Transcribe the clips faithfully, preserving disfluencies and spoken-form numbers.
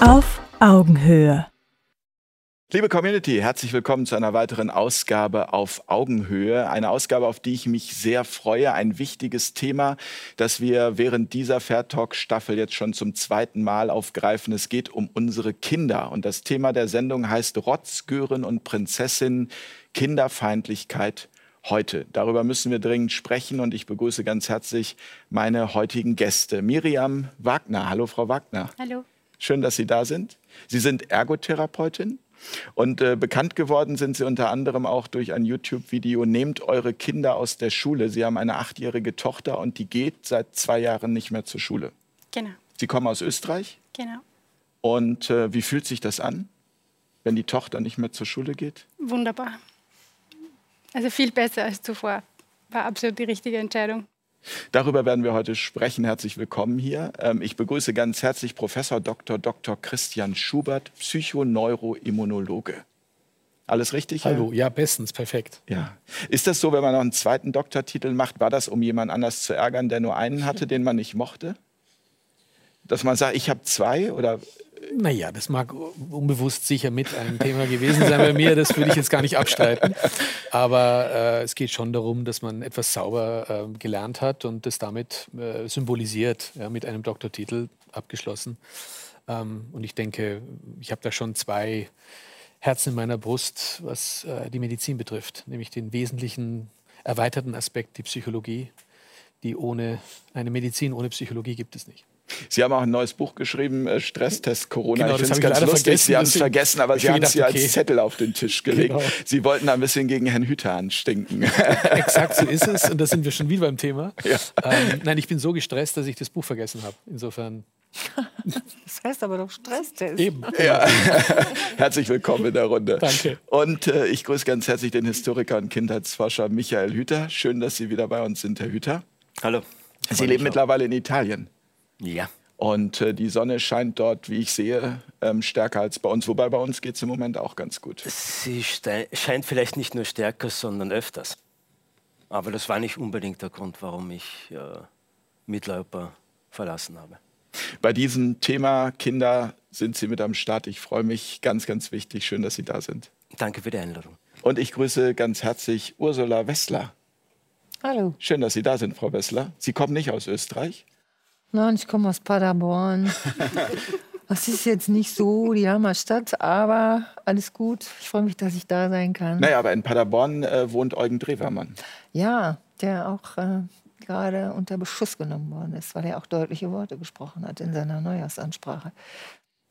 Auf Augenhöhe. Liebe Community, herzlich willkommen zu einer weiteren Ausgabe auf Augenhöhe. Eine Ausgabe, auf die ich mich sehr freue. Ein wichtiges Thema, das wir während dieser Fairtalk-Staffel jetzt schon zum zweiten Mal aufgreifen. Es geht um unsere Kinder. Und das Thema der Sendung heißt Rotz, Gören und Prinzessin, Kinderfeindlichkeit heute. Darüber müssen wir dringend sprechen. Und ich begrüße ganz herzlich meine heutigen Gäste. Miriam Wagner. Hallo, Frau Wagner. Hallo. Schön, dass Sie da sind. Sie sind Ergotherapeutin. Und äh, bekannt geworden sind Sie unter anderem auch durch ein YouTube-Video Nehmt eure Kinder aus der Schule. Sie haben eine achtjährige Tochter und die geht seit zwei Jahren nicht mehr zur Schule. Genau. Sie kommen aus Österreich? Genau. Und äh, wie fühlt sich das an, wenn die Tochter nicht mehr zur Schule geht? Wunderbar. Also viel besser als zuvor. War absolut die richtige Entscheidung. Darüber werden wir heute sprechen. Herzlich willkommen hier. Ich begrüße ganz herzlich Professor Doktor Doktor Christian Schubert, Psychoneuroimmunologe. Alles richtig? Hallo, ja, bestens, perfekt. Ja. Ist das so, wenn man noch einen zweiten Doktortitel macht, war das, um jemand anders zu ärgern, der nur einen hatte, den man nicht mochte? Dass man sagt, ich habe zwei oder... Naja, das mag unbewusst sicher mit ein Thema gewesen sein bei mir, das würde ich jetzt gar nicht abstreiten. Aber äh, es geht schon darum, dass man etwas sauber äh, gelernt hat und das damit äh, symbolisiert, ja, mit einem Doktortitel abgeschlossen. Ähm, und ich denke, ich habe da schon zwei Herzen in meiner Brust, was äh, die Medizin betrifft. Nämlich den wesentlichen erweiterten Aspekt, die Psychologie. Die ohne eine Medizin ohne Psychologie gibt es nicht. Sie haben auch ein neues Buch geschrieben, Stresstest Corona. Genau, ich finde es ganz lustig, vergessen. Sie haben es vergessen, aber ich Sie haben es ja okay. als Zettel auf den Tisch gelegt. Genau. Sie wollten ein bisschen gegen Herrn Hüther anstinken. Exakt, so ist es. Und da sind wir schon wieder beim Thema. Ja. Ähm, nein, ich bin so gestresst, dass ich das Buch vergessen habe. Insofern... Das heißt aber doch Stresstest. Eben. Ja. Herzlich willkommen in der Runde. Danke. Und äh, ich grüße ganz herzlich den Historiker und Kindheitsforscher Michael Hüther. Schön, dass Sie wieder bei uns sind, Herr Hüther. Hallo. Sie leben mittlerweile in Italien. Ja. Und äh, die Sonne scheint dort, wie ich sehe, ähm, stärker als bei uns. Wobei bei uns geht es im Moment auch ganz gut. Sie scheint vielleicht nicht nur stärker, sondern öfters. Aber das war nicht unbedingt der Grund, warum ich äh, Mitteleuropa verlassen habe. Bei diesem Thema Kinder sind Sie mit am Start. Ich freue mich. Ganz, ganz wichtig. Schön, dass Sie da sind. Danke für die Einladung. Und ich grüße ganz herzlich Ursula Wessler. Hallo. Schön, dass Sie da sind, Frau Wessler. Sie kommen nicht aus Österreich? Nein, ich komme aus Paderborn. Das ist jetzt nicht so die Hammerstadt, aber alles gut. Ich freue mich, dass ich da sein kann. Naja, aber in Paderborn äh, wohnt Eugen Drewermann. Ja, der auch äh, gerade unter Beschuss genommen worden ist, weil er auch deutliche Worte gesprochen hat in seiner Neujahrsansprache.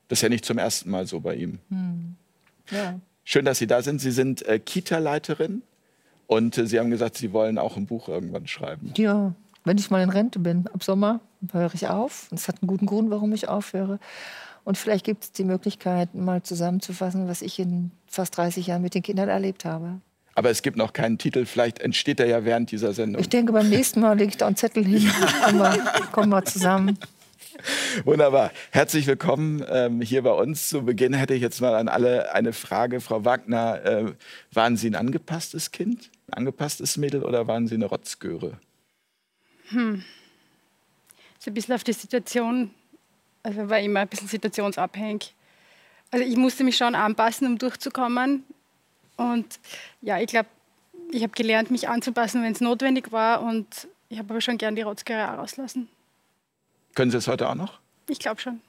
Das ist ja nicht zum ersten Mal so bei ihm. Hm. Ja. Schön, dass Sie da sind. Sie sind äh, Kita-Leiterin und äh, Sie haben gesagt, Sie wollen auch ein Buch irgendwann schreiben. Ja. Wenn ich mal in Rente bin, ab Sommer, höre ich auf. Und es hat einen guten Grund, warum ich aufhöre. Und vielleicht gibt es die Möglichkeit, mal zusammenzufassen, was ich in fast dreißig Jahren mit den Kindern erlebt habe. Aber es gibt noch keinen Titel. Vielleicht entsteht er ja während dieser Sendung. Ich denke, beim nächsten Mal lege ich da einen Zettel hin. Ja. Kommen wir zusammen. Wunderbar. Herzlich willkommen ähm, hier bei uns. Zu Beginn hätte ich jetzt mal an alle eine Frage. Frau Wagner, äh, waren Sie ein angepasstes Kind, ein angepasstes Mädel oder waren Sie eine Rotzgöre? Hm. So ein bisschen auf die Situation, also war immer ein bisschen situationsabhängig. Also ich musste mich schon anpassen, um durchzukommen. Und ja, ich glaube, ich habe gelernt, mich anzupassen, wenn es notwendig war. Und ich habe aber schon gern die Rotzgöre rauslassen. Können Sie das heute auch noch? Ich glaube schon.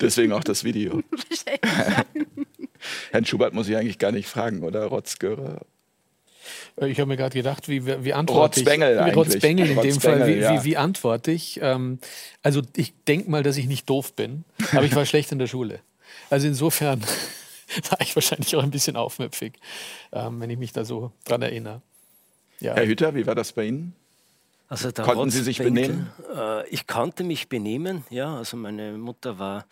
Deswegen auch das Video. Wahrscheinlich, ja. Herrn Schubert muss ich eigentlich gar nicht fragen, oder? Rotzgöre. Ich habe mir gerade gedacht, wie, wie antworte ich? Rotzbengel eigentlich. Rotzbengel in dem Fall. Wie, wie, wie antworte ich? Ähm, also ich denke mal, dass ich nicht doof bin, aber ich war schlecht in der Schule. Also insofern war ich wahrscheinlich auch ein bisschen aufmüpfig, ähm, wenn ich mich da so dran erinnere. Ja. Herr Hüther, wie war das bei Ihnen? Also Konnten Sie sich benehmen? Äh, ich konnte mich benehmen, ja. Also meine Mutter war,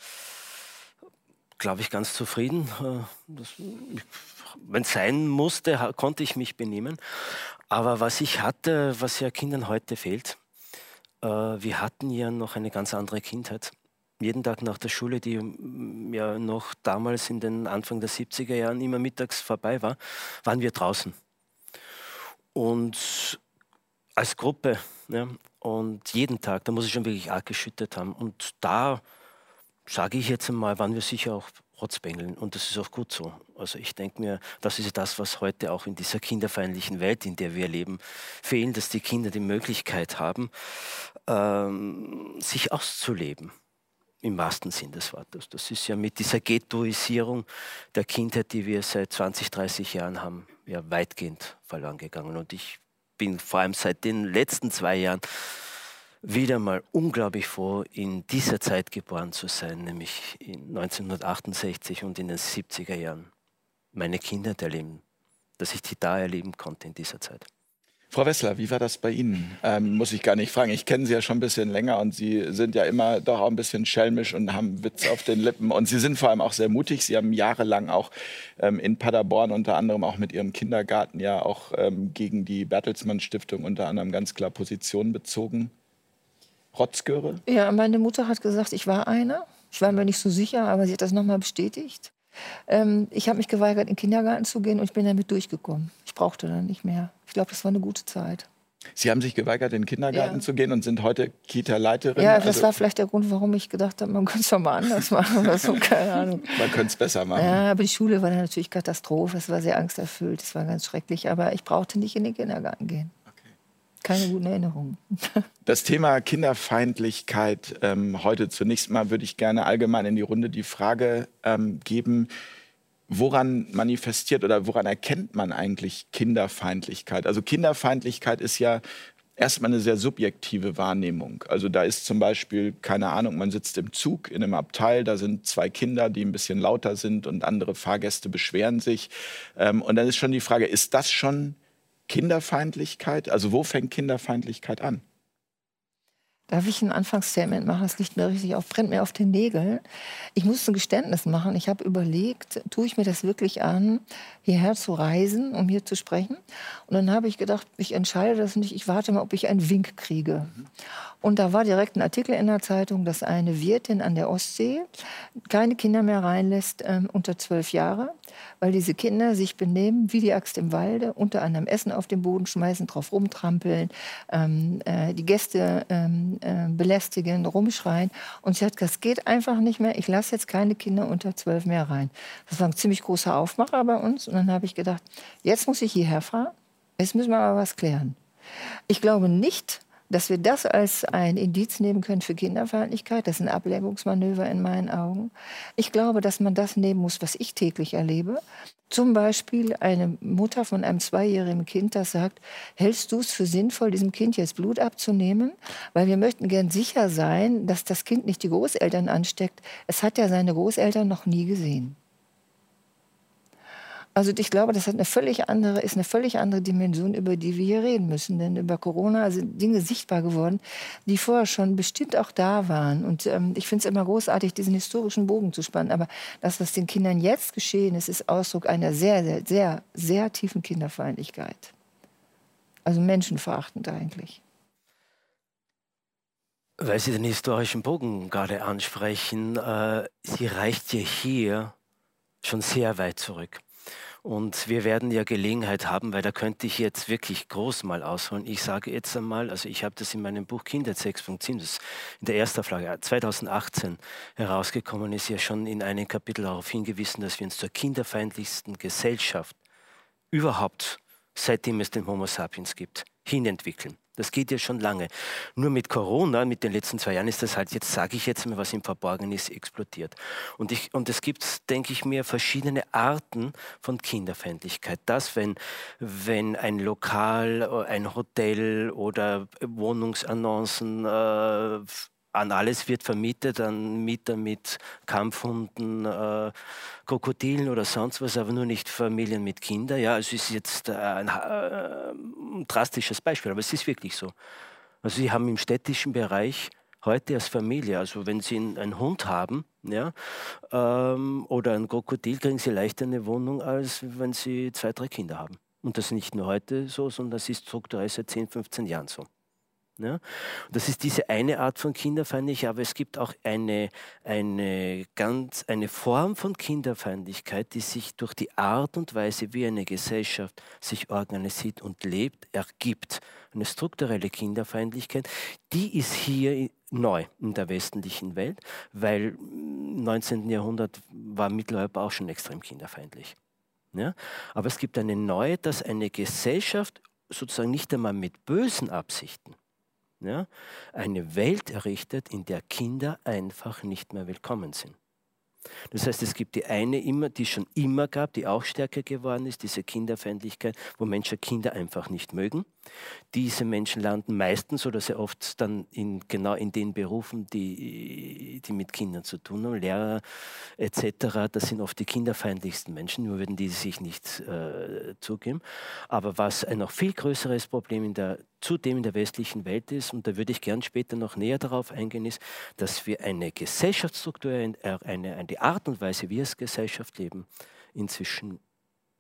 glaube ich, ganz zufrieden. Äh, das, ich, Wenn es sein musste, konnte ich mich benehmen. Aber was ich hatte, was ja Kindern heute fehlt, äh, wir hatten ja noch eine ganz andere Kindheit. Jeden Tag nach der Schule, die ja noch damals in den Anfang der siebziger Jahren immer mittags vorbei war, waren wir draußen. Und als Gruppe. Ja, und jeden Tag, da muss ich schon wirklich arg geschüttet haben. Und da sage ich jetzt einmal, waren wir sicher auch rotzbängeln. Und das ist auch gut so. Also ich denke mir, das ist das, was heute auch in dieser kinderfeindlichen Welt, in der wir leben, fehlt, dass die Kinder die Möglichkeit haben, ähm, sich auszuleben. Im wahrsten Sinn des Wortes. Das ist ja mit dieser Ghettoisierung der Kindheit, die wir seit zwanzig, dreißig Jahren haben, ja weitgehend verloren gegangen. Und ich bin vor allem seit den letzten zwei Jahren wieder mal unglaublich froh, in dieser Zeit geboren zu sein, nämlich in neunzehnhundertachtundsechzig und in den siebziger Jahren. Meine Kindheit erleben, dass ich die da erleben konnte in dieser Zeit. Frau Wessler, wie war das bei Ihnen? Ähm, muss ich gar nicht fragen. Ich kenne Sie ja schon ein bisschen länger und Sie sind ja immer doch auch ein bisschen schelmisch und haben Witz auf den Lippen. Und Sie sind vor allem auch sehr mutig. Sie haben jahrelang auch ähm, in Paderborn unter anderem auch mit Ihrem Kindergarten ja auch ähm, gegen die Bertelsmann-Stiftung unter anderem ganz klar Position bezogen. Rotzgöre? Ja, meine Mutter hat gesagt, ich war einer. Ich war mir nicht so sicher, aber sie hat das nochmal bestätigt. Ähm, ich habe mich geweigert, in den Kindergarten zu gehen und ich bin damit durchgekommen. Ich brauchte dann nicht mehr. Ich glaube, das war eine gute Zeit. Sie haben sich geweigert, in den Kindergarten ja. zu gehen und sind heute Kita-Leiterin. Ja, das also war vielleicht der Grund, warum ich gedacht habe, man könnte es doch mal anders machen oder so, keine Ahnung. Man könnte es besser machen. Ja, aber die Schule war dann natürlich Katastrophe. Es war sehr angsterfüllt, es war ganz schrecklich. Aber ich brauchte nicht in den Kindergarten gehen. Keine guten Erinnerungen. Das Thema Kinderfeindlichkeit ähm, heute zunächst mal würde ich gerne allgemein in die Runde die Frage ähm, geben, woran manifestiert oder woran erkennt man eigentlich Kinderfeindlichkeit? Also Kinderfeindlichkeit ist ja erstmal eine sehr subjektive Wahrnehmung. Also da ist zum Beispiel, keine Ahnung, man sitzt im Zug in einem Abteil, da sind zwei Kinder, die ein bisschen lauter sind und andere Fahrgäste beschweren sich. Ähm, und dann ist schon die Frage, ist das schon Kinderfeindlichkeit? Also wo fängt Kinderfeindlichkeit an? Darf ich ein Anfangsstatement machen? Das liegt mir richtig auf, brennt mir auf den Nägeln. Ich muss ein Geständnis machen. Ich habe überlegt, tue ich mir das wirklich an, hierher zu reisen, um hier zu sprechen? Und dann habe ich gedacht, ich entscheide das nicht. Ich warte mal, ob ich einen Wink kriege. Mhm. Und da war direkt ein Artikel in der Zeitung, dass eine Wirtin an der Ostsee keine Kinder mehr reinlässt äh, unter zwölf Jahre, weil diese Kinder sich benehmen wie die Axt im Walde, unter anderem Essen auf den Boden schmeißen, drauf rumtrampeln, ähm, äh, die Gäste ähm, äh, belästigen, rumschreien. Und sie hat gesagt, das geht einfach nicht mehr, ich lasse jetzt keine Kinder unter zwölf mehr rein. Das war ein ziemlich großer Aufmacher bei uns. Und dann habe ich gedacht, jetzt muss ich hierher fahren, jetzt müssen wir aber was klären. Ich glaube nicht, dass wir das als ein Indiz nehmen können für Kinderfeindlichkeit, das ist ein Ablenkungsmanöver in meinen Augen. Ich glaube, dass man das nehmen muss, was ich täglich erlebe. Zum Beispiel eine Mutter von einem zweijährigen Kind, das sagt, hältst du es für sinnvoll, diesem Kind jetzt Blut abzunehmen? Weil wir möchten gern sicher sein, dass das Kind nicht die Großeltern ansteckt. Es hat ja seine Großeltern noch nie gesehen. Also ich glaube, das hat eine völlig andere, ist eine völlig andere Dimension, über die wir hier reden müssen. Denn über Corona sind Dinge sichtbar geworden, die vorher schon bestimmt auch da waren. Und ähm, ich finde es immer großartig, diesen historischen Bogen zu spannen. Aber das, was den Kindern jetzt geschehen ist, ist Ausdruck einer sehr, sehr, sehr, sehr tiefen Kinderfeindlichkeit. Also menschenverachtend eigentlich. Weil Sie den historischen Bogen gerade ansprechen, äh, sie reicht ja hier schon sehr weit zurück. Und wir werden ja Gelegenheit haben, weil da könnte ich jetzt wirklich groß mal ausholen. Ich sage jetzt einmal, also ich habe das in meinem Buch Kindheit sechs Punkt sieben, das in der ersten Auflage zweitausendachtzehn herausgekommen ist, ja schon in einem Kapitel darauf hingewiesen, dass wir uns zur kinderfeindlichsten Gesellschaft überhaupt, seitdem es den Homo sapiens gibt, hinentwickeln. Das geht ja schon lange. Nur mit Corona, mit den letzten zwei Jahren, ist das halt jetzt, sage ich jetzt mal, was im Verborgenen ist, explodiert. Und, ich, und es gibt, denke ich mir, verschiedene Arten von Kinderfeindlichkeit. Das, wenn, wenn ein Lokal, ein Hotel oder Wohnungsannoncen äh, an alles wird vermietet, an Mieter mit Kampfhunden, äh, Krokodilen oder sonst was, aber nur nicht Familien mit Kindern. Ja, es ist jetzt äh, ein äh, drastisches Beispiel, aber es ist wirklich so. Also Sie haben im städtischen Bereich heute als Familie, also wenn Sie einen Hund haben, ja, ähm, oder ein Krokodil, kriegen Sie leichter eine Wohnung, als wenn Sie zwei, drei Kinder haben. Und das ist nicht nur heute so, sondern das ist strukturell seit zehn, fünfzehn Jahren so. Ja? Das ist diese eine Art von Kinderfeindlichkeit, aber es gibt auch eine, eine, ganz, eine Form von Kinderfeindlichkeit, die sich durch die Art und Weise, wie eine Gesellschaft sich organisiert und lebt, ergibt. Eine strukturelle Kinderfeindlichkeit, die ist hier neu in der westlichen Welt, weil im neunzehnten Jahrhundert war Mitteleuropa auch schon extrem kinderfeindlich. Ja? Aber es gibt eine neue, dass eine Gesellschaft sozusagen nicht einmal mit bösen Absichten, ja, eine Welt errichtet, in der Kinder einfach nicht mehr willkommen sind. Das heißt, es gibt die eine, immer, die es schon immer gab, die auch stärker geworden ist, diese Kinderfeindlichkeit, wo Menschen Kinder einfach nicht mögen. Diese Menschen landen meistens oder sehr oft dann in, genau in den Berufen, die, die mit Kindern zu tun haben, Lehrer et cetera. Das sind oft die kinderfeindlichsten Menschen, nur würden die sich nicht äh, zugeben. Aber was ein noch viel größeres Problem in der zudem in der westlichen Welt ist, und da würde ich gern später noch näher darauf eingehen, ist, dass wir eine Gesellschaftsstruktur, eine, eine Art und Weise, wie wir als Gesellschaft leben, inzwischen,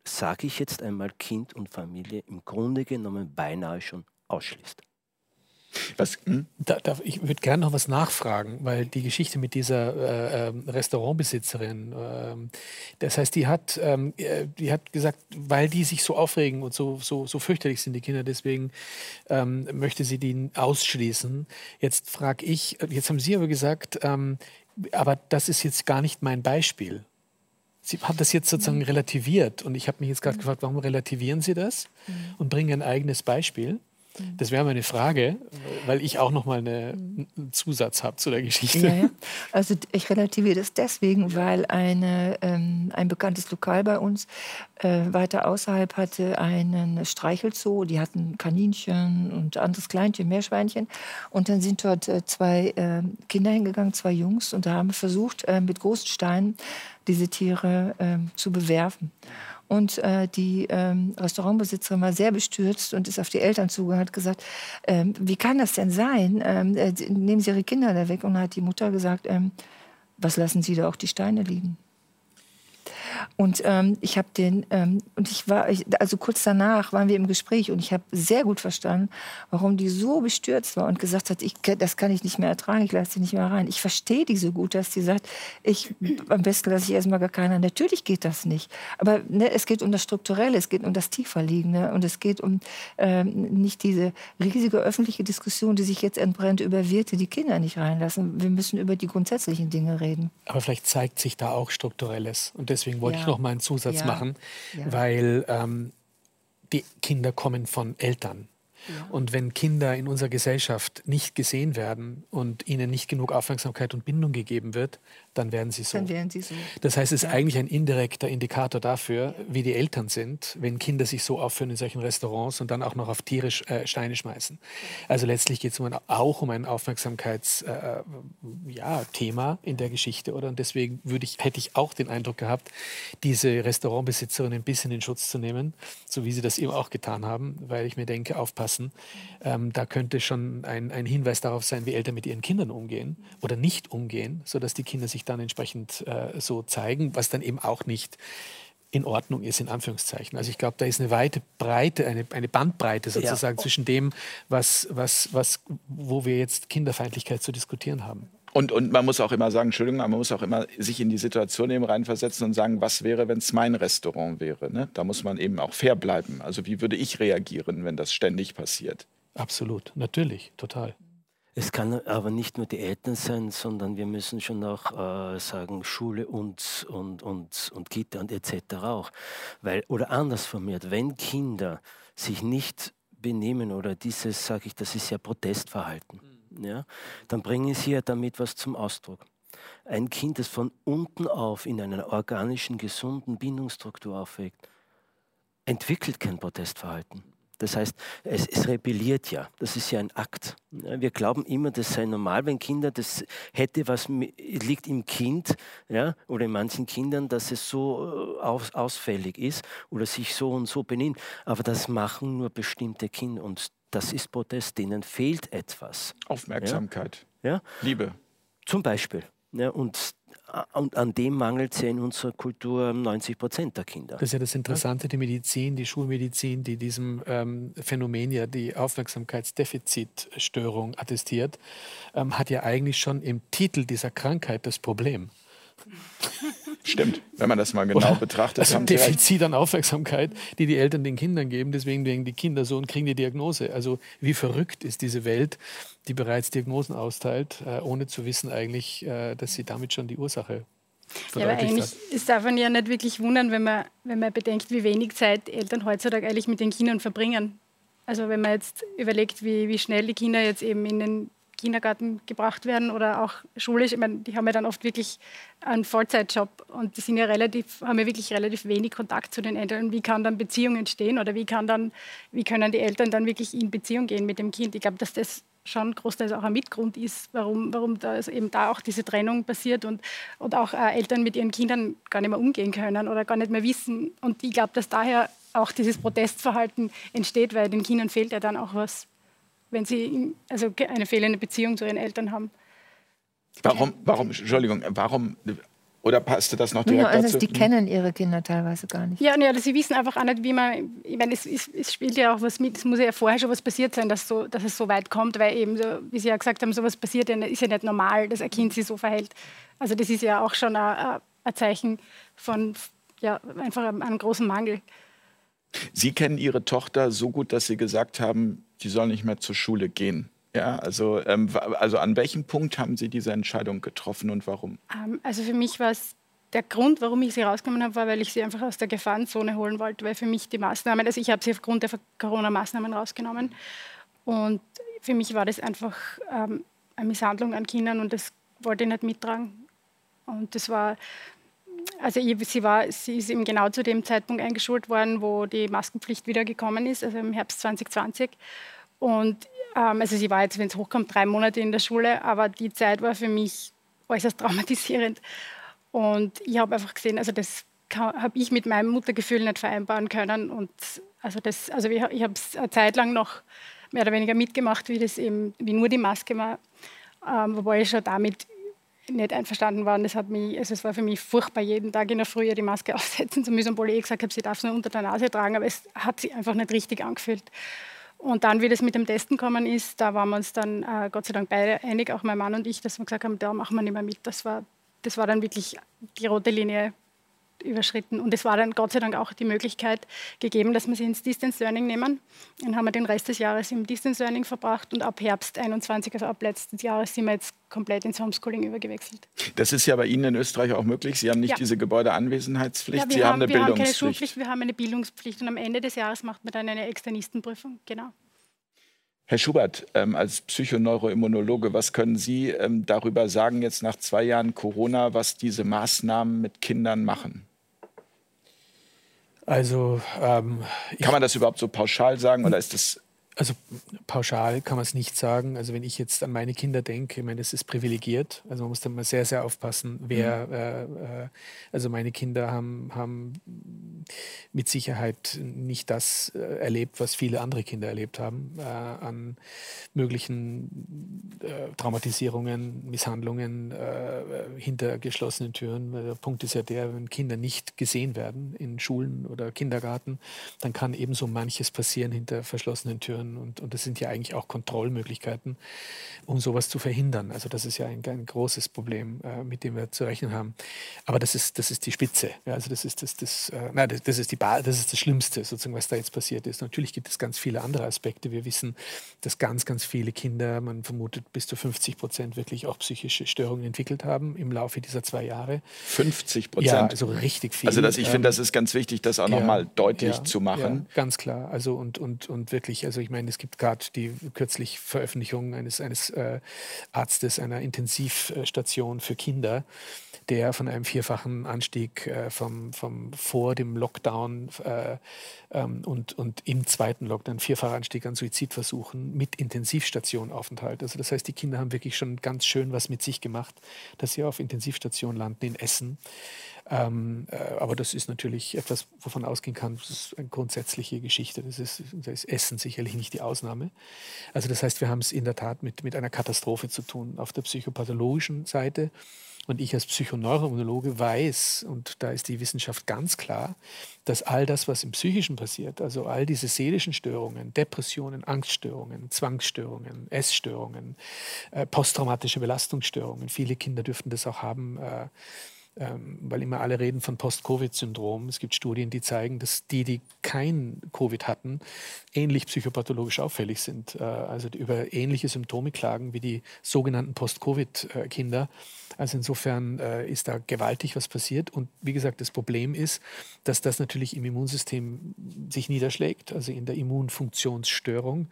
sage ich jetzt einmal, Kind und Familie im Grunde genommen beinahe schon ausschließt. Was, da, da, ich würde gerne noch was nachfragen, weil die Geschichte mit dieser äh, Restaurantbesitzerin, äh, das heißt, die hat, äh, die hat gesagt, weil die sich so aufregen und so, so, so fürchterlich sind die Kinder, deswegen ähm, möchte sie die ausschließen. Jetzt frage ich, jetzt haben Sie aber gesagt, ähm, aber das ist jetzt gar nicht mein Beispiel. Sie haben das jetzt sozusagen relativiert und ich habe mich jetzt gerade gefragt, warum relativieren Sie das und bringen ein eigenes Beispiel? Das wäre meine Frage, weil ich auch noch mal eine, einen Zusatz habe zu der Geschichte. Ja, ja. Also ich relativiere das deswegen, weil eine, ähm, ein bekanntes Lokal bei uns äh, weiter außerhalb hatte einen Streichelzoo. Die hatten Kaninchen und anderes Kleinchen, Meerschweinchen. Und dann sind dort äh, zwei äh, Kinder hingegangen, zwei Jungs, und da haben versucht, äh, mit großen Steinen diese Tiere äh, zu bewerfen. Und äh, die ähm, Restaurantbesitzerin war sehr bestürzt und ist auf die Eltern zugegangen und hat gesagt, ähm, wie kann das denn sein? Ähm, äh, nehmen Sie Ihre Kinder da weg. Und dann hat die Mutter gesagt, ähm, was lassen Sie da auch die Steine liegen? Und ähm, ich habe den, ähm, und ich war, ich, also kurz danach waren wir im Gespräch und ich habe sehr gut verstanden, warum die so bestürzt war und gesagt hat, ich, das kann ich nicht mehr ertragen, ich lasse die nicht mehr rein. Ich verstehe die so gut, dass die sagt, ich, am besten lasse ich erstmal gar keinen rein. Natürlich geht das nicht. Aber ne, es geht um das Strukturelle, es geht um das Tieferliegende und es geht um ähm, nicht diese riesige öffentliche Diskussion, die sich jetzt entbrennt über Wirte, die Kinder nicht reinlassen. Wir müssen über die grundsätzlichen Dinge reden. Aber vielleicht zeigt sich da auch Strukturelles und deswegen wollte ja. ich noch mal einen Zusatz ja. machen, ja. weil ähm, die Kinder kommen von Eltern. Ja. Und wenn Kinder in unserer Gesellschaft nicht gesehen werden und ihnen nicht genug Aufmerksamkeit und Bindung gegeben wird, dann werden sie so. Dann werden sie so. Das heißt, es ist ja. eigentlich ein indirekter Indikator dafür, ja. wie die Eltern sind, wenn Kinder sich so aufführen in solchen Restaurants und dann auch noch auf Tiere äh, Steine schmeißen. Also letztlich geht es um auch um ein Aufmerksamkeitsthema äh, ja, in der Geschichte. Oder? Und deswegen würde ich, hätte ich auch den Eindruck gehabt, diese Restaurantbesitzerin ein bisschen in Schutz zu nehmen, so wie sie das eben auch getan haben, weil ich mir denke, aufpassen. Ähm, da könnte schon ein, ein Hinweis darauf sein, wie Eltern mit ihren Kindern umgehen oder nicht umgehen, sodass die Kinder sich dann entsprechend äh, so zeigen, was dann eben auch nicht in Ordnung ist, in Anführungszeichen. Also ich glaube, da ist eine weite Breite, eine, eine Bandbreite sozusagen ja. zwischen dem, was, was, was, wo wir jetzt Kinderfeindlichkeit zu diskutieren haben. Und, und man muss auch immer sagen, Entschuldigung, aber man muss auch immer sich in die Situation eben reinversetzen und sagen, was wäre, wenn es mein Restaurant wäre? Ne? Da muss man eben auch fair bleiben. Also wie würde ich reagieren, wenn das ständig passiert? Absolut, natürlich, total. Es kann aber nicht nur die Eltern sein, sondern wir müssen schon auch äh, sagen, Schule und, und, und, und Kita und et cetera auch. Weil, oder anders formuliert, wenn Kinder sich nicht benehmen oder dieses, sage ich, das ist ja Protestverhalten. Ja, dann bringen Sie ja damit was zum Ausdruck. Ein Kind, das von unten auf in einer organischen, gesunden Bindungsstruktur aufwächst, entwickelt kein Protestverhalten. Das heißt, es, es rebelliert ja. Das ist ja ein Akt. Wir glauben immer, das sei normal, wenn Kinder, das hätte was, liegt im Kind, ja, oder in manchen Kindern, dass es so aus, ausfällig ist oder sich so und so benimmt. Aber das machen nur bestimmte Kinder und das ist Protest, denen fehlt etwas. Aufmerksamkeit, ja? Ja? Liebe. Zum Beispiel. Ja, und Und an dem mangelt es ja in unserer Kultur neunzig Prozent der Kinder. Das ist ja das Interessante, die Medizin, die Schulmedizin, die diesem ähm, Phänomen ja die Aufmerksamkeitsdefizitstörung attestiert, ähm, hat ja eigentlich schon im Titel dieser Krankheit das Problem. Stimmt, wenn man das mal genau betrachtet. Also Defizit an Aufmerksamkeit, die die Eltern den Kindern geben, deswegen denken die Kinder so und kriegen die Diagnose. Also wie verrückt ist diese Welt, die bereits Diagnosen austeilt, ohne zu wissen eigentlich, dass sie damit schon die Ursache verdeutlicht hat. Ja, aber eigentlich, es darf man ja nicht wirklich wundern, wenn man, wenn man bedenkt, wie wenig Zeit Eltern heutzutage eigentlich mit den Kindern verbringen. Also wenn man jetzt überlegt, wie, wie schnell die Kinder jetzt eben in den Kindergarten gebracht werden oder auch schulisch. Ich meine, die haben ja dann oft wirklich einen Vollzeitjob und die sind ja relativ, haben ja wirklich relativ wenig Kontakt zu den Eltern. Wie kann dann Beziehung entstehen oder wie, kann dann, wie können die Eltern dann wirklich in Beziehung gehen mit dem Kind? Ich glaube, dass das schon großteils auch ein Mitgrund ist, warum, warum da eben da auch diese Trennung passiert und, und auch äh, Eltern mit ihren Kindern gar nicht mehr umgehen können oder gar nicht mehr wissen. Und ich glaube, dass daher auch dieses Protestverhalten entsteht, weil den Kindern fehlt ja dann auch was, wenn sie also eine fehlende Beziehung zu ihren Eltern haben. Warum, warum, Entschuldigung, warum, oder passte das noch direkt ja, also dazu? Die kennen ihre Kinder teilweise gar nicht. Ja, ja, sie wissen einfach auch nicht, wie man, ich meine, es, es, es spielt ja auch was mit, es muss ja vorher schon was passiert sein, dass, so, dass es so weit kommt, weil eben, so, wie Sie ja gesagt haben, sowas passiert, ist ja nicht normal, dass ein Kind sich so verhält. Also das ist ja auch schon ein, ein Zeichen von, ja, einfach einem großen Mangel. Sie kennen Ihre Tochter so gut, dass Sie gesagt haben, die soll nicht mehr zur Schule gehen. Ja, also, ähm, also an welchem Punkt haben Sie diese Entscheidung getroffen und warum? Also für mich war es der Grund, warum ich sie rausgenommen habe, war, weil ich sie einfach aus der Gefahrenzone holen wollte, weil für mich die Maßnahmen, also ich habe sie aufgrund der Corona-Maßnahmen rausgenommen und für mich war das einfach ähm, eine Misshandlung an Kindern und das wollte ich nicht mittragen. Und das war... Also sie, war, sie ist eben genau zu dem Zeitpunkt eingeschult worden, wo die Maskenpflicht wieder gekommen ist, also im Herbst zwanzig zwanzig. Und ähm, also sie war jetzt, wenn es hochkommt, drei Monate in der Schule, aber die Zeit war für mich äußerst traumatisierend. Und ich habe einfach gesehen, also das habe ich mit meinem Muttergefühl nicht vereinbaren können. Und also das, also ich, ich habe es eine Zeit lang noch mehr oder weniger mitgemacht, wie das eben, wie nur die Maske war, ähm, wobei ich schon damit nicht einverstanden waren. Das hat mich, also es war für mich furchtbar, jeden Tag in der Früh die Maske aufsetzen zu müssen, obwohl ich gesagt habe, sie darf es nur unter der Nase tragen, aber es hat sich einfach nicht richtig angefühlt. Und dann, wie das mit dem Testen gekommen ist, da waren wir uns dann äh, Gott sei Dank beide einig, auch mein Mann und ich, dass wir gesagt haben, da machen wir nicht mehr mit. Das war, das war dann wirklich die rote Linie überschritten. Und es war dann Gott sei Dank auch die Möglichkeit gegeben, dass wir sie ins Distance Learning nehmen. Dann haben wir den Rest des Jahres im Distance Learning verbracht und ab Herbst einundzwanzig, also ab letzten Jahres, sind wir jetzt komplett ins Homeschooling übergewechselt. Das ist ja bei Ihnen in Österreich auch möglich. Sie haben nicht ja. diese Gebäudeanwesenheitspflicht, ja, Sie haben, haben eine wir Bildungspflicht. Wir haben keine Schulpflicht, wir haben eine Bildungspflicht und am Ende des Jahres macht man dann eine Externistenprüfung. Genau. Herr Schubert, ähm, als Psychoneuroimmunologe, was können Sie ähm, darüber sagen, jetzt nach zwei Jahren Corona, was diese Maßnahmen mit Kindern machen? Also, ähm, kann man das überhaupt so pauschal sagen oder ist das... Also pauschal kann man es nicht sagen. Also wenn ich jetzt an meine Kinder denke, ich meine, das ist privilegiert. Also man muss dann mal sehr, sehr aufpassen, wer... Mhm. Äh, äh, also meine Kinder haben, haben mit Sicherheit nicht das äh, erlebt, was viele andere Kinder erlebt haben. Äh, an möglichen äh, Traumatisierungen, Misshandlungen äh, hinter geschlossenen Türen. Der Punkt ist ja der, wenn Kinder nicht gesehen werden in Schulen oder Kindergarten, dann kann ebenso manches passieren hinter verschlossenen Türen. Und, und das sind ja eigentlich auch Kontrollmöglichkeiten, um sowas zu verhindern. Also das ist ja ein, ein großes Problem, äh, mit dem wir zu rechnen haben. Aber das ist, das ist die Spitze. Ja, also das ist das, das, äh, nein, das, das, ist die ba- das ist das Schlimmste, sozusagen, was da jetzt passiert ist. Natürlich gibt es ganz viele andere Aspekte. Wir wissen, dass ganz, ganz viele Kinder, man vermutet bis zu fünfzig Prozent, wirklich auch psychische Störungen entwickelt haben im Laufe dieser zwei Jahre. fünfzig Prozent? Ja, also richtig viel. Also das, ich ähm, finde, das ist ganz wichtig, das auch ja, nochmal deutlich ja, zu machen. Ja, ganz klar. Also und, und, und wirklich, also ich Ich meine, es gibt gerade die kürzlich Veröffentlichung eines, eines äh, Arztes einer Intensivstation für Kinder, der von einem vierfachen Anstieg äh, vom, vom vor dem Lockdown äh, ähm, und, und im zweiten Lockdown, vierfacher Anstieg an Suizidversuchen mit Intensivstationaufenthalt. Also das heißt, die Kinder haben wirklich schon ganz schön was mit sich gemacht, dass sie auf Intensivstation landen in Essen. Ähm, äh, aber das ist natürlich etwas, wovon ausgehen kann, das ist eine grundsätzliche Geschichte. Das ist, da ist Essen sicherlich nicht die Ausnahme. Also das heißt, wir haben es in der Tat mit, mit einer Katastrophe zu tun auf der psychopathologischen Seite. Und ich als Psychoneuroimmunologe weiß, und da ist die Wissenschaft ganz klar, dass all das, was im Psychischen passiert, also all diese seelischen Störungen, Depressionen, Angststörungen, Zwangsstörungen, Essstörungen, äh, posttraumatische Belastungsstörungen, viele Kinder dürften das auch haben, äh, ähm, weil immer alle reden von Post-Covid-Syndrom. Es gibt Studien, die zeigen, dass die, die kein Covid hatten, ähnlich psychopathologisch auffällig sind. Äh, also über ähnliche Symptome klagen wie die sogenannten Post-Covid-Kinder. Also insofern äh, ist da gewaltig was passiert. Und wie gesagt, das Problem ist, dass das natürlich im Immunsystem sich niederschlägt, also in der Immunfunktionsstörung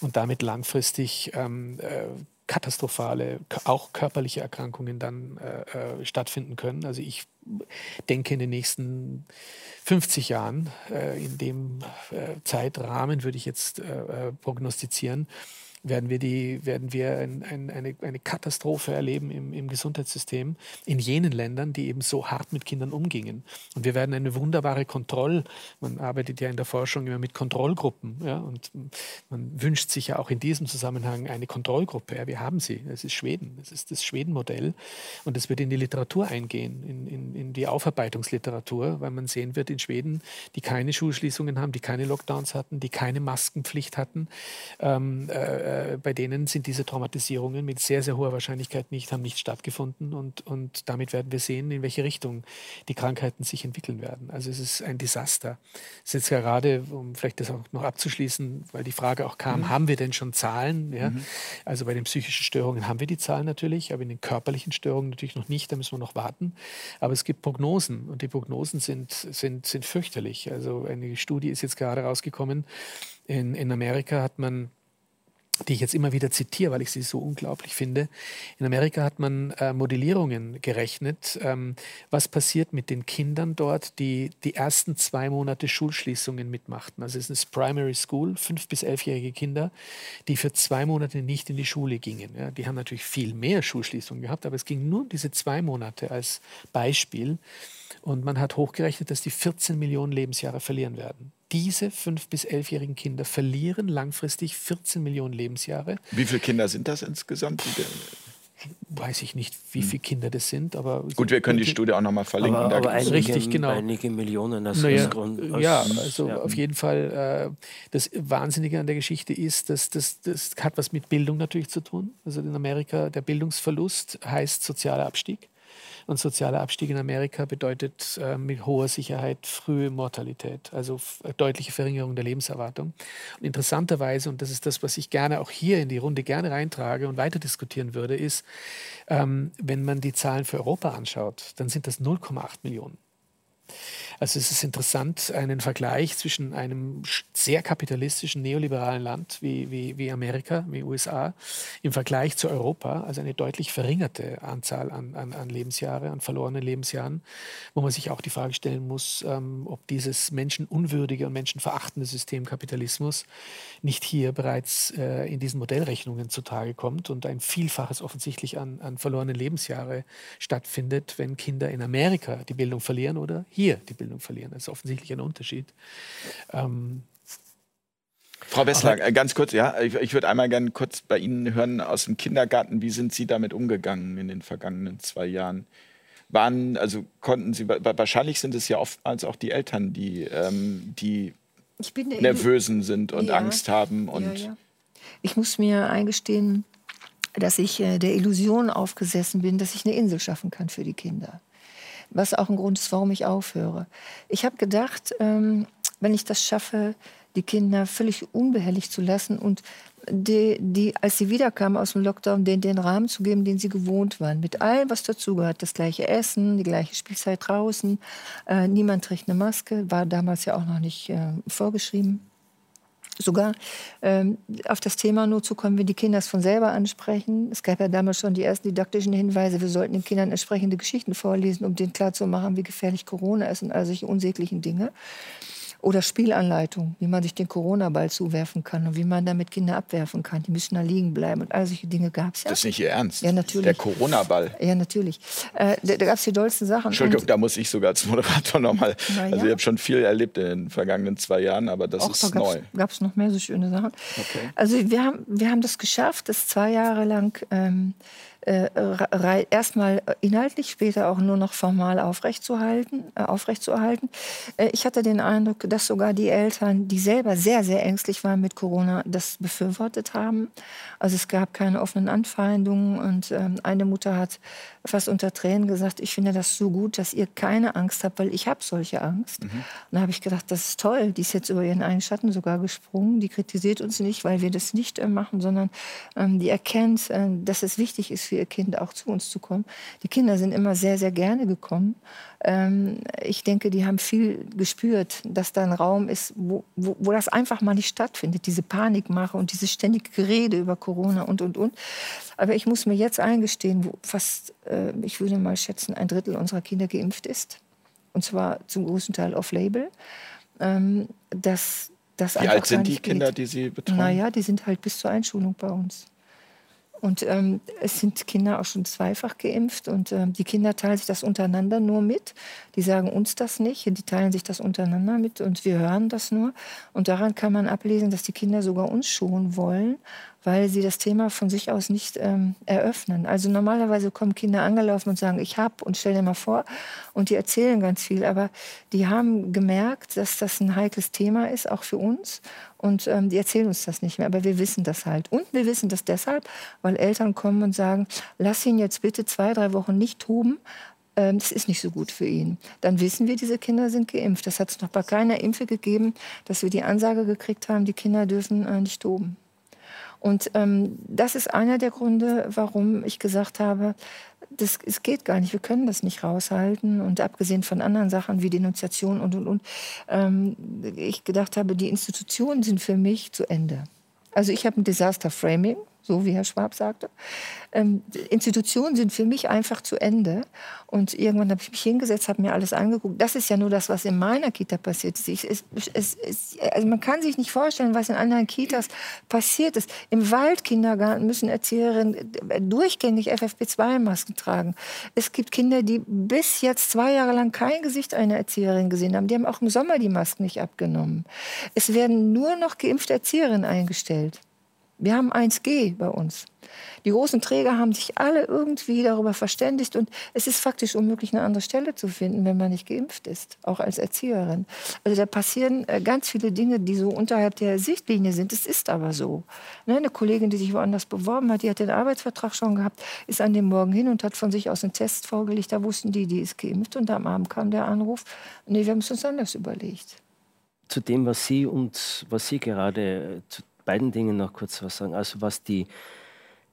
und damit langfristig ähm, äh, katastrophale, auch körperliche Erkrankungen dann äh, äh, stattfinden können. Also ich denke, in den nächsten fünfzig Jahren, äh, in dem äh, Zeitrahmen würde ich jetzt äh, prognostizieren, werden wir, die, werden wir ein, ein, eine, eine Katastrophe erleben im, im Gesundheitssystem in jenen Ländern, die eben so hart mit Kindern umgingen. Und wir werden eine wunderbare Kontroll, man arbeitet ja in der Forschung immer mit Kontrollgruppen, ja, und man wünscht sich ja auch in diesem Zusammenhang eine Kontrollgruppe. Ja, wir haben sie, es ist Schweden, es ist das Schweden-Modell und es wird in die Literatur eingehen, in, in, in die Aufarbeitungsliteratur, weil man sehen wird, in Schweden, die keine Schulschließungen haben, die keine Lockdowns hatten, die keine Maskenpflicht hatten, ähm, äh, bei denen sind diese Traumatisierungen mit sehr, sehr hoher Wahrscheinlichkeit nicht, haben nicht stattgefunden und, und damit werden wir sehen, in welche Richtung die Krankheiten sich entwickeln werden. Also es ist ein Desaster. Es ist jetzt gerade, um vielleicht das auch noch abzuschließen, weil die Frage auch kam, mhm. haben wir denn schon Zahlen? Ja? Mhm. Also bei den psychischen Störungen haben wir die Zahlen natürlich, aber in den körperlichen Störungen natürlich noch nicht, da müssen wir noch warten. Aber es gibt Prognosen und die Prognosen sind, sind, sind fürchterlich. Also eine Studie ist jetzt gerade rausgekommen, in, in Amerika hat man, die ich jetzt immer wieder zitiere, weil ich sie so unglaublich finde. In Amerika hat man äh, Modellierungen gerechnet. Ähm, was passiert mit den Kindern dort, die die ersten zwei Monate Schulschließungen mitmachten? Also es ist Primary School, fünf- bis elfjährige Kinder, die für zwei Monate nicht in die Schule gingen. Ja, die haben natürlich viel mehr Schulschließungen gehabt, aber es ging nur um diese zwei Monate als Beispiel. Und man hat hochgerechnet, dass die vierzehn Millionen Lebensjahre verlieren werden. Diese fünf- bis elfjährigen Kinder verlieren langfristig vierzehn Millionen Lebensjahre. Wie viele Kinder sind das insgesamt? Weiß ich nicht, wie viele Kinder das sind, aber... Gut, wir können die Studie auch nochmal verlinken. Aber, aber einige, richtig, genau. einige Millionen. Das naja, ist Grund, das ja, also ja. auf jeden Fall. Äh, das Wahnsinnige an der Geschichte ist, dass das, das hat was mit Bildung natürlich zu tun. Also in Amerika, der Bildungsverlust heißt sozialer Abstieg. Und sozialer Abstieg in Amerika bedeutet äh, mit hoher Sicherheit frühe Mortalität, also deutliche Verringerung der Lebenserwartung. Und interessanterweise, und das ist das, was ich gerne auch hier in die Runde gerne reintrage und weiter diskutieren würde, ist, ähm, wenn man die Zahlen für Europa anschaut, dann sind das null Komma acht Millionen. Also es ist interessant, einen Vergleich zwischen einem sehr kapitalistischen, neoliberalen Land wie, wie, wie Amerika, wie U S A, im Vergleich zu Europa, also eine deutlich verringerte Anzahl an, an, an Lebensjahre, an verlorenen Lebensjahren, wo man sich auch die Frage stellen muss, ähm, ob dieses menschenunwürdige und menschenverachtende System Kapitalismus nicht hier bereits äh, in diesen Modellrechnungen zutage kommt und ein Vielfaches offensichtlich an, an verlorenen Lebensjahre stattfindet, wenn Kinder in Amerika die Bildung verlieren oder hier die Bildung verlieren. Das ist offensichtlich ein Unterschied. Ähm Frau Wessler, aber ganz kurz, ja, ich, ich würde einmal gerne kurz bei Ihnen hören aus dem Kindergarten, wie sind Sie damit umgegangen in den vergangenen zwei Jahren? Waren, also konnten Sie, wahrscheinlich sind es ja oftmals auch die Eltern, die, ähm, die nervösen sind und ja, Angst haben. Und ja, ja. Ich muss mir eingestehen, dass ich der Illusion aufgesessen bin, dass ich eine Insel schaffen kann für die Kinder. Was auch ein Grund ist, warum ich aufhöre. Ich habe gedacht, ähm, wenn ich das schaffe, die Kinder völlig unbehelligt zu lassen und die, die, als sie wiederkamen aus dem Lockdown, denen den Rahmen zu geben, den sie gewohnt waren. Mit allem, was dazugehört. Das gleiche Essen, die gleiche Spielzeit draußen. Äh, niemand trägt eine Maske, war damals ja auch noch nicht äh, vorgeschrieben. Sogar ähm, auf das Thema nur zu kommen, wenn die Kinder es von selber ansprechen. Es gab ja damals schon die ersten didaktischen Hinweise, wir sollten den Kindern entsprechende Geschichten vorlesen, um denen klarzumachen, wie gefährlich Corona ist und all solche unsäglichen Dinge. Oder Spielanleitungen, wie man sich den Corona-Ball zuwerfen kann und wie man damit Kinder abwerfen kann. Die müssen da liegen bleiben und all solche Dinge gab es ja. Das ist nicht Ihr Ernst? Ja, natürlich. Der Corona-Ball? Ja, natürlich. Äh, da da gab es die dollsten Sachen. Entschuldigung, und da muss ich sogar als Moderator nochmal. Ja. Also ich habe schon viel erlebt in den vergangenen zwei Jahren, aber das Auch ist da gab's, neu. Gab es noch mehr so schöne Sachen. Okay. Also wir haben, wir haben das geschafft, das zwei Jahre lang ähm, Äh, erstmal inhaltlich, später auch nur noch formal aufrechtzuerhalten. Äh, aufrechtzuerhalten. Äh, ich hatte den Eindruck, dass sogar die Eltern, die selber sehr, sehr ängstlich waren mit Corona, das befürwortet haben. Also es gab keine offenen Anfeindungen und ähm, eine Mutter hat fast unter Tränen gesagt, ich finde das so gut, dass ihr keine Angst habt, weil ich habe solche Angst. Mhm. Und da habe ich gedacht, das ist toll, die ist jetzt über ihren eigenen Schatten sogar gesprungen, die kritisiert uns nicht, weil wir das nicht äh, machen, sondern ähm, die erkennt, äh, dass es wichtig ist für ihr Kind auch zu uns zu kommen. Die Kinder sind immer sehr, sehr gerne gekommen. Ähm, ich denke, die haben viel gespürt, dass da ein Raum ist, wo, wo, wo das einfach mal nicht stattfindet, diese Panikmache und dieses ständige Gerede über Corona und, und, und. Aber ich muss mir jetzt eingestehen, wo fast, äh, ich würde mal schätzen, ein Drittel unserer Kinder geimpft ist. Und zwar zum großen Teil off-label. Ähm, dass, dass Wie alt sind die Kinder, die Sie betreuen? Naja, die sind halt bis zur Einschulung bei uns. Und ähm, es sind Kinder auch schon zweifach geimpft und ähm, die Kinder teilen sich das untereinander nur mit. Die sagen uns das nicht, die teilen sich das untereinander mit und wir hören das nur. Und daran kann man ablesen, dass die Kinder sogar uns schonen wollen, weil sie das Thema von sich aus nicht ähm, eröffnen. Also normalerweise kommen Kinder angelaufen und sagen, ich habe und stell dir mal vor. Und die erzählen ganz viel, aber die haben gemerkt, dass das ein heikles Thema ist, auch für uns. Und ähm, die erzählen uns das nicht mehr, aber wir wissen das halt. Und wir wissen das deshalb, weil Eltern kommen und sagen, lass ihn jetzt bitte zwei, drei Wochen nicht toben, das ist nicht so gut für ihn. Dann wissen wir, diese Kinder sind geimpft. Das hat es noch bei keiner Impfe gegeben, dass wir die Ansage gekriegt haben, die Kinder dürfen äh, nicht toben. Und ähm, das ist einer der Gründe, warum ich gesagt habe, das, es geht gar nicht, wir können das nicht raushalten. Und abgesehen von anderen Sachen wie Denunziation und, und, und, ähm, ich gedacht habe, die Institutionen sind für mich zu Ende. Also ich habe ein Disaster-Framing, so wie Herr Schwab sagte. Ähm, Institutionen sind für mich einfach zu Ende. Und irgendwann habe ich mich hingesetzt, habe mir alles angeguckt. Das ist ja nur das, was in meiner Kita passiert ist. Ich, es, es, es, also man kann sich nicht vorstellen, was in anderen Kitas passiert ist. Im Waldkindergarten müssen Erzieherinnen durchgängig F F P zwei Masken tragen. Es gibt Kinder, die bis jetzt zwei Jahre lang kein Gesicht einer Erzieherin gesehen haben. Die haben auch im Sommer die Masken nicht abgenommen. Es werden nur noch geimpfte Erzieherinnen eingestellt. Wir haben eins G bei uns. Die großen Träger haben sich alle irgendwie darüber verständigt. Und es ist faktisch unmöglich, eine andere Stelle zu finden, wenn man nicht geimpft ist, auch als Erzieherin. Also da passieren ganz viele Dinge, die so unterhalb der Sichtlinie sind. Es ist aber so. Eine Kollegin, die sich woanders beworben hat, die hat den Arbeitsvertrag schon gehabt, ist an dem Morgen hin und hat von sich aus einen Test vorgelegt. Da wussten die, die ist geimpft. Und am Abend kam der Anruf, nee, wir haben es uns anders überlegt. Zu dem, was Sie und was Sie gerade zu beiden Dingen noch kurz was sagen. Also was die,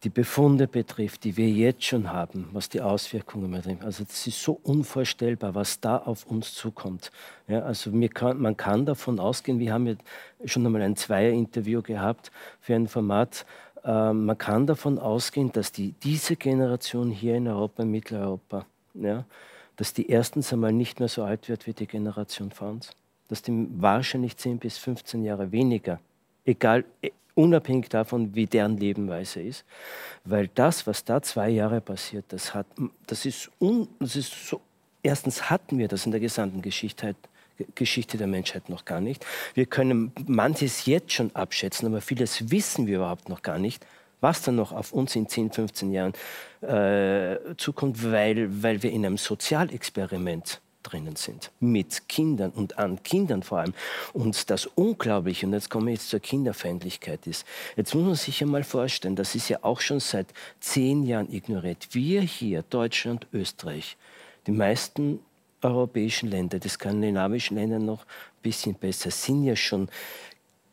die Befunde betrifft, die wir jetzt schon haben, was die Auswirkungen betrifft. Also das ist so unvorstellbar, was da auf uns zukommt. Ja, also mir kann, man kann davon ausgehen, wir haben ja schon einmal ein Zweier-Interview gehabt für ein Format. Äh, man kann davon ausgehen, dass die, diese Generation hier in Europa, in Mitteleuropa, ja, dass die erstens einmal nicht mehr so alt wird wie die Generation vor uns. Dass die wahrscheinlich zehn bis fünfzehn Jahre weniger, egal, unabhängig davon, wie deren Lebensweise ist. Weil das, was da zwei Jahre passiert, das hat, das ist, un, das ist so, erstens hatten wir das in der gesamten Geschichte, Geschichte der Menschheit noch gar nicht. Wir können manches jetzt schon abschätzen, aber vieles wissen wir überhaupt noch gar nicht, was dann noch auf uns in zehn, fünfzehn Jahren äh, zukommt, weil, weil wir in einem Sozialexperiment drinnen sind, mit Kindern und an Kindern vor allem. Und das Unglaubliche, und jetzt kommen wir jetzt zur Kinderfeindlichkeit, ist, jetzt muss man sich einmal vorstellen, das ist ja auch schon seit zehn Jahren ignoriert. Wir hier, Deutschland, Österreich, die meisten europäischen Länder, die skandinavischen Länder noch ein bisschen besser, sind ja schon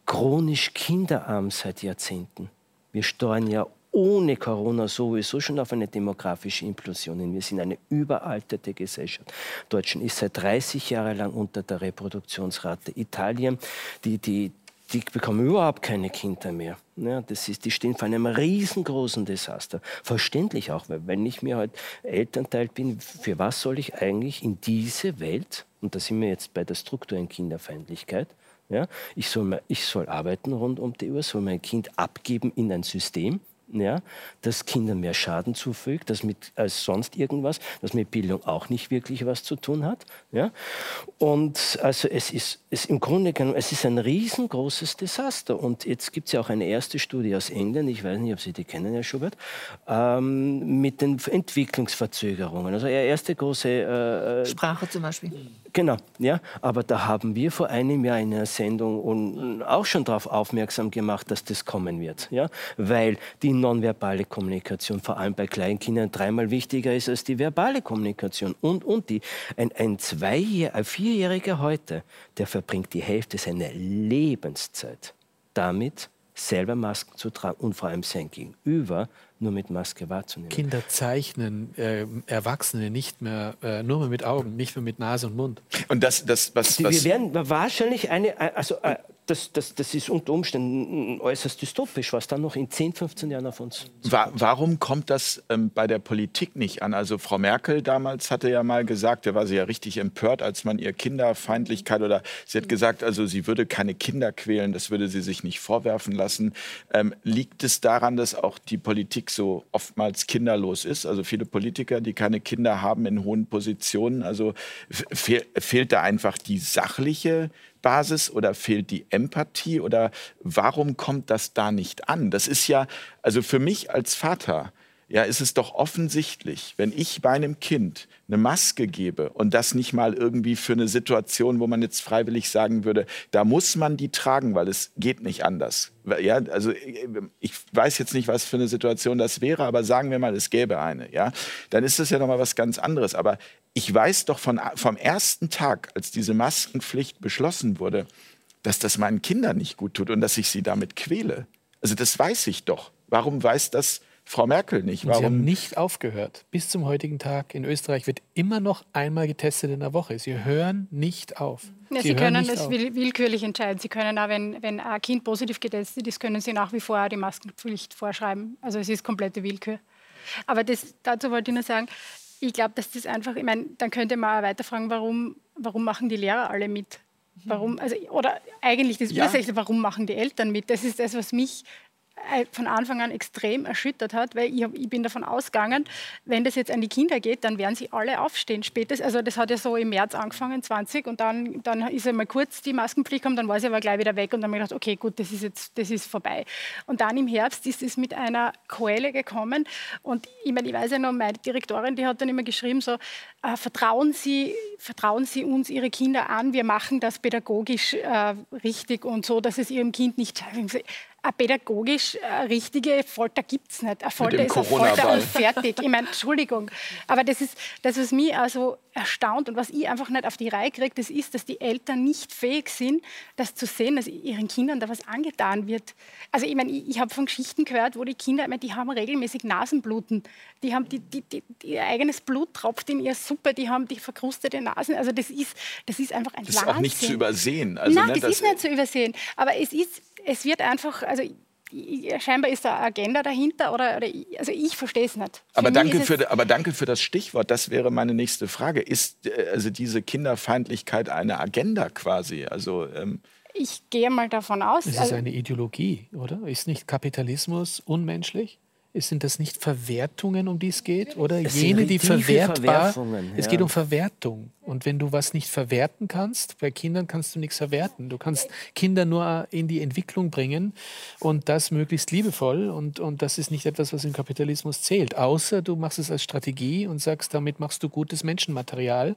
chronisch kinderarm seit Jahrzehnten. Wir steuern ja ohne Corona sowieso schon auf eine demografische Implosion hin. Wir sind eine überalterte Gesellschaft. Deutschland ist seit dreißig Jahren lang unter der Reproduktionsrate. Italien, die, die, die bekommen überhaupt keine Kinder mehr. Ja, das ist, die stehen vor einem riesengroßen Desaster. Verständlich auch, weil wenn ich mir heute Elternteil bin, für was soll ich eigentlich in diese Welt und da sind wir jetzt bei der strukturellen Kinderfeindlichkeit, ja, ich soll, ich soll arbeiten rund um die Uhr, soll mein Kind abgeben in ein System, ja, das Kindern mehr Schaden zufügt, das mit, als sonst irgendwas, das mit Bildung auch nicht wirklich was zu tun hat. Ja. Und also es ist es im Grunde genommen, es ist ein riesengroßes Desaster. Und jetzt gibt es ja auch eine erste Studie aus England, ich weiß nicht, ob Sie die kennen, Herr Schubert, ähm, mit den Entwicklungsverzögerungen. Also eine erste große... Äh, Sprache zum Beispiel. Genau, ja. Aber da haben wir vor einem Jahr in einer Sendung und auch schon darauf aufmerksam gemacht, dass das kommen wird. Ja? Weil die nonverbale Kommunikation vor allem bei kleinen Kindern dreimal wichtiger ist als die verbale Kommunikation. Und, und die, ein, ein, Zweijähr-, ein Vierjähriger heute, der verbringt die Hälfte seiner Lebenszeit damit, selber Masken zu tragen und vor allem sein Gegenüber nur mit Maske wahrzunehmen. Kinder zeichnen äh, Erwachsene nicht mehr, äh, nur mehr mit Augen, nicht mehr mit Nase und Mund. Und das, das, was, was wir werden wahrscheinlich eine, also äh, das, das, das ist unter Umständen äußerst dystopisch, was dann noch in zehn, fünfzehn Jahren auf uns Wa- Warum kommt das ähm, bei der Politik nicht an? Also Frau Merkel damals hatte ja mal gesagt, da war sie ja richtig empört, als man ihr Kinderfeindlichkeit oder sie hat gesagt, also sie würde keine Kinder quälen, das würde sie sich nicht vorwerfen lassen. Ähm, liegt es daran, dass auch die Politik so oftmals kinderlos ist? Also viele Politiker, die keine Kinder haben in hohen Positionen, also fe- fehlt da einfach die sachliche Basis oder fehlt die Empathie oder warum kommt das da nicht an? Das ist ja, also für mich als Vater, ja, ist es doch offensichtlich, wenn ich meinem Kind eine Maske gebe und das nicht mal irgendwie für eine Situation, wo man jetzt freiwillig sagen würde, da muss man die tragen, weil es geht nicht anders. Ja, also ich weiß jetzt nicht, was für eine Situation das wäre, aber sagen wir mal, es gäbe eine, ja, dann ist das ja nochmal was ganz anderes. Aber ich weiß doch von, vom ersten Tag, als diese Maskenpflicht beschlossen wurde, dass das meinen Kindern nicht gut tut und dass ich sie damit quäle. Also das weiß ich doch. Warum weiß das Frau Merkel nicht? Warum? Sie haben nicht aufgehört. Bis zum heutigen Tag in Österreich wird immer noch einmal getestet in der Woche. Sie hören nicht auf. Ja, Sie, Sie können das auf. willkürlich entscheiden. Sie können auch, wenn, wenn ein Kind positiv getestet ist, können Sie nach wie vor die Maskenpflicht vorschreiben. Also es ist komplette Willkür. Aber das, dazu wollte ich nur sagen, ich glaube, dass das einfach, ich meine, dann könnte man auch weiterfragen, warum, warum machen die Lehrer alle mit? Warum? Also, oder eigentlich das ja. Ursächliche, warum machen die Eltern mit? Das ist das, was mich von Anfang an extrem erschüttert hat, weil ich, ich bin davon ausgegangen, wenn das jetzt an die Kinder geht, dann werden sie alle aufstehen spätestens. Also das hat ja so im März angefangen, zwanzig, und dann, dann ist einmal kurz die Maskenpflicht gekommen, dann war sie aber gleich wieder weg und dann habe ich gedacht, okay, gut, das ist jetzt, das ist vorbei. Und dann im Herbst ist es mit einer Keule gekommen und ich meine, ich weiß ja noch, meine Direktorin, die hat dann immer geschrieben, so, äh, vertrauen Sie, vertrauen Sie uns Ihre Kinder an, wir machen das pädagogisch äh, richtig und so, dass es Ihrem Kind nicht schadet. Eine pädagogisch äh, richtige Folter gibt es nicht. Eine Folter ist eine Folter und fertig. Ich meine, Entschuldigung. Aber das ist das, was mich also erstaunt und was ich einfach nicht auf die Reihe kriege, das ist, dass die Eltern nicht fähig sind, das zu sehen, dass ihren Kindern da was angetan wird. Also ich meine, ich, ich habe von Geschichten gehört, wo die Kinder, ich meine, die haben regelmäßig Nasenbluten. Die haben die, die, die, die, ihr eigenes Blut tropft in ihre Suppe, die haben die verkrustete Nasen. Also das ist, das ist einfach ein Wahnsinn. Das ist auch nicht zu übersehen. Also, Nein, ne, das, das ist nicht zu übersehen. Aber es ist... Es wird einfach, also scheinbar ist da eine Agenda dahinter, oder, oder also ich verstehe es nicht. Aber danke, es für, aber danke für das Stichwort, das wäre meine nächste Frage. Ist also diese Kinderfeindlichkeit eine Agenda quasi? Also, ähm ich gehe mal davon aus. Es ist eine Ideologie, oder? Ist nicht Kapitalismus unmenschlich? Sind das nicht Verwertungen, um die es geht? Oder es jene, die verwertbar... Ja. Es geht um Verwertung. Und wenn du was nicht verwerten kannst, bei Kindern kannst du nichts verwerten. Du kannst Kinder nur in die Entwicklung bringen und das möglichst liebevoll. Und, und das ist nicht etwas, was im Kapitalismus zählt. Außer du machst es als Strategie und sagst, damit machst du gutes Menschenmaterial.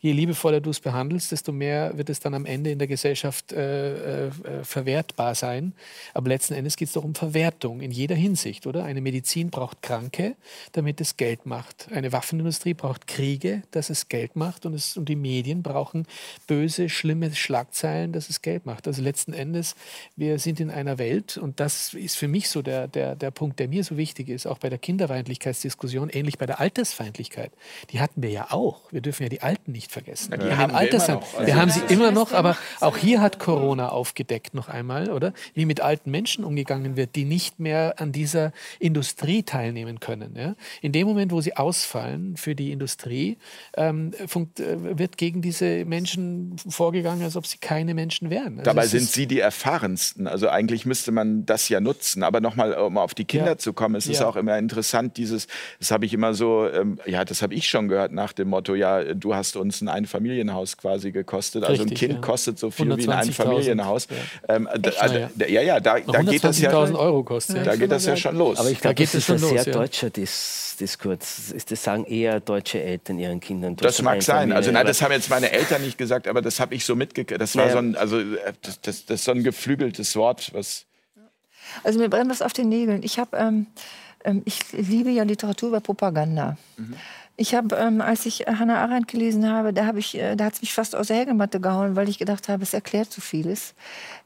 Je liebevoller du es behandelst, desto mehr wird es dann am Ende in der Gesellschaft äh, äh, verwertbar sein. Aber letzten Endes geht es doch um Verwertung in jeder Hinsicht, oder? Eine Medizin braucht Kranke, damit es Geld macht. Eine Waffenindustrie braucht Kriege, dass es Geld macht. Und, es, und die Medien brauchen böse, schlimme Schlagzeilen, dass es Geld macht. Also letzten Endes, wir sind in einer Welt, und das ist für mich so der, der, der Punkt, der mir so wichtig ist, auch bei der Kinderfeindlichkeitsdiskussion, ähnlich bei der Altersfeindlichkeit. Die hatten wir ja auch. Wir dürfen ja die Alten nicht vergessen. Na, die ja, haben wir, Alters- wir, also wir haben sie immer noch, aber auch hier hat Corona aufgedeckt noch einmal, oder? Wie mit alten Menschen umgegangen wird, die nicht mehr an dieser Industrie teilnehmen können. Ja? In dem Moment, wo sie ausfallen für die Industrie, ähm, funkt, wird gegen diese Menschen vorgegangen, als ob sie keine Menschen wären. Also dabei sind sie die Erfahrensten. Also eigentlich müsste man das ja nutzen. Aber nochmal, um auf die Kinder ja. zu kommen, es ja. ist auch immer interessant, dieses, das habe ich immer so, ähm, ja, das habe ich schon gehört nach dem Motto, ja, du hast uns ein Einfamilienhaus quasi gekostet. Richtig, also ein Kind ja. kostet so viel wie ein Einfamilienhaus. Ja, ähm, Echt, also, ja, ja, ja, da, da geht das ja, Euro kostet, ja. Da geht das ja schon los. Aber ich glaube, da geht das ist schon ein los, sehr ja. deutscher Dis Diskurs. Das sagen eher deutsche Eltern ihren Kindern. Das mag sein. Also nein, das haben jetzt meine Eltern nicht gesagt, aber das habe ich so mitgekriegt. Das war ja. so ein, also das, das, das ist so ein geflügeltes Wort, was. Also mir brennt das auf den Nägeln. Ich habe, ähm, ich liebe ja Literatur über Propaganda. Mhm. Ich habe, ähm, als ich Hannah Arendt gelesen habe, da, hab ich, äh, da hat es mich fast aus der Hängematte gehauen, weil ich gedacht habe, es erklärt so vieles,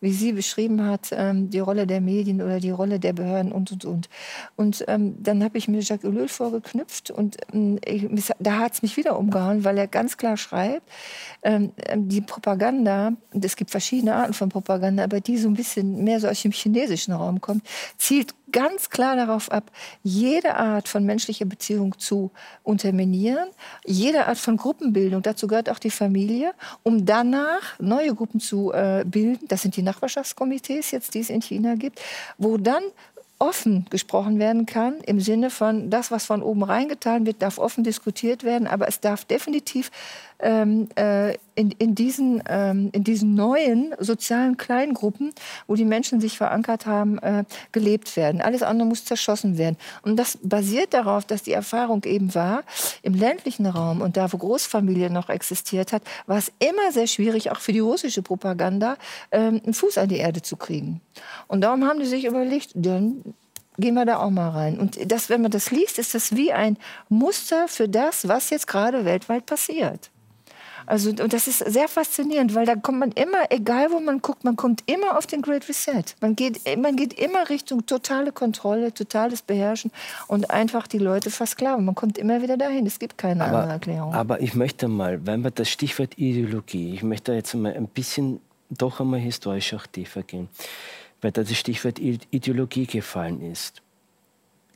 wie sie beschrieben hat, ähm, die Rolle der Medien oder die Rolle der Behörden und, und, und. Und ähm, dann habe ich mir Jacques Ellul vorgeknüpft und ähm, ich, da hat es mich wieder umgehauen, weil er ganz klar schreibt, ähm, die Propaganda, und es gibt verschiedene Arten von Propaganda, aber die so ein bisschen mehr so aus dem chinesischen Raum kommt, zielt ganz klar darauf ab, jede Art von menschlicher Beziehung zu unterminieren, jede Art von Gruppenbildung, dazu gehört auch die Familie, um danach neue Gruppen zu äh, bilden, das sind die Nachbarschaftskomitees jetzt, die es in China gibt, wo dann offen gesprochen werden kann, im Sinne von, das, was von oben reingetan wird, darf offen diskutiert werden, aber es darf definitiv ähm, äh, in, in, diesen, ähm, in diesen neuen sozialen Kleingruppen, wo die Menschen sich verankert haben, äh, gelebt werden. Alles andere muss zerschossen werden. Und das basiert darauf, dass die Erfahrung eben war, im ländlichen Raum und da, wo Großfamilie noch existiert hat, war es immer sehr schwierig, auch für die russische Propaganda, ähm, einen Fuß an die Erde zu kriegen. Und darum haben die sich überlegt, dann gehen wir da auch mal rein. Und das, wenn man das liest, ist das wie ein Muster für das, was jetzt gerade weltweit passiert. Also, und das ist sehr faszinierend, weil da kommt man immer, egal wo man guckt, man kommt immer auf den Great Reset. Man geht, man geht immer Richtung totale Kontrolle, totales Beherrschen und einfach die Leute versklaven. Man kommt immer wieder dahin, es gibt keine aber, andere Erklärung. Aber ich möchte mal, weil man das Stichwort Ideologie, ich möchte jetzt mal ein bisschen, doch einmal historisch auch tiefer gehen, weil da das Stichwort Ideologie gefallen ist.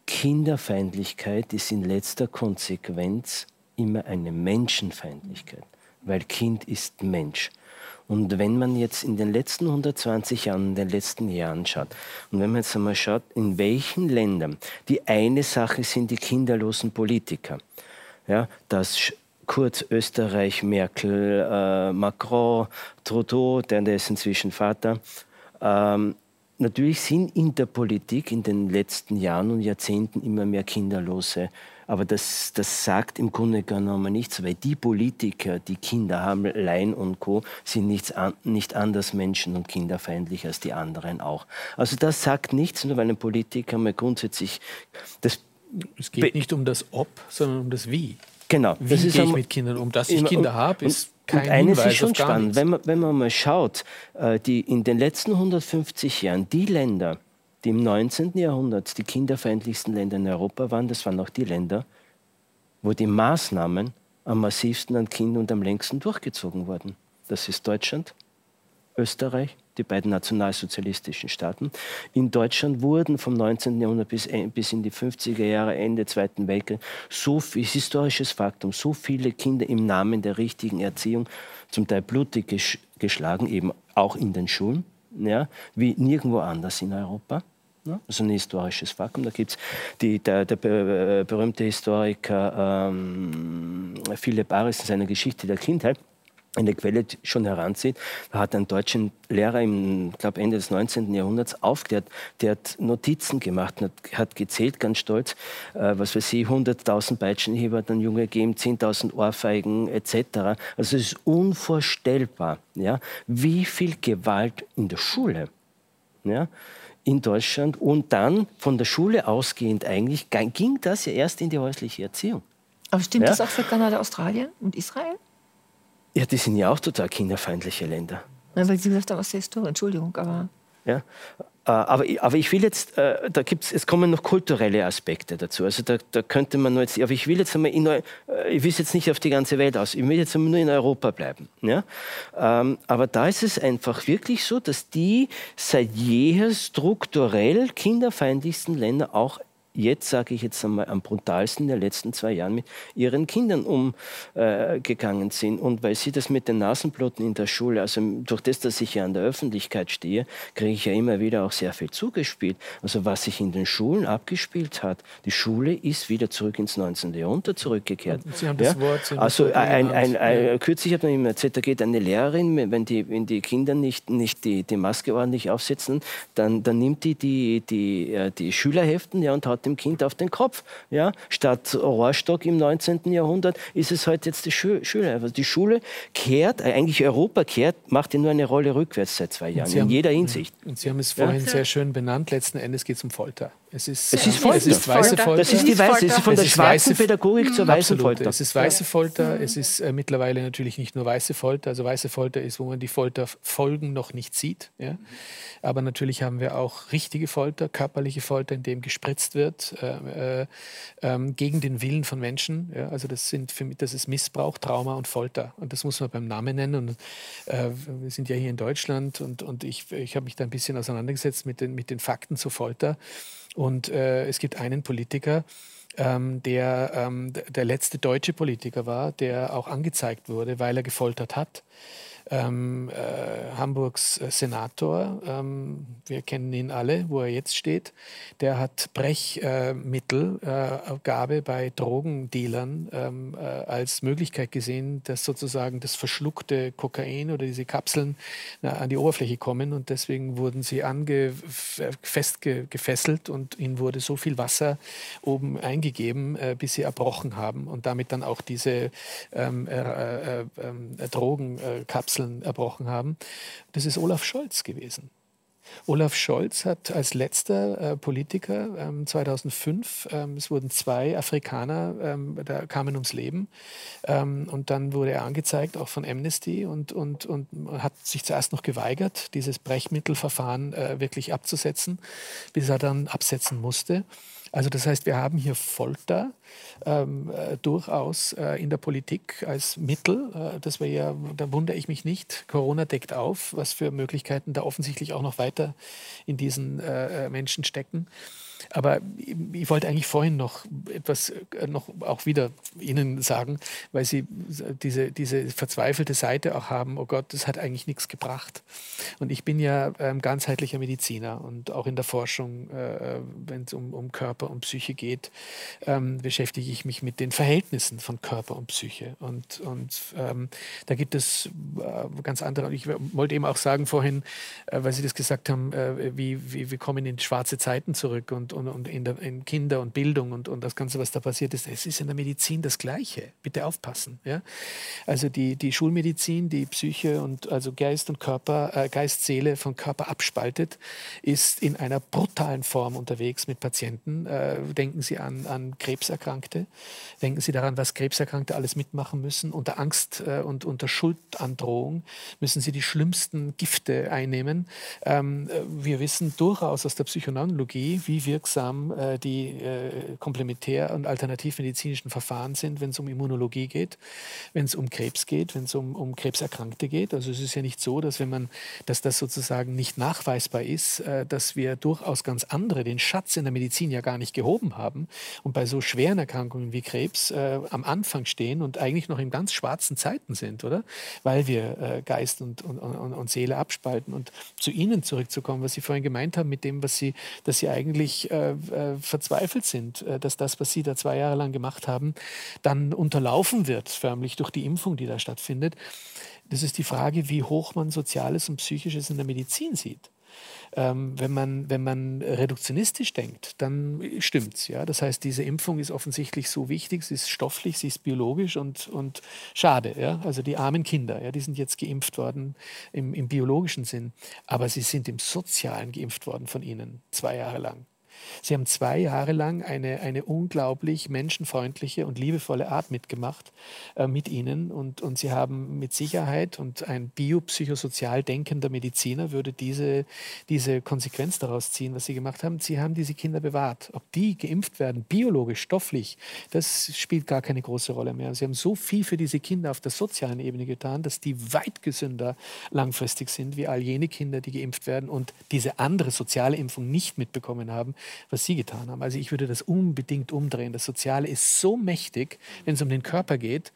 Kinderfeindlichkeit ist in letzter Konsequenz immer eine Menschenfeindlichkeit, weil Kind ist Mensch. Und wenn man jetzt in den letzten hundertzwanzig Jahren, in den letzten Jahren schaut, und wenn man jetzt einmal schaut, in welchen Ländern, die eine Sache sind die kinderlosen Politiker, ja, das Kurz, Österreich, Merkel, äh, Macron, Trudeau, der, der ist inzwischen Vater, ähm, natürlich sind in der Politik in den letzten Jahren und Jahrzehnten immer mehr Kinderlose. Aber das, das sagt im Grunde genommen nichts, weil die Politiker, die Kinder haben, Lein und Co., sind nichts an, nicht anders menschen- und kinderfeindlich als die anderen auch. Also das sagt nichts, nur weil ein Politiker mal grundsätzlich... Das es geht nicht um das Ob, sondern um das Wie. Genau. Wie das ist gehe ich mit Kindern um? Dass ich Kinder habe, ist... Und eines ist schon spannend, wenn man, wenn man mal schaut, die in den letzten hundertfünfzig Jahren, die Länder, die im neunzehnten Jahrhundert die kinderfeindlichsten Länder in Europa waren, das waren auch die Länder, wo die Maßnahmen am massivsten an Kindern und am längsten durchgezogen wurden. Das ist Deutschland, Österreich, die beiden nationalsozialistischen Staaten. In Deutschland wurden vom neunzehnten Jahrhundert bis, bis in die fünfziger Jahre, Ende Zweiten Weltkrieg, so viel historisches Faktum, so viele Kinder im Namen der richtigen Erziehung, zum Teil blutig gesch geschlagen, eben auch in den Schulen, ja, wie nirgendwo anders in Europa. Ja, also ein historisches Faktum. Da gibt es der, der berühmte Historiker ähm, Philippe Ariès in seiner Geschichte der Kindheit, eine Quelle schon heranzieht, da hat ein deutscher Lehrer im, glaube Ende des neunzehnten Jahrhunderts aufklärt, der hat Notizen gemacht, hat, hat gezählt, ganz stolz, äh, was weiß ich, hunderttausend Peitschenheber hat ein Junge gegeben, zehntausend Ohrfeigen et cetera. Also es ist unvorstellbar, ja, wie viel Gewalt in der Schule, ja, in Deutschland und dann von der Schule ausgehend eigentlich ging das ja erst in die häusliche Erziehung. Aber stimmt ja? das auch für Kanada, Australien und Israel? Ja, die sind ja auch total kinderfeindliche Länder. Ja, weil Sie gesagt haben, aus der Historie, Entschuldigung, aber... Ja, aber, aber ich will jetzt, da gibt's, es kommen noch kulturelle Aspekte dazu, also da, da könnte man nur jetzt, aber ich will jetzt einmal, in, ich will jetzt nicht auf die ganze Welt aus, ich will jetzt einmal nur in Europa bleiben, ja? Aber da ist es einfach wirklich so, dass die seit jeher strukturell kinderfeindlichsten Länder auch jetzt, sage ich jetzt einmal, am brutalsten in den letzten zwei Jahren mit ihren Kindern umgegangen äh, sind. Und weil Sie das mit den Nasenbluten in der Schule, also durch das, dass ich ja an der Öffentlichkeit stehe, kriege ich ja immer wieder auch sehr viel zugespielt. Also was sich in den Schulen abgespielt hat, die Schule ist wieder zurück ins neunzehnten Jahrhundert zurückgekehrt. Sie haben das Wort. Sie haben also das Wort ein, ein, ein, ja. Kürzlich hat man immer erzählt, da geht eine Lehrerin, wenn die, wenn die Kinder nicht, nicht die, die Maske ordentlich aufsetzen, dann, dann nimmt die die, die, die Schülerheften, ja, und haut dem Kind auf den Kopf. Ja? Statt Rohrstock im neunzehnten Jahrhundert ist es heute jetzt die Schu Schule. Also die Schule kehrt, eigentlich Europa kehrt, macht ja nur eine Rolle rückwärts seit zwei Jahren, in jeder Hinsicht. Und Sie haben es vorhin ja. sehr schön benannt, letzten Endes geht es um Folter. Es ist, es ist Folter. Es ist weiße Folter. Das ist die weiße, es ist von der schwarzen Pädagogik zur weißen Folter. Es ist weiße Folter, es ist äh, mittlerweile natürlich nicht nur weiße Folter, also weiße Folter ist, wo man die Folterfolgen noch nicht sieht. Ja? Aber natürlich haben wir auch richtige Folter, körperliche Folter, in dem gespritzt wird, äh, äh, äh, gegen den Willen von Menschen. Ja? Also das, sind für mich, das ist Missbrauch, Trauma und Folter. Und das muss man beim Namen nennen. Und, äh, wir sind ja hier in Deutschland und, und ich, ich habe mich da ein bisschen auseinandergesetzt mit den, mit den Fakten zur Folter. Und äh, es gibt einen Politiker, ähm, der ähm, der letzte deutsche Politiker war, der auch angezeigt wurde, weil er gefoltert hat. Ähm, äh, Hamburgs Senator, ähm, wir kennen ihn alle, wo er jetzt steht, der hat Brechmittelabgabe äh, äh, bei Drogendealern ähm, äh, als Möglichkeit gesehen, dass sozusagen das verschluckte Kokain oder diese Kapseln na, an die Oberfläche kommen, und deswegen wurden sie ange festge gefesselt und ihnen wurde so viel Wasser oben eingegeben, äh, bis sie erbrochen haben und damit dann auch diese ähm, äh, äh, äh, Drogenkapseln erbrochen haben. Das ist Olaf Scholz gewesen. Olaf Scholz hat als letzter äh, Politiker ähm, zweitausendfünf, ähm, es wurden zwei Afrikaner, ähm, da kamen ums Leben, ähm, und dann wurde er angezeigt, auch von Amnesty, und, und, und hat sich zuerst noch geweigert, dieses Brechmittelverfahren äh, wirklich abzusetzen, bis er dann absetzen musste. Also das heißt, wir haben hier Folter ähm, äh, durchaus äh, in der Politik als Mittel. Äh, das wäre ja, da wundere ich mich nicht. Corona deckt auf, was für Möglichkeiten da offensichtlich auch noch weiter in diesen äh, Menschen stecken. Aber ich, ich wollte eigentlich vorhin noch etwas äh, noch auch wieder Ihnen sagen, weil Sie diese, diese verzweifelte Seite auch haben, oh Gott, das hat eigentlich nichts gebracht. Und ich bin ja ähm, ganzheitlicher Mediziner und auch in der Forschung, äh, wenn es um, um Körper und Psyche geht, ähm, beschäftige ich mich mit den Verhältnissen von Körper und Psyche. Und, und ähm, da gibt es äh, ganz andere. Ich wollte eben auch sagen vorhin, äh, weil Sie das gesagt haben, äh, wie, wie wir kommen in schwarze Zeiten zurück und Und, und in, der, in Kinder und Bildung und, und das Ganze, was da passiert ist, es ist in der Medizin das Gleiche. Bitte aufpassen. Ja? Also die, die Schulmedizin, die Psyche und also Geist und Körper, äh, Geist, Seele von Körper abspaltet, ist in einer brutalen Form unterwegs mit Patienten. Äh, denken Sie an, an Krebserkrankte. Denken Sie daran, was Krebserkrankte alles mitmachen müssen. Unter Angst äh, und unter Schuldandrohung müssen sie die schlimmsten Gifte einnehmen. Ähm, wir wissen durchaus aus der Psychoneurologie, wie wir wirksam äh, die äh, komplementär- und alternativmedizinischen Verfahren sind, wenn es um Immunologie geht, wenn es um Krebs geht, wenn es um, um Krebserkrankte geht. Also es ist ja nicht so, dass wenn man, dass das sozusagen nicht nachweisbar ist, äh, dass wir durchaus ganz andere, den Schatz in der Medizin ja gar nicht gehoben haben und bei so schweren Erkrankungen wie Krebs äh, am Anfang stehen und eigentlich noch in ganz schwarzen Zeiten sind, oder? Weil wir äh, Geist und, und, und, und Seele abspalten. Und zu Ihnen zurückzukommen, was Sie vorhin gemeint haben mit dem, was Sie, dass Sie eigentlich verzweifelt sind, dass das, was Sie da zwei Jahre lang gemacht haben, dann unterlaufen wird, förmlich durch die Impfung, die da stattfindet. Das ist die Frage, wie hoch man Soziales und Psychisches in der Medizin sieht. Ähm, wenn man, wenn man reduktionistisch denkt, dann stimmt's. Ja? Das heißt, diese Impfung ist offensichtlich so wichtig, sie ist stofflich, sie ist biologisch und, und schade. Ja? Also die armen Kinder, ja, die sind jetzt geimpft worden im, im biologischen Sinn, aber sie sind im Sozialen geimpft worden von Ihnen, zwei Jahre lang. Sie haben zwei Jahre lang eine, eine unglaublich menschenfreundliche und liebevolle Art mitgemacht äh, mit Ihnen. Und, und Sie haben mit Sicherheit, und ein biopsychosozial denkender Mediziner würde diese, diese Konsequenz daraus ziehen, was Sie gemacht haben. Sie haben diese Kinder bewahrt. Ob die geimpft werden, biologisch, stofflich, das spielt gar keine große Rolle mehr. Sie haben so viel für diese Kinder auf der sozialen Ebene getan, dass die weit gesünder langfristig sind, wie all jene Kinder, die geimpft werden und diese andere soziale Impfung nicht mitbekommen haben, was Sie getan haben. Also ich würde das unbedingt umdrehen. Das Soziale ist so mächtig, wenn es um den Körper geht,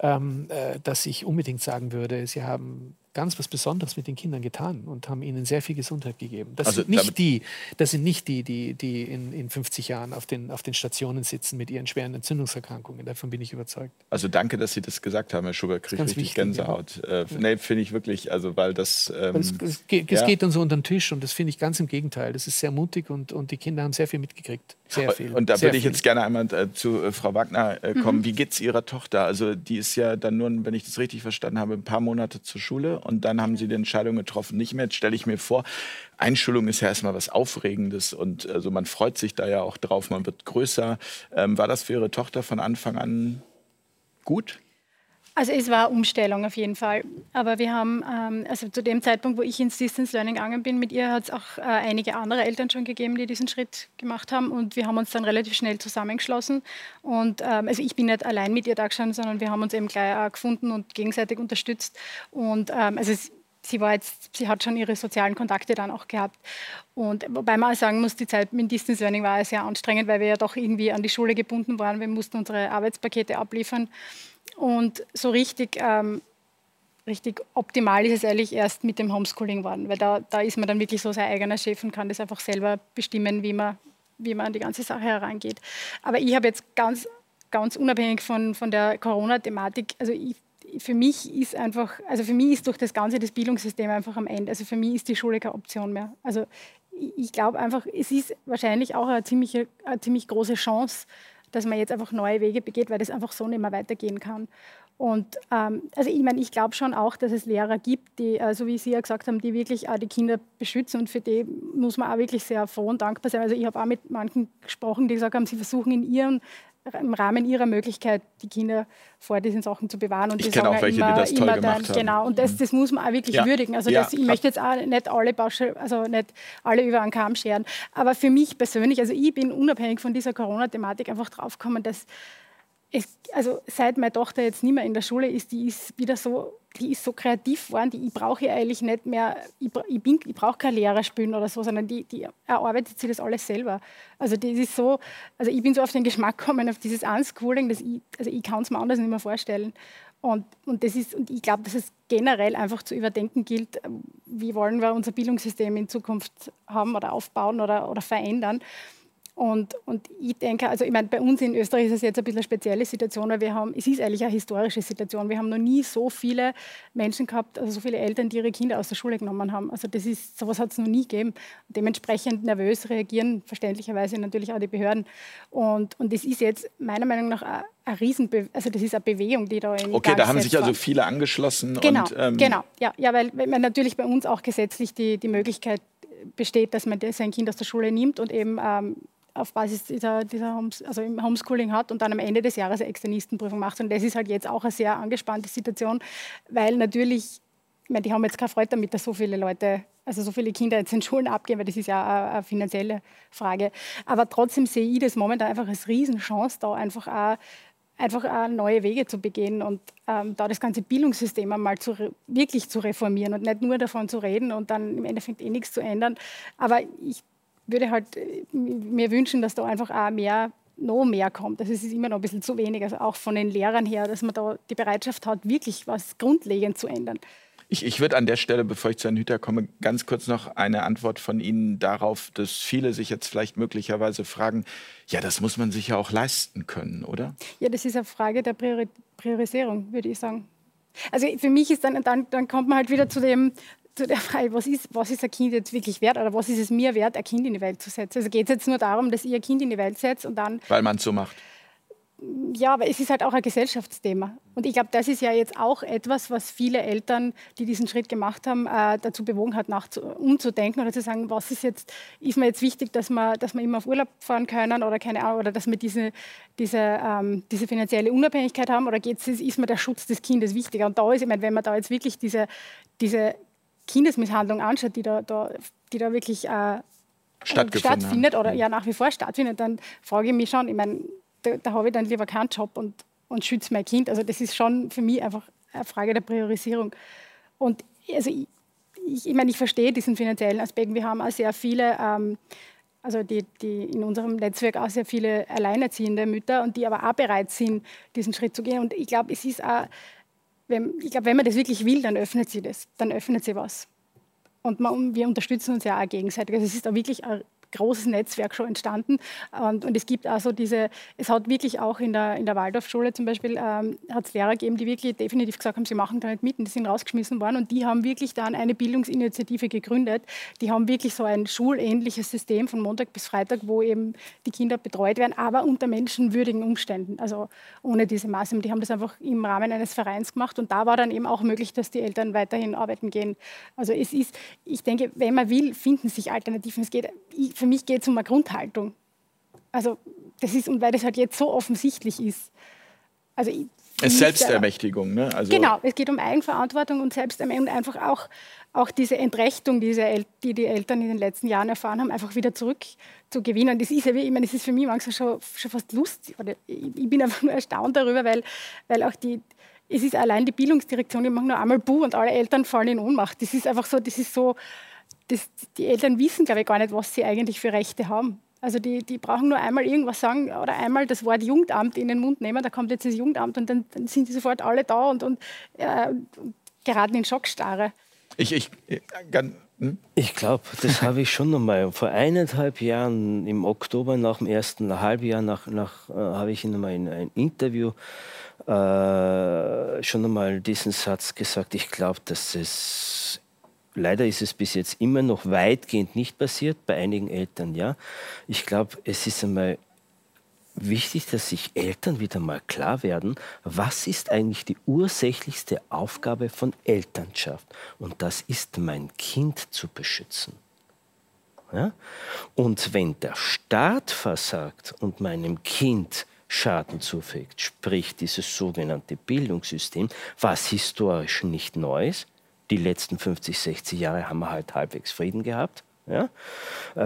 ähm, äh, dass ich unbedingt sagen würde, Sie haben ganz was Besonderes mit den Kindern getan und haben ihnen sehr viel Gesundheit gegeben. Das also sind nicht die, das sind nicht die, die, die in, in fünfzig Jahren auf den, auf den Stationen sitzen mit ihren schweren Entzündungserkrankungen. Davon bin ich überzeugt. Also danke, dass Sie das gesagt haben, Herr Schubert. Kriege ich richtig Gänsehaut. Ja. Äh, nee, finde ich wirklich, also weil das... Ähm, es es, geht, es ja. geht dann so unter den Tisch und das finde ich ganz im Gegenteil. Das ist sehr mutig und, und die Kinder haben sehr viel mitgekriegt. Sehr viel. Und da würde ich jetzt gerne einmal äh, zu äh, Frau Wagner äh, kommen. Mhm. Wie geht es Ihrer Tochter? Also die ist ja dann nur, wenn ich das richtig verstanden habe, ein paar Monate zur Schule. Und dann haben Sie die Entscheidung getroffen, nicht mehr. Jetzt stelle ich mir vor, Einschulung ist ja erstmal was Aufregendes und also man freut sich da ja auch drauf, man wird größer. Ähm, war das für Ihre Tochter von Anfang an gut? Also es war Umstellung auf jeden Fall, aber wir haben, ähm, also zu dem Zeitpunkt, wo ich ins Distance Learning gegangen bin, mit ihr hat es auch äh, einige andere Eltern schon gegeben, die diesen Schritt gemacht haben und wir haben uns dann relativ schnell zusammengeschlossen und ähm, also ich bin nicht allein mit ihr da gestanden, sondern wir haben uns eben gleich auch gefunden und gegenseitig unterstützt und ähm, also es, Sie, war jetzt, sie hat schon ihre sozialen Kontakte dann auch gehabt. Und wobei man auch sagen muss, die Zeit mit Distance Learning war sehr anstrengend, weil wir ja doch irgendwie an die Schule gebunden waren. Wir mussten unsere Arbeitspakete abliefern. Und so richtig, ähm, richtig optimal ist es eigentlich erst mit dem Homeschooling geworden, weil da, da ist man dann wirklich so sein eigener Chef und kann das einfach selber bestimmen, wie man, wie man an die ganze Sache herangeht. Aber ich habe jetzt ganz, ganz unabhängig von, von der Corona-Thematik, also ich Für mich ist einfach, also für mich ist durch das Ganze das Bildungssystem einfach am Ende. Also für mich ist die Schule keine Option mehr. Also ich glaube einfach, es ist wahrscheinlich auch eine ziemlich, eine ziemlich große Chance, dass man jetzt einfach neue Wege begeht, weil das einfach so nicht mehr weitergehen kann. Und ähm, also ich meine, ich glaube schon auch, dass es Lehrer gibt, die, äh, so wie Sie ja gesagt haben, die wirklich auch die Kinder beschützen und für die muss man auch wirklich sehr froh und dankbar sein. Also ich habe auch mit manchen gesprochen, die gesagt haben, sie versuchen in ihren im Rahmen ihrer Möglichkeit, die Kinder vor diesen Sachen zu bewahren. Und ich kenne auch welche, immer, die das toll dann, gemacht haben. Genau, und das, das muss man auch wirklich ja. würdigen. Also ja. das, ich möchte jetzt auch nicht alle, Bausche, also nicht alle über einen Kamm scheren. Aber für mich persönlich, also ich bin unabhängig von dieser Corona-Thematik einfach draufgekommen, dass es, also seit meine Tochter jetzt nicht mehr in der Schule ist, die ist wieder so, die ist so kreativ geworden, die, ich brauche ja eigentlich nicht mehr, ich, ich, bin, ich brauche keine Lehrer spielen oder so, sondern die, die erarbeitet sich das alles selber. Also das ist so, also ich bin so auf den Geschmack gekommen, auf dieses Unschooling, dass ich, also ich kann es mir anders nicht mehr vorstellen. Und, und, das ist, und ich glaube, dass es generell einfach zu überdenken gilt, wie wollen wir unser Bildungssystem in Zukunft haben oder aufbauen oder, oder verändern. Und, und ich denke, also ich meine, bei uns in Österreich ist es jetzt ein bisschen eine spezielle Situation, weil wir haben, es ist eigentlich eine historische Situation. Wir haben noch nie so viele Menschen gehabt, also so viele Eltern, die ihre Kinder aus der Schule genommen haben. Also das ist, sowas hat es noch nie gegeben. Und dementsprechend nervös reagieren verständlicherweise natürlich auch die Behörden. Und, und das ist jetzt meiner Meinung nach eine, eine Riesenbewegung, also das ist eine Bewegung, die da in Gang Okay, da haben sich war. also viele angeschlossen. Genau, und, ähm genau. Ja, ja, weil, weil natürlich bei uns auch gesetzlich die, die Möglichkeit besteht, dass man sein Kind aus der Schule nimmt und eben ähm, auf Basis dieser, dieser Homes, also im Homeschooling hat und dann am Ende des Jahres eine Externistenprüfung macht. Und das ist halt jetzt auch eine sehr angespannte Situation, weil natürlich, ich meine, die haben jetzt keine Freude damit, dass so viele Leute, also so viele Kinder jetzt in Schulen abgehen, weil das ist ja eine, eine finanzielle Frage. Aber trotzdem sehe ich das momentan einfach als Riesenchance, da einfach auch, einfach auch neue Wege zu begehen und ähm, da das ganze Bildungssystem einmal zu wirklich zu reformieren und nicht nur davon zu reden und dann im Endeffekt eh nichts zu ändern. Aber ich würde halt mir wünschen, dass da einfach auch mehr, noch mehr kommt. Also es ist immer noch ein bisschen zu wenig, also auch von den Lehrern her, dass man da die Bereitschaft hat, wirklich was grundlegend zu ändern. Ich, ich würde an der Stelle, bevor ich zu Herrn Hüther komme, ganz kurz noch eine Antwort von Ihnen darauf, dass viele sich jetzt vielleicht möglicherweise fragen, ja, das muss man sich ja auch leisten können, oder? Ja, das ist eine Frage der Priori- Priorisierung, würde ich sagen. Also für mich ist dann, dann, dann kommt man halt wieder zu dem... zu der Frage, was ist, was ist ein Kind jetzt wirklich wert oder was ist es mir wert, ein Kind in die Welt zu setzen? Also geht es jetzt nur darum, dass ihr ein Kind in die Welt setzt und dann... Weil man es so macht. Ja, aber es ist halt auch ein Gesellschaftsthema. Und ich glaube, das ist ja jetzt auch etwas, was viele Eltern, die diesen Schritt gemacht haben, äh, dazu bewogen hat, nachzu- umzudenken oder zu sagen, was ist jetzt, ist mir jetzt wichtig, dass wir, dass wir immer auf Urlaub fahren können oder keine Ahnung, oder dass wir diese, diese, ähm, diese finanzielle Unabhängigkeit haben oder geht's, ist mir der Schutz des Kindes wichtiger? Und da ist, ich meine, wenn man da jetzt wirklich diese, diese Kindesmisshandlung anschaut, die da, da, die da wirklich äh, stattfindet oder ja nach wie vor stattfindet, dann frage ich mich schon, ich meine, da, da habe ich dann lieber keinen Job und, und schütze mein Kind. Also das ist schon für mich einfach eine Frage der Priorisierung. Und also ich, ich, ich meine, ich verstehe diesen finanziellen Aspekt. Wir haben auch sehr viele ähm, also die, die in unserem Netzwerk auch sehr viele alleinerziehende Mütter und die aber auch bereit sind, diesen Schritt zu gehen. Und ich glaube, es ist auch, wenn, ich glaube, wenn man das wirklich will, dann öffnet sie das, dann öffnet sie was. Und man, wir unterstützen uns ja auch gegenseitig. Also es ist auch wirklich ein großes Netzwerk schon entstanden. Und, und es gibt also diese, es hat wirklich auch in der, in der Waldorfschule zum Beispiel, ähm, hat es Lehrer gegeben, die wirklich definitiv gesagt haben, sie machen da nicht mit und die sind rausgeschmissen worden. Und die haben wirklich dann eine Bildungsinitiative gegründet. Die haben wirklich so ein schulähnliches System von Montag bis Freitag, wo eben die Kinder betreut werden, aber unter menschenwürdigen Umständen. Also ohne diese Maßnahmen. Die haben das einfach im Rahmen eines Vereins gemacht. Und da war dann eben auch möglich, dass die Eltern weiterhin arbeiten gehen. Also es ist, ich denke, wenn man will, finden sich Alternativen. Es geht, ich, Für mich geht es um eine Grundhaltung. Also das ist, und weil das halt jetzt so offensichtlich ist. Also ich, es ist Selbstermächtigung, ne? Also genau, es geht um Eigenverantwortung und Selbstermächtigung und einfach auch, auch diese Entrechtung, die die Eltern in den letzten Jahren erfahren haben, einfach wieder zurückzugewinnen. Das ist ja wie, ich meine, das ist für mich manchmal schon, schon fast lustig. Oder ich bin einfach nur erstaunt darüber, weil, weil auch die, es ist allein die Bildungsdirektion, die machen nur einmal Buh und alle Eltern fallen in Ohnmacht. Das ist einfach so, das ist so. Das, die Eltern wissen, glaube ich, gar nicht, was sie eigentlich für Rechte haben. Also die, die brauchen nur einmal irgendwas sagen oder einmal das Wort Jugendamt in den Mund nehmen, da kommt jetzt das Jugendamt und dann, dann sind die sofort alle da und, und, äh, und geraten in Schockstarre. Ich, ich, ich, hm? ich glaube, das habe ich schon nochmal. Vor eineinhalb Jahren, im Oktober nach dem ersten Halbjahr, nach, nach, äh, habe ich nochmal in einem Interview äh, schon nochmal diesen Satz gesagt. Ich glaube, dass es... Leider ist es bis jetzt immer noch weitgehend nicht passiert, bei einigen Eltern ja. Ich glaube, es ist einmal wichtig, dass sich Eltern wieder mal klar werden, was ist eigentlich die ursächlichste Aufgabe von Elternschaft? Und das ist, mein Kind zu beschützen. Ja? Und wenn der Staat versagt und meinem Kind Schaden zufügt, sprich dieses sogenannte Bildungssystem, was historisch nicht neu ist, die letzten fünfzig, sechzig Jahre haben wir halt halbwegs Frieden gehabt. Ja?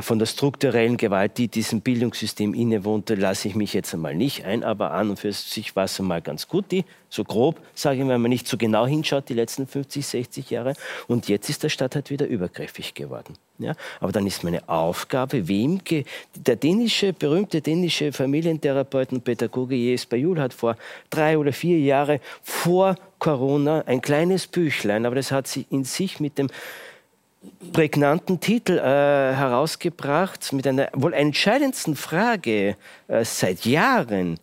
Von der strukturellen Gewalt, die diesem Bildungssystem innewohnte, lasse ich mich jetzt einmal nicht ein, aber an und für sich war es einmal ganz gut, die, so grob, sage ich mal, wenn man nicht so genau hinschaut, die letzten fünfzig, sechzig Jahre. Und jetzt ist der Staat halt wieder übergriffig geworden. Ja? Aber dann ist meine Aufgabe, wem ge der dänische, berühmte dänische Familientherapeut und Pädagoge Jesper Juul hat vor drei oder vier Jahren vor Corona ein kleines Büchlein, aber das hat sie in sich mit dem prägnanten Titel äh, herausgebracht, mit einer wohl entscheidendsten Frage äh, seit Jahren.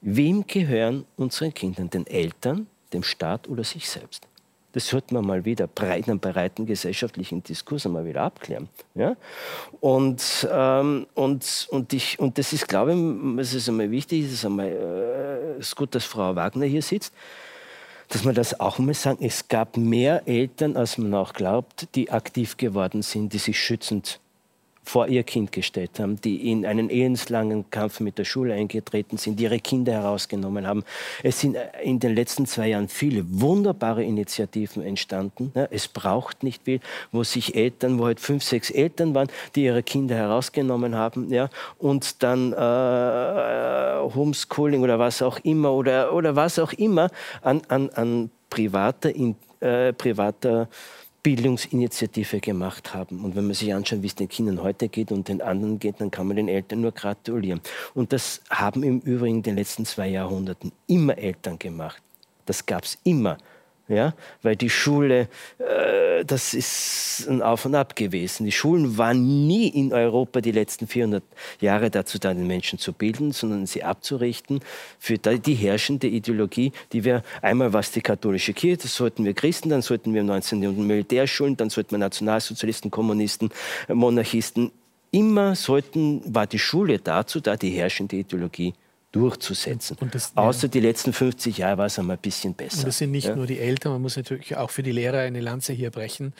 Wem gehören unseren Kindern? Den Eltern, dem Staat oder sich selbst? Das sollte man mal wieder breit, einen breiten gesellschaftlichen Diskurs einmal wieder abklären. Ja? Und, ähm, und, und, ich, und das ist, glaube ich, es ist einmal wichtig, es ist, einmal, äh, ist gut, dass Frau Wagner hier sitzt, dass man das auch mal sagen, es gab mehr Eltern, als man auch glaubt, die aktiv geworden sind, die sich schützend vor ihr Kind gestellt haben, die in einen lebenslangen Kampf mit der Schule eingetreten sind, die ihre Kinder herausgenommen haben. Es sind in den letzten zwei Jahren viele wunderbare Initiativen entstanden. Es braucht nicht viel, wo sich Eltern, wo halt fünf, sechs Eltern waren, die ihre Kinder herausgenommen haben, ja, und dann äh, Homeschooling oder was auch immer oder, oder was auch immer an, an, an privater, in, äh, privater Bildungsinitiative gemacht haben. Und wenn man sich anschaut, wie es den Kindern heute geht und den anderen geht, dann kann man den Eltern nur gratulieren. Und das haben im Übrigen in den letzten zwei Jahrhunderten immer Eltern gemacht. Das gab es immer. Ja? Weil die Schule, äh, das ist ein Auf und Ab gewesen. Die Schulen waren nie in Europa die letzten vierhundert Jahre dazu da, den Menschen zu bilden, sondern sie abzurichten für die herrschende Ideologie, die wir einmal, was die katholische Kirche, das sollten wir Christen, dann sollten wir im neunzehnten Jahrhundert Militärschulen, dann sollten wir Nationalsozialisten, Kommunisten, Monarchisten, immer sollten, war die Schule dazu da, die herrschende Ideologie durchzusetzen. Und das, außer ja. die letzten fünfzig Jahre war es einmal ein bisschen besser. Und das sind nicht ja? nur die Eltern, man muss natürlich auch für die Lehrer eine Lanze hier brechen,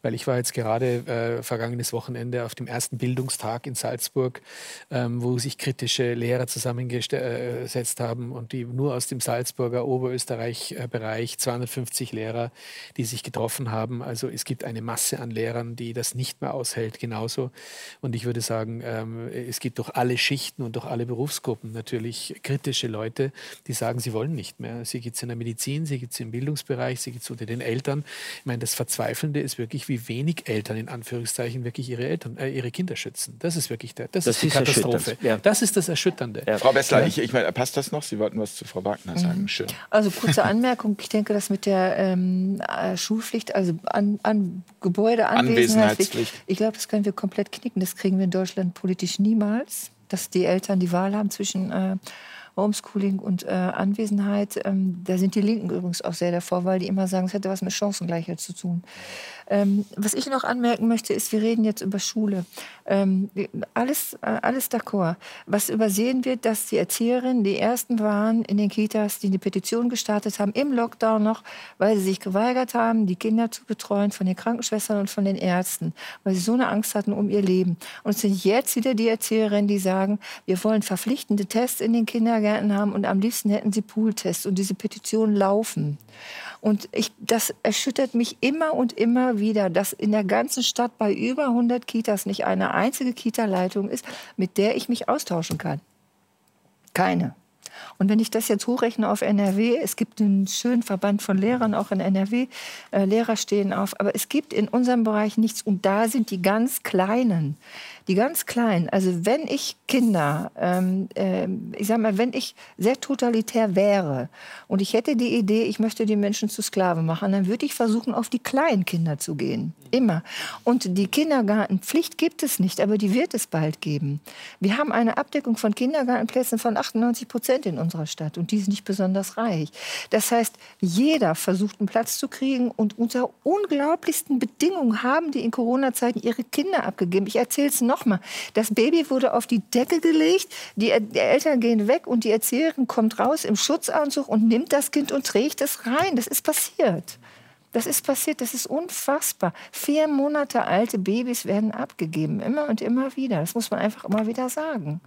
weil ich war jetzt gerade äh, vergangenes Wochenende auf dem ersten Bildungstag in Salzburg, ähm, wo sich kritische Lehrer zusammengesetzt haben und die nur aus dem Salzburger Oberösterreich-Bereich, zweihundertfünfzig Lehrer, die sich getroffen haben. Also es gibt eine Masse an Lehrern, die das nicht mehr aushält, genauso. Und ich würde sagen, ähm, es gibt durch alle Schichten und durch alle Berufsgruppen natürlich wirklich kritische Leute, die sagen, sie wollen nicht mehr. Sie gibt es in der Medizin, sie gibt es im Bildungsbereich, sie gibt es unter den Eltern. Ich meine, das Verzweifelnde ist wirklich, wie wenig Eltern in Anführungszeichen wirklich ihre Eltern, äh, ihre Kinder schützen. Das ist wirklich der, das, das ist die ist Katastrophe. Ja. Das ist das Erschütternde. Ja. Frau Wessler, ja. ich, ich meine, passt das noch? Sie wollten was zu Frau Wagner sagen. Mhm. Schön. Also kurze Anmerkung. Ich denke, dass mit der ähm, Schulpflicht, also an, an Gebäudeanwesenheitspflicht, ich glaube, das können wir komplett knicken. Das kriegen wir in Deutschland politisch niemals, dass die Eltern die Wahl haben zwischen äh, Homeschooling und äh, Anwesenheit. Ähm, da sind die Linken übrigens auch sehr davor, weil die immer sagen, es hätte was mit Chancengleichheit zu tun. Ähm, was ich noch anmerken möchte, ist, wir reden jetzt über Schule. Ähm, alles, äh, alles d'accord. Was übersehen wird, dass die Erzieherinnen die ersten waren in den Kitas, die eine Petition gestartet haben, im Lockdown noch, weil sie sich geweigert haben, die Kinder zu betreuen von den Krankenschwestern und von den Ärzten, weil sie so eine Angst hatten um ihr Leben. Und es sind jetzt wieder die Erzieherinnen, die sagen, wir wollen verpflichtende Tests in den Kindergärten haben und am liebsten hätten sie Pooltests und diese Petitionen laufen. Und ich, das erschüttert mich immer und immer wieder, dass in der ganzen Stadt bei über hundert Kitas nicht eine einzige Kita-Leitung ist, mit der ich mich austauschen kann. Keine. Und wenn ich das jetzt hochrechne auf N R W, es gibt einen schönen Verband von Lehrern, auch in N R W, äh, Lehrer stehen auf, aber es gibt in unserem Bereich nichts und da sind die ganz Kleinen. Die ganz Kleinen, also wenn ich Kinder, ähm, äh, ich sag mal, wenn ich sehr totalitär wäre und ich hätte die Idee, ich möchte die Menschen zu Sklaven machen, dann würde ich versuchen, auf die kleinen Kinder zu gehen, immer. Und die Kindergartenpflicht gibt es nicht, aber die wird es bald geben. Wir haben eine Abdeckung von Kindergartenplätzen von achtundneunzig Prozent in unserer Stadt und die ist nicht besonders reich. Das heißt, jeder versucht, einen Platz zu kriegen und unter unglaublichsten Bedingungen haben die in Corona-Zeiten ihre Kinder abgegeben. Ich erzähle es noch. Nochmal, das Baby wurde auf die Decke gelegt, die, die Eltern gehen weg und die Erzieherin kommt raus im Schutzanzug und nimmt das Kind und trägt es rein. Das ist passiert. Das ist passiert, das ist unfassbar. Vier Monate alte Babys werden abgegeben, immer und immer wieder. Das muss man einfach immer wieder sagen.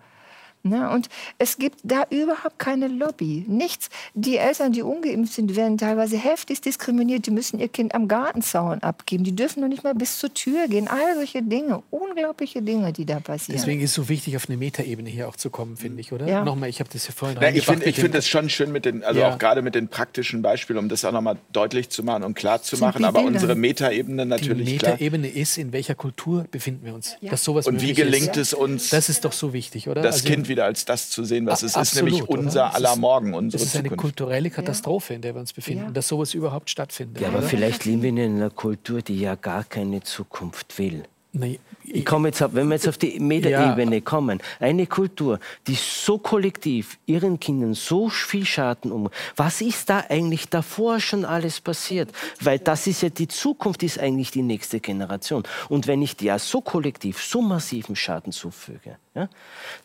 Na, und es gibt da überhaupt keine Lobby, nichts. Die Eltern, die ungeimpft sind, werden teilweise heftig diskriminiert. Die müssen ihr Kind am Gartenzaun abgeben. Die dürfen noch nicht mal bis zur Tür gehen. All solche Dinge, unglaubliche Dinge, die da passieren. Deswegen ist es so wichtig, auf eine Metaebene hier auch zu kommen, finde ich, oder? Ja. Nochmal, ich habe das hier vorhin Na, Ich finde find das schon schön, mit den, also ja. auch gerade mit den praktischen Beispielen, um das auch nochmal deutlich zu machen und klar zu machen. Aber unsere Metaebene natürlich. Die Metaebene ist, in welcher Kultur befinden wir uns? Ja. Dass sowas und wie gelingt ist. Es uns? Das ist doch so wichtig, oder? Das also, Kind wieder als das zu sehen, was es Absolut, ist, nämlich unser aller Morgen, unsere Zukunft. Das ist eine kulturelle Katastrophe, in der wir uns befinden, ja. dass sowas überhaupt stattfindet. Ja, aber oder? Vielleicht leben wir in einer Kultur, die ja gar keine Zukunft will. Nee, ich ich komme jetzt, wenn wir jetzt auf die Metaebene ja. kommen, eine Kultur, die so kollektiv ihren Kindern so viel Schaden um. Was ist da eigentlich davor schon alles passiert? Weil das ist ja die Zukunft, ist eigentlich die nächste Generation. Und wenn ich ja so kollektiv, so massiven Schaden zufüge, ja,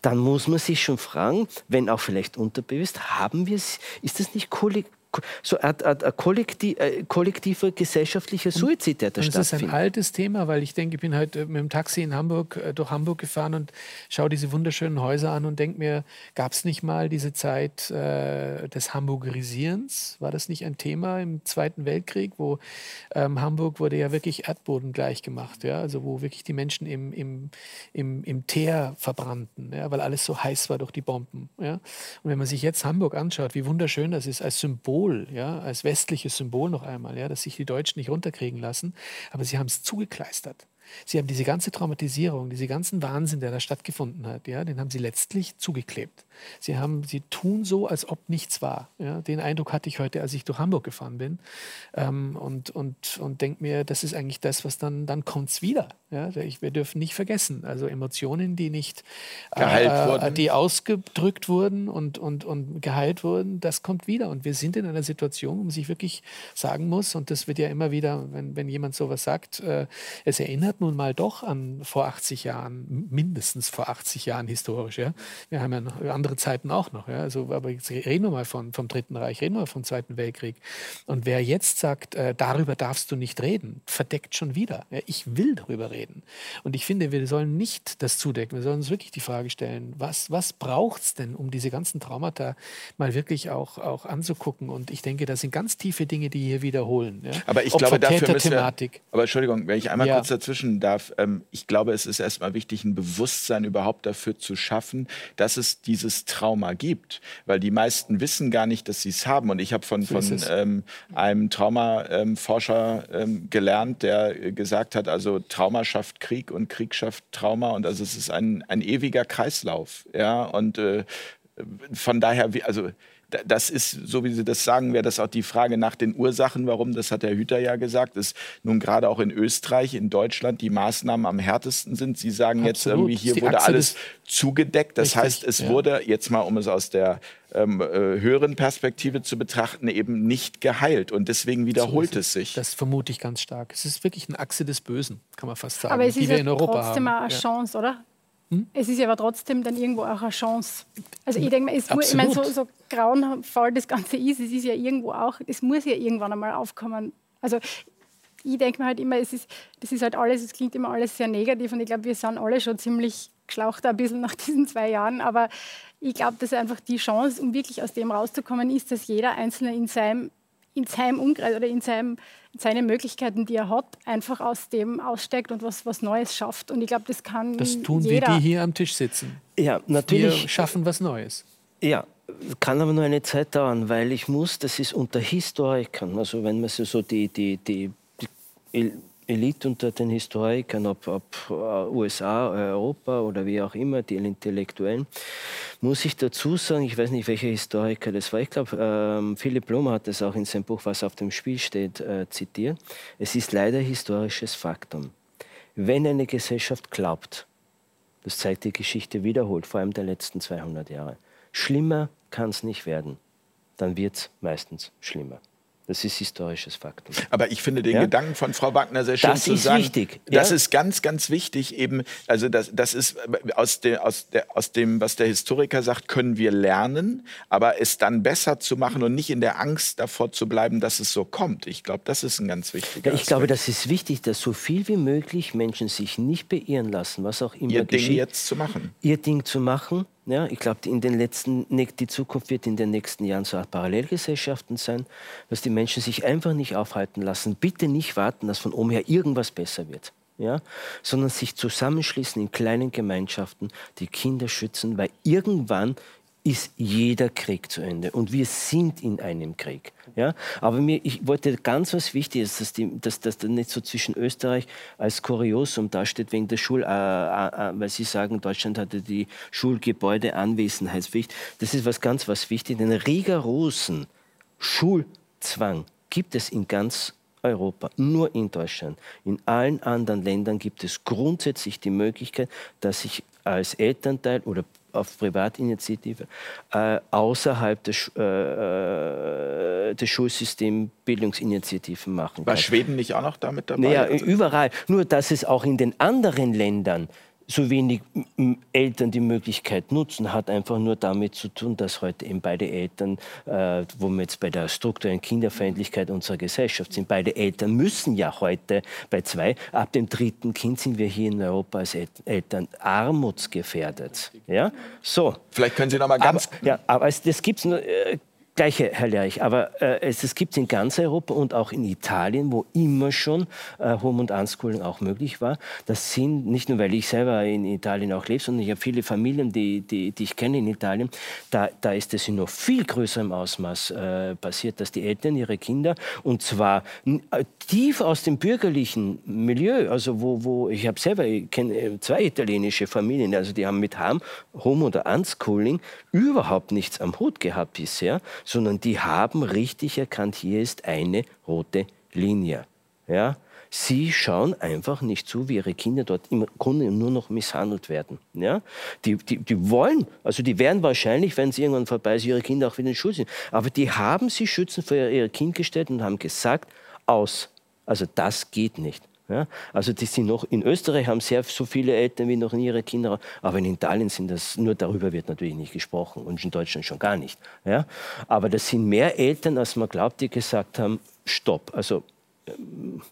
dann muss man sich schon fragen, wenn auch vielleicht unterbewusst, haben wir es? Ist das nicht kollektiv? So ein kollektiv, kollektiver gesellschaftlicher Suizid, der da stattfindet. Das ist ein altes Thema, weil ich denke, ich bin heute mit dem Taxi in Hamburg, durch Hamburg gefahren und schaue diese wunderschönen Häuser an und denke mir, gab es nicht mal diese Zeit äh, des Hamburgerisierens? War das nicht ein Thema im Zweiten Weltkrieg, wo ähm, Hamburg wurde ja wirklich erdbodengleich gemacht, ja? Also wo wirklich die Menschen im, im, im, im Teer verbrannten, ja? Weil alles so heiß war durch die Bomben. Ja? Und wenn man sich jetzt Hamburg anschaut, wie wunderschön das ist, als Symbol, ja, als westliches Symbol noch einmal, ja, dass sich die Deutschen nicht runterkriegen lassen, aber sie haben es zugekleistert. Sie haben diese ganze Traumatisierung, diesen ganzen Wahnsinn, der da stattgefunden hat, ja, den haben sie letztlich zugeklebt. Sie haben, sie tun so, als ob nichts war. Ja. Den Eindruck hatte ich heute, als ich durch Hamburg gefahren bin, ähm, und, und, und denke mir, das ist eigentlich das, was dann, dann kommt es wieder. Ja. Ich, wir dürfen nicht vergessen, also Emotionen, die nicht äh, die ausgedrückt wurden und, und, und geheilt wurden, das kommt wieder. Und wir sind in einer Situation, wo man sich wirklich sagen muss, und das wird ja immer wieder, wenn, wenn jemand sowas sagt, äh, es erinnert nun mal doch an vor achtzig Jahren, mindestens vor achtzig Jahren historisch. Ja? Wir haben ja noch andere Zeiten auch noch. Ja? Also, aber jetzt reden wir mal von, vom Dritten Reich, reden wir mal vom Zweiten Weltkrieg. Und wer jetzt sagt, äh, darüber darfst du nicht reden, verdeckt schon wieder. Ja? Ich will darüber reden. Und ich finde, wir sollen nicht das zudecken. Wir sollen uns wirklich die Frage stellen, was, was braucht es denn, um diese ganzen Traumata mal wirklich auch, auch anzugucken? Und ich denke, das sind ganz tiefe Dinge, die hier wiederholen. Ja? Aber ich glaube, dafür müssen wir, aber Entschuldigung, wenn ich einmal ja. kurz dazwischen dazwischen darf. Ähm, ich glaube, es ist erstmal wichtig, ein Bewusstsein überhaupt dafür zu schaffen, dass es dieses Trauma gibt. Weil die meisten wissen gar nicht, dass sie es haben. Und ich habe von, von ähm, einem Traumaforscher ähm, gelernt, der gesagt hat, also Trauma schafft Krieg und Krieg schafft Trauma. Und also es ist ein, ein ewiger Kreislauf. Ja? Und äh, von daher, also das ist, so wie Sie das sagen, wäre das auch die Frage nach den Ursachen, warum, das hat Herr Hüther ja gesagt, ist nun gerade auch in Österreich, in Deutschland die Maßnahmen am härtesten sind. Sie sagen Absolut. Jetzt irgendwie, hier wurde Achse alles zugedeckt. Das richtig, heißt, es ja. wurde, jetzt mal um es aus der ähm, höheren Perspektive zu betrachten, eben nicht geheilt. Und deswegen wiederholt so es sich. Das vermute ich ganz stark. Es ist wirklich eine Achse des Bösen, kann man fast sagen, aber es die ist wir ja in Europa trotzdem haben. Eine Chance, ja. oder? Hm? Es ist ja aber trotzdem dann irgendwo auch eine Chance. Also ich denke, es muss, ich meine, so, so grauenvoll das Ganze ist, es ist ja irgendwo auch, es muss ja irgendwann einmal aufkommen. Also ich denke mir halt immer, es ist, das ist halt alles, es klingt immer alles sehr negativ und ich glaube, wir sind alle schon ziemlich geschlaucht ein bisschen nach diesen zwei Jahren, aber ich glaube, dass einfach die Chance, um wirklich aus dem rauszukommen, ist, dass jeder Einzelne in seinem in seinem Umkreis oder in, seinem, in seinen Möglichkeiten, die er hat, einfach aus dem aussteigt und was, was Neues schafft. Und ich glaube, das kann Das tun jeder. Wir, die hier am Tisch sitzen. Ja, natürlich. Wir schaffen was Neues. Ja, kann aber nur eine Zeit dauern, weil ich muss, das ist unter Historikern, also wenn man so die, die, die, die Elite unter den Historikern, ob, ob U S A, Europa oder wie auch immer, die Intellektuellen, muss ich dazu sagen, ich weiß nicht, welcher Historiker das war. Ich glaube, ähm, Philipp Blom hat das auch in seinem Buch, was auf dem Spiel steht, äh, zitiert. Es ist leider historisches Faktum. Wenn eine Gesellschaft glaubt, das zeigt die Geschichte wiederholt, vor allem der letzten zweihundert Jahre, schlimmer kann es nicht werden, dann wird es meistens schlimmer. Das ist historisches Faktum. Aber ich finde den ja? Gedanken von Frau Wagner sehr schön das zu sagen. Das ist wichtig. Das ja? ist ganz, ganz wichtig. Eben, also das, das ist aus, de, aus, de, aus dem, was der Historiker sagt, können wir lernen, aber es dann besser zu machen und nicht in der Angst davor zu bleiben, dass es so kommt. Ich glaube, das ist ein ganz wichtiger ja, ich Aspekt. Glaube, das ist wichtig, dass so viel wie möglich Menschen sich nicht beirren lassen, was auch immer ihr geschieht. Ihr Ding jetzt zu machen. Ihr Ding zu machen. Ja, ich glaube, in den letzten, die Zukunft wird in den nächsten Jahren so eine Art Parallelgesellschaften sein, dass die Menschen sich einfach nicht aufhalten lassen. Bitte nicht warten, dass von oben her irgendwas besser wird, ja? Sondern sich zusammenschließen in kleinen Gemeinschaften, die Kinder schützen, weil irgendwann ist jeder Krieg zu Ende und wir sind in einem Krieg. Ja? Aber mir, ich wollte ganz was Wichtiges, dass die, dass das nicht so zwischen Österreich als Kuriosum dasteht wegen der Schul, äh, äh, weil Sie sagen, Deutschland hatte die Schulgebäudeanwesenheitspflicht. Das ist was ganz was Wichtiges. Den rigorosen Schulzwang gibt es in ganz Europa, nur in Deutschland. In allen anderen Ländern gibt es grundsätzlich die Möglichkeit, dass ich als Elternteil oder auf Privatinitiative, äh, außerhalb des, äh, des Schulsystems Bildungsinitiativen machen kann. War Schweden nicht auch noch damit dabei? Naja, also überall. Nur, dass es auch in den anderen Ländern so wenig Eltern die Möglichkeit nutzen, hat einfach nur damit zu tun, dass heute eben beide Eltern, äh, wo wir jetzt bei der strukturellen Kinderfeindlichkeit unserer Gesellschaft sind, beide Eltern müssen ja heute bei zwei, ab dem dritten Kind sind wir hier in Europa als El- Eltern armutsgefährdet. Ja? So. Vielleicht können Sie noch mal ganz... Aber, ja, aber es, das gibt's nur... Äh, Gleiche, Herr Lerch, aber äh, es, es gibt in ganz Europa und auch in Italien, wo immer schon äh, Home- und Unschooling auch möglich war. Das sind, nicht nur weil ich selber in Italien auch lebe, sondern ich habe viele Familien, die, die, die ich kenne in Italien, da, da ist es in noch viel größerem Ausmaß äh, passiert, dass die Eltern ihre Kinder, und zwar äh, tief aus dem bürgerlichen Milieu, also wo, wo ich habe selber, ich kenne zwei italienische Familien, also die haben mit Home- oder Unschooling überhaupt nichts am Hut gehabt bisher, sondern die haben richtig erkannt, hier ist eine rote Linie. Ja? Sie schauen einfach nicht zu, wie ihre Kinder dort im Grunde nur noch misshandelt werden. Ja? Die, die, die wollen, also die werden wahrscheinlich, wenn es irgendwann vorbei ist, ihre Kinder auch wieder in Schutz sind. Aber die haben sie schützend für ihr Kind gestellt und haben gesagt, aus. Also das geht nicht. Ja? Also die sind noch, in Österreich haben sehr so viele Eltern wie noch nie ihre Kinder, aber in Italien sind das, nur darüber wird natürlich nicht gesprochen und in Deutschland schon gar nicht. Ja? Aber das sind mehr Eltern, als man glaubt, die gesagt haben, stopp, also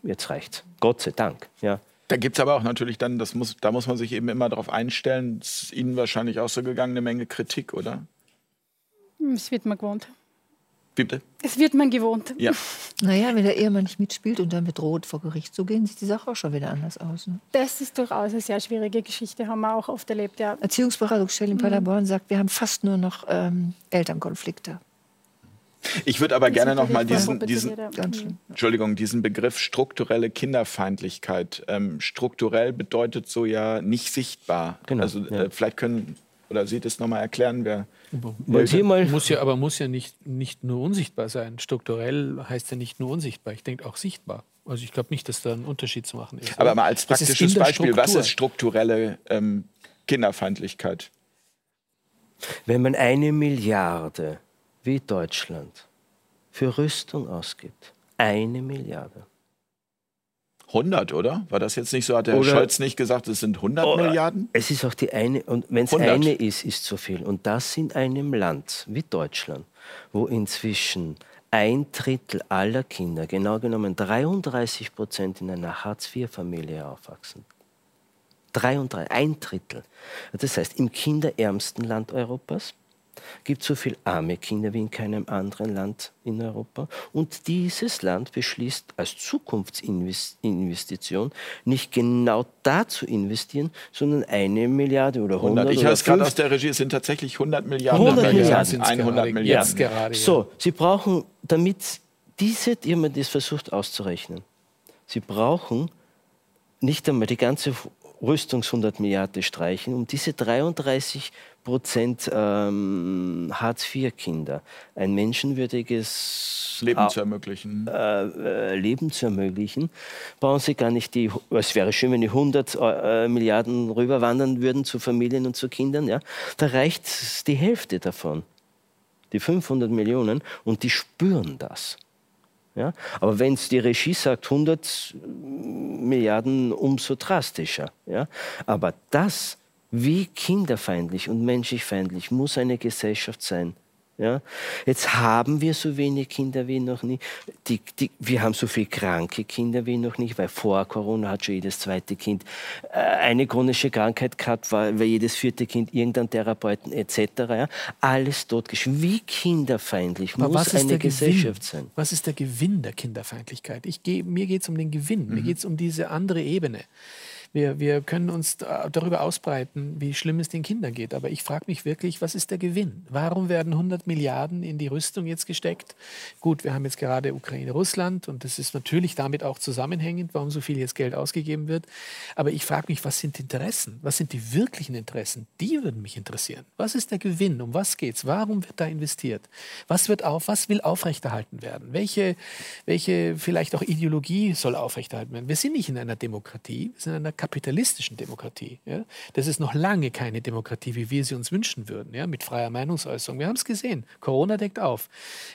jetzt reicht's, Gott sei Dank. Ja? Da gibt es aber auch natürlich dann, das muss, da muss man sich eben immer darauf einstellen, ist Ihnen wahrscheinlich auch so gegangen, eine Menge Kritik, oder? Es wird man gewohnt. Bitte? Es wird man gewohnt. Ja. Naja, wenn der Ehemann nicht mitspielt und dann bedroht, vor Gericht zu gehen, sieht die Sache auch schon wieder anders aus. Ne? Das ist durchaus eine sehr schwierige Geschichte, haben wir auch oft erlebt, ja. Erziehungsberatungsstelle in Paderborn mhm. sagt, wir haben fast nur noch ähm, Elternkonflikte. Ich würde aber gerne noch mal diesen, diesen, Entschuldigung, diesen Begriff strukturelle Kinderfeindlichkeit. Ähm, strukturell bedeutet so ja nicht sichtbar. Genau, also ja. äh, vielleicht können oder Sie das noch mal erklären, wer... Mal muss ja, aber muss ja nicht, nicht nur unsichtbar sein. Strukturell heißt ja nicht nur unsichtbar, ich denke auch sichtbar. Also ich glaube nicht, dass da ein Unterschied zu machen ist. Aber mal als praktisches Beispiel, was ist strukturelle ähm, Kinderfeindlichkeit? Wenn man eine Milliarde wie Deutschland für Rüstung ausgibt. Eine Milliarde. hundert, oder? War das jetzt nicht so? Hat der oder, Scholz nicht gesagt, es sind hundert Milliarden? Es ist auch die eine, und wenn es eine ist, ist so viel. Und das in einem Land wie Deutschland, wo inzwischen ein Drittel aller Kinder, genau genommen dreiunddreißig Prozent in einer Hartz vier Familie aufwachsen. dreiunddreißig, ein Drittel. Das heißt, im kinderärmsten Land Europas gibt so viele arme Kinder wie in keinem anderen Land in Europa. Und dieses Land beschließt als Zukunftsinvestition nicht genau da zu investieren, sondern eine Milliarde oder hundert. Ich höre es gerade aus der Regie, es sind tatsächlich hundert Milliarden. hundert Milliarden. hundert Milliarden. Gerade, ja. So, Sie brauchen, damit diese, jemand das versucht auszurechnen, Sie brauchen nicht einmal die ganze Rüstungs hundert Milliarden streichen, um diese dreiunddreißig Prozent ähm, Hartz vier Kinder ein menschenwürdiges Leben zu ermöglichen. Äh, äh, Leben zu ermöglichen. Brauchen Sie gar nicht die, es wäre schön, wenn die hundert Milliarden rüberwandern würden zu Familien und zu Kindern, ja? Da reicht die Hälfte davon, die fünfhundert Millionen, und die spüren das. Ja? Aber wenn es die Regie sagt, hundert Milliarden, umso drastischer. Ja? Aber das, wie kinderfeindlich und menschlichfeindlich muss eine Gesellschaft sein. Ja? Jetzt haben wir so wenig Kinder wie noch nie. Die, die, wir haben so viele kranke Kinder wie noch nicht, weil vor Corona hat schon jedes zweite Kind eine chronische Krankheit gehabt, weil jedes vierte Kind irgendeinen Therapeuten et cetera. Ja? Alles totgeschrieben. Wie kinderfeindlich aber muss eine Gesellschaft sein? Was ist der Gewinn der Kinderfeindlichkeit? Ich geh, mir geht es um den Gewinn, mhm. mir geht es um diese andere Ebene. Wir, wir können uns darüber ausbreiten, wie schlimm es den Kindern geht. Aber ich frage mich wirklich, was ist der Gewinn? Warum werden hundert Milliarden in die Rüstung jetzt gesteckt? Gut, wir haben jetzt gerade Ukraine, Russland und das ist natürlich damit auch zusammenhängend, warum so viel jetzt Geld ausgegeben wird. Aber ich frage mich, was sind Interessen? Was sind die wirklichen Interessen? Die würden mich interessieren. Was ist der Gewinn? Um was geht's? Warum wird da investiert? Was wird auf, was will aufrechterhalten werden? Welche, welche vielleicht auch Ideologie soll aufrechterhalten werden? Wir sind nicht in einer Demokratie, wir sind in einer kapitalistischen Demokratie. Ja? Das ist noch lange keine Demokratie, wie wir sie uns wünschen würden, ja? Mit freier Meinungsäußerung. Wir haben es gesehen, Corona deckt auf.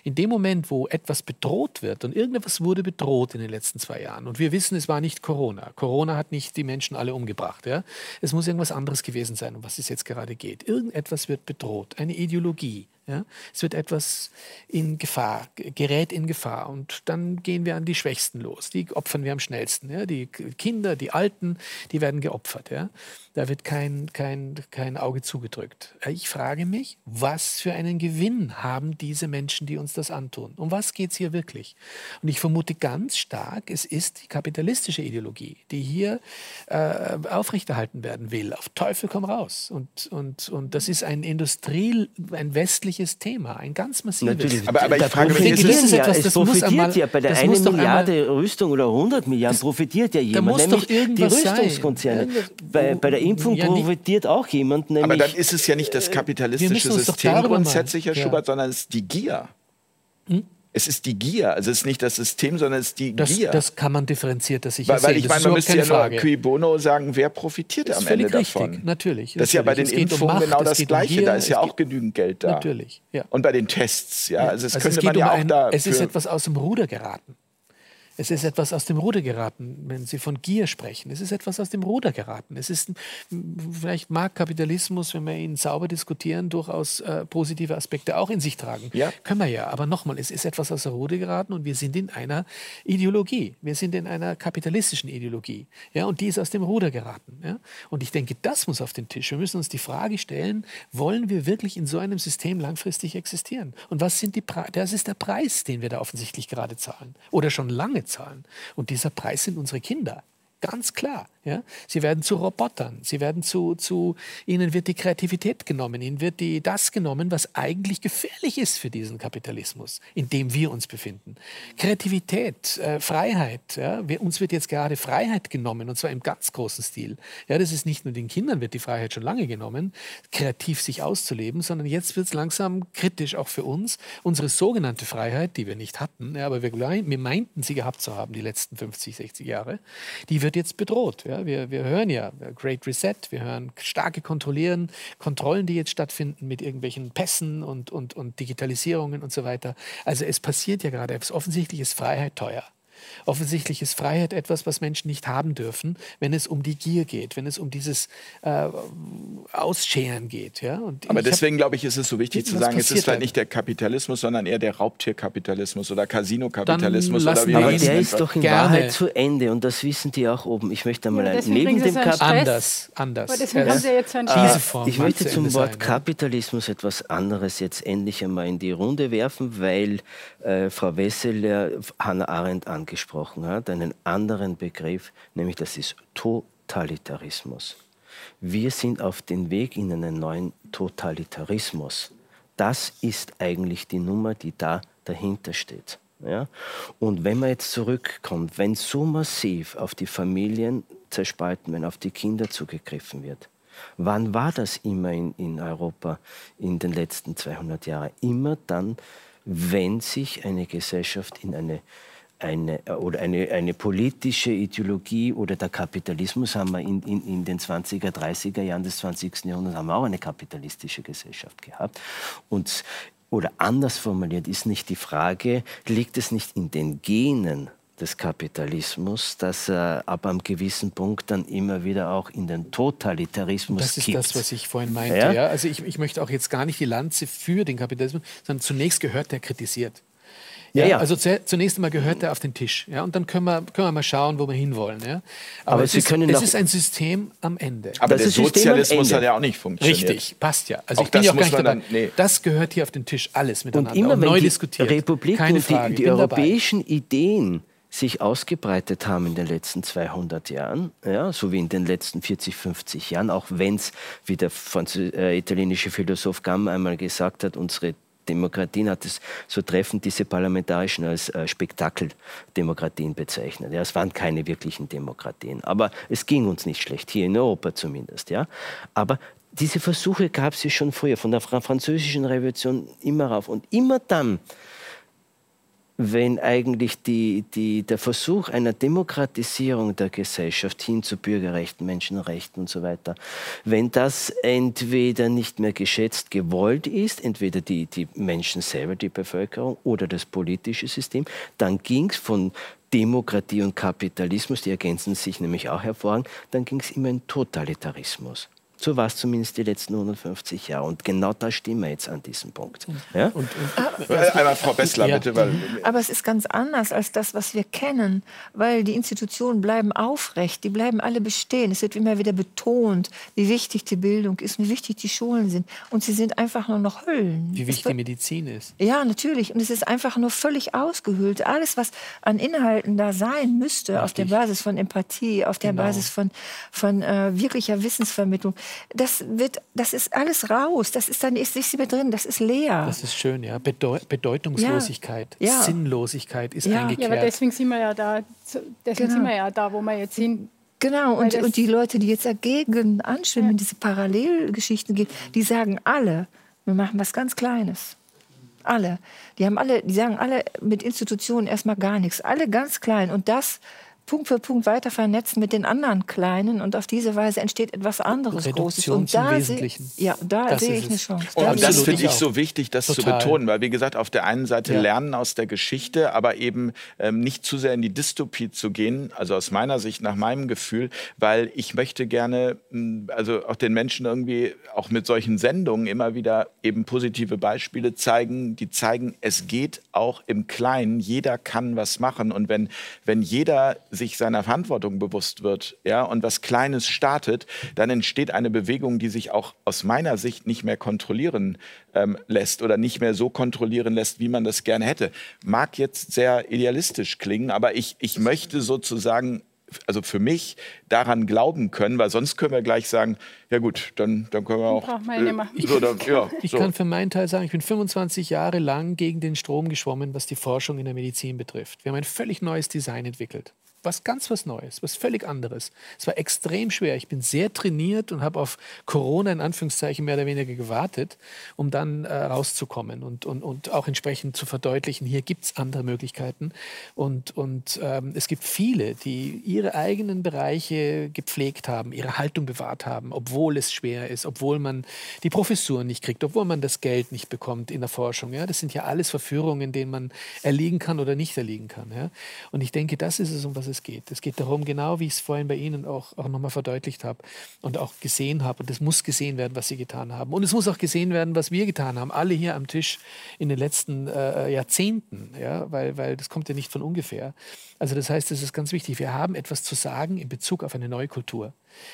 In dem Moment, wo etwas bedroht wird, und irgendetwas wurde bedroht in den letzten zwei Jahren, und wir wissen, es war nicht Corona. Corona hat nicht die Menschen alle umgebracht. Ja? Es muss irgendwas anderes gewesen sein, um was es jetzt gerade geht. Irgendetwas wird bedroht, eine Ideologie. Ja? Es wird etwas in Gefahr, gerät in Gefahr und dann gehen wir an die Schwächsten los, die opfern wir am schnellsten, ja? Die Kinder, die Alten, die werden geopfert, ja? Da wird kein, kein, kein Auge zugedrückt. Ich frage mich, was für einen Gewinn haben diese Menschen, die uns das antun? Um was geht es hier wirklich? Und ich vermute ganz stark, es ist die kapitalistische Ideologie, die hier äh, aufrechterhalten werden will, auf Teufel komm raus, und, und, und das ist ein Industrie, ein westliches Thema, ein ganz massives. Natürlich. Aber, aber ich frage mich, ist es, etwas, es das profitiert einmal, ja bei der einen Milliarde einmal, Rüstung oder hundert Milliarden profitiert ja jemand, nämlich die Rüstungskonzerne. Bei, bei der Impfung ja, profitiert auch jemand. Nämlich, aber dann ist es ja nicht das kapitalistische System grundsätzlich, Herr Schubert, ja. sondern es ist die Gier. Hm? Es ist die Gier, also es ist nicht das System, sondern es ist die das, Gier. Das kann man differenziert, dass ich weil, weil ich meine, man müsste ja nur cui bono sagen, wer profitiert am Ende davon? Richtig, natürlich. Das ist ja bei den Impfungen genau das Gleiche, da ist ja auch genügend Geld da. Natürlich, ja. Und bei den Tests, ja, also es könnte man ja auch da. Es ist etwas aus dem Ruder geraten. Es ist etwas aus dem Ruder geraten, wenn Sie von Gier sprechen. Es ist etwas aus dem Ruder geraten. Es ist, vielleicht mag Kapitalismus, wenn wir ihn sauber diskutieren, durchaus äh, positive Aspekte auch in sich tragen. Ja. Können wir ja. Aber nochmal, es ist etwas aus dem Ruder geraten und wir sind in einer Ideologie. Wir sind in einer kapitalistischen Ideologie. Ja, und die ist aus dem Ruder geraten. Ja? Und ich denke, das muss auf den Tisch. Wir müssen uns die Frage stellen, wollen wir wirklich in so einem System langfristig existieren? Und was sind die Pre- das ist der Preis, den wir da offensichtlich gerade zahlen. Oder schon lange zahlen. Und dieser Preis sind unsere Kinder. Ganz klar. Ja? Sie werden zu Robotern. Sie werden zu, zu, ihnen wird die Kreativität genommen. Ihnen wird die, das genommen, was eigentlich gefährlich ist für diesen Kapitalismus, in dem wir uns befinden. Kreativität, äh, Freiheit. Ja? Wir, uns wird jetzt gerade Freiheit genommen, und zwar im ganz großen Stil. Ja, das ist nicht nur den Kindern wird die Freiheit schon lange genommen, kreativ sich auszuleben, sondern jetzt wird es langsam kritisch auch für uns. Unsere sogenannte Freiheit, die wir nicht hatten, ja, aber wir, wir meinten, sie gehabt zu haben, die letzten fünfzig, sechzig Jahre, die wird jetzt bedroht. Ja, wir, wir hören ja Great Reset, wir hören starke Kontrollieren, Kontrollen, die jetzt stattfinden mit irgendwelchen Pässen und, und, und Digitalisierungen und so weiter. Also es passiert ja gerade etwas. Offensichtlich ist Freiheit teuer. Offensichtlich ist Freiheit etwas, was Menschen nicht haben dürfen, wenn es um die Gier geht, wenn es um dieses äh, Ausscheren geht. Ja? Und aber deswegen, glaube ich, ist es so wichtig zu sagen, es ist halt nicht der Kapitalismus, sondern eher der Raubtierkapitalismus oder Casino-Kapitalismus. Oder wie aber der ist doch in Wahrheit zu Ende und das wissen die auch oben. Ich möchte einmal ja, neben dem Kapitalismus... Anders, anders. Deswegen haben Sie jetzt einen Stress. Diese Form ich möchte zum Ende Wort sein, Kapitalismus etwas anderes jetzt endlich einmal in die Runde werfen, weil äh, Frau Wessler Hannah Arendt angesprochen gesprochen hat, einen anderen Begriff, nämlich das ist Totalitarismus. Wir sind auf dem Weg in einen neuen Totalitarismus. Das ist eigentlich die Nummer, die da dahinter steht. Ja? Und wenn man jetzt zurückkommt, wenn so massiv auf die Familien zerspalten, wenn auf die Kinder zugegriffen wird, wann war das immer in, in Europa in den letzten zweihundert Jahren? Immer dann, wenn sich eine Gesellschaft in eine Eine, oder eine, eine politische Ideologie oder der Kapitalismus haben wir in, in, in den zwanziger, dreißiger Jahren des zwanzigsten Jahrhunderts haben wir auch eine kapitalistische Gesellschaft gehabt. Und, oder anders formuliert ist nicht die Frage, liegt es nicht in den Genen des Kapitalismus, dass er ab einem gewissen Punkt dann immer wieder auch in den Totalitarismus kippt. Das ist kippt. Das, was ich vorhin meinte. Ja? Ja? Also ich, ich möchte auch jetzt gar nicht die Lanze für den Kapitalismus, sondern zunächst gehört der kritisiert. Ja, ja. Also zunächst einmal gehört er auf den Tisch. Ja? Und dann können wir, können wir mal schauen, wo wir hinwollen. Ja? Aber, aber es, Sie ist, können es ist ein System am Ende. Aber das der Sozialismus hat ja auch nicht funktioniert. Richtig, passt ja. Also auch ich bin ja auch gar nicht dabei. Dann, nee. Das gehört hier auf den Tisch, alles miteinander. Und immer, und wenn neu die diskutiert. Republik Keine und Frage, die, die europäischen dabei. Ideen sich ausgebreitet haben in den letzten zweihundert Jahren, ja, so wie in den letzten vierzig, fünfzig Jahren, auch wenn es, wie der Französ- äh, italienische Philosoph Gamm einmal gesagt hat, unsere Demokratien hat es so treffend diese parlamentarischen als äh, Spektakeldemokratien bezeichnet. Ja, es waren keine wirklichen Demokratien, aber es ging uns nicht schlecht, hier in Europa zumindest. Ja. Aber diese Versuche gab es schon früher, von der Fra- französischen Revolution immer rauf. Und immer dann, wenn eigentlich die, die, der Versuch einer Demokratisierung der Gesellschaft hin zu Bürgerrechten, Menschenrechten und so weiter, wenn das entweder nicht mehr geschätzt, gewollt ist, entweder die, die Menschen selber, die Bevölkerung oder das politische System, dann ging es von Demokratie und Kapitalismus, die ergänzen sich nämlich auch hervorragend, dann ging es immer in Totalitarismus. So war es zumindest die letzten hundertfünfzig Jahre. Und genau da stehen wir jetzt an diesem Punkt. Ja? Und, und, ah, äh, einmal Frau Wessler, ja. bitte. Weil aber es ist ganz anders als das, was wir kennen. Weil die Institutionen bleiben aufrecht, die bleiben alle bestehen. Es wird immer wieder betont, wie wichtig die Bildung ist und wie wichtig die Schulen sind. Und sie sind einfach nur noch Hüllen. Wie wichtig die Medizin ist. Ja, natürlich. Und es ist einfach nur völlig ausgehöhlt. Alles, was an Inhalten da sein müsste, richtig, auf der Basis von Empathie, auf der genau. Basis von, von äh, wirklicher Wissensvermittlung, Das, wird, das ist alles raus, das ist dann ist nichts mehr drin, das ist leer. Das ist schön, ja. Bedeu- Bedeutungslosigkeit, ja. Ja. Sinnlosigkeit ist ja. eingekehrt. Ja, aber deswegen sind wir ja da, deswegen genau. sind wir ja da, wo wir jetzt hin. Genau, und, und die Leute, die jetzt dagegen anstimmen, ja. diese Parallelgeschichten gehen, die sagen alle, wir machen was ganz Kleines. Alle. Die haben alle, die sagen alle mit Institutionen erstmal gar nichts. Alle ganz klein. Und das Punkt für Punkt weiter vernetzen mit den anderen Kleinen und auf diese Weise entsteht etwas anderes Reduktion Großes. Und da sehe ja, da seh ich eine Chance. Und, da und das finde ich so wichtig, das Total. zu betonen, weil wie gesagt, auf der einen Seite ja. lernen aus der Geschichte, aber eben ähm, nicht zu sehr in die Dystopie zu gehen, also aus meiner Sicht, nach meinem Gefühl, weil ich möchte gerne, also auch den Menschen irgendwie auch mit solchen Sendungen immer wieder eben positive Beispiele zeigen, die zeigen, es geht auch im Kleinen, jeder kann was machen und wenn, wenn jeder sich seiner Verantwortung bewusst wird, ja, und was Kleines startet, dann entsteht eine Bewegung, die sich auch aus meiner Sicht nicht mehr kontrollieren ähm, lässt oder nicht mehr so kontrollieren lässt, wie man das gerne hätte. Mag jetzt sehr idealistisch klingen, aber ich, ich möchte sozusagen, also für mich, daran glauben können, weil sonst können wir gleich sagen, ja gut, dann, dann können wir auch... Braucht man äh, machen. So, dann, ja, ich so. kann für meinen Teil sagen, ich bin fünfundzwanzig Jahre lang gegen den Strom geschwommen, was die Forschung in der Medizin betrifft. Wir haben ein völlig neues Design entwickelt. Was ganz was Neues, was völlig anderes. Es war extrem schwer. Ich bin sehr trainiert und habe auf Corona in Anführungszeichen mehr oder weniger gewartet, um dann äh, rauszukommen und, und, und auch entsprechend zu verdeutlichen, hier gibt es andere Möglichkeiten. Und, und ähm, es gibt viele, die ihre eigenen Bereiche gepflegt haben, ihre Haltung bewahrt haben, obwohl es schwer ist, obwohl man die Professuren nicht kriegt, obwohl man das Geld nicht bekommt in der Forschung. Ja? Das sind ja alles Verführungen, denen man erliegen kann oder nicht erliegen kann. Ja? Und ich denke, das ist es, um was es Es geht. Es geht darum, genau wie ich es vorhin bei Ihnen auch, auch nochmal verdeutlicht habe und auch gesehen habe. Und es muss gesehen werden, was Sie getan haben. Und es muss auch gesehen werden, was wir getan haben. Alle hier am Tisch in den letzten äh, Jahrzehnten. Ja? Weil, weil das kommt ja nicht von ungefähr. Also das heißt, es ist ganz wichtig. Wir haben etwas zu sagen in Bezug auf eine neue Kultur.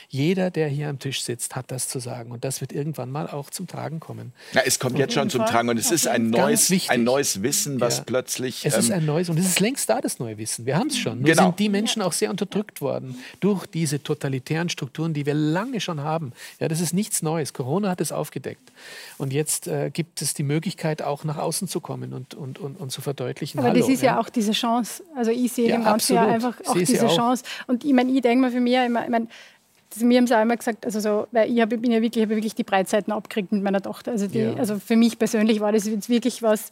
Jeder, der hier am Tisch sitzt, hat das zu sagen. Und das wird irgendwann mal auch zum Tragen kommen. Ja, es kommt jetzt schon zum Tragen. Und es ist ein neues, ein neues Wissen, was ja. plötzlich... Es ist ein neues, und es ist längst da, das neue Wissen. Wir haben es schon. Nur genau. sind die Menschen auch sehr unterdrückt worden durch diese totalitären Strukturen, die wir lange schon haben. Ja, das ist nichts Neues. Corona hat es aufgedeckt. Und jetzt äh, gibt es die Möglichkeit, auch nach außen zu kommen und, und, und, und zu verdeutlichen. Aber Hallo, das ist ja, ja auch diese Chance. Also ich sehe ja, im Ganzen ja einfach auch diese auch. Chance. Und ich meine, ich denke mal für mich immer... Ich meine, mir haben sie auch immer gesagt, also so, weil ich habe ja wirklich, hab wirklich die Breitseiten abgekriegt mit meiner Tochter. Also, die, ja. also für mich persönlich war das jetzt wirklich was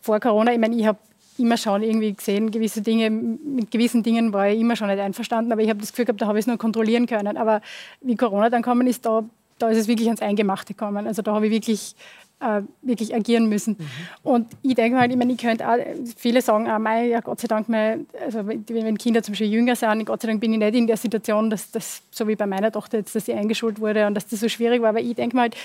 vor Corona. Ich meine, ich habe immer schon irgendwie gesehen, gewisse Dinge, mit gewissen Dingen war ich immer schon nicht einverstanden, aber ich habe das Gefühl gehabt, da habe ich es nur kontrollieren können. Aber wie Corona dann gekommen ist, da, da ist es wirklich ans Eingemachte gekommen. Also da habe ich wirklich, äh, wirklich agieren müssen. Mhm. Und ich denke halt, ich meine, ich könnte auch, viele sagen, ah, mein, ja Gott sei Dank, mein, also wenn Kinder zum Beispiel jünger sind, Gott sei Dank bin ich nicht in der Situation, dass das, so wie bei meiner Tochter jetzt, dass sie eingeschult wurde und dass das so schwierig war. Aber ich denke mal halt,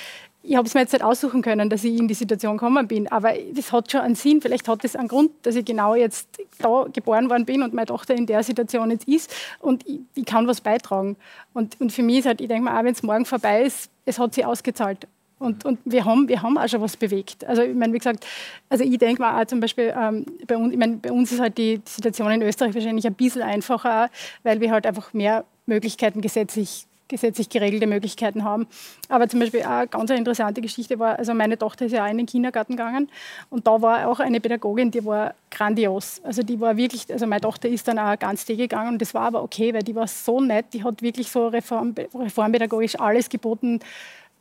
ich habe es mir jetzt nicht aussuchen können, dass ich in die Situation gekommen bin, aber das hat schon einen Sinn, vielleicht hat das einen Grund, dass ich genau jetzt da geboren worden bin und meine Tochter in der Situation jetzt ist und ich, ich kann was beitragen. Und, und für mich ist halt, ich denke mal, auch wenn es morgen vorbei ist, es hat sich ausgezahlt. Und, und wir, haben, wir haben auch schon was bewegt. Also ich meine, wie gesagt, also ich denke mal auch zum Beispiel, ähm, bei, uns, ich meine, bei uns ist halt die Situation in Österreich wahrscheinlich ein bisschen einfacher, weil wir halt einfach mehr Möglichkeiten gesetzlich gesetzlich geregelte Möglichkeiten haben. Aber zum Beispiel eine ganz interessante Geschichte war, also meine Tochter ist ja auch in den Kindergarten gegangen und da war auch eine Pädagogin, die war grandios. Also die war wirklich, also meine Tochter ist dann auch ganz täglich gegangen und das war aber okay, weil die war so nett, die hat wirklich so reform, reformpädagogisch alles geboten,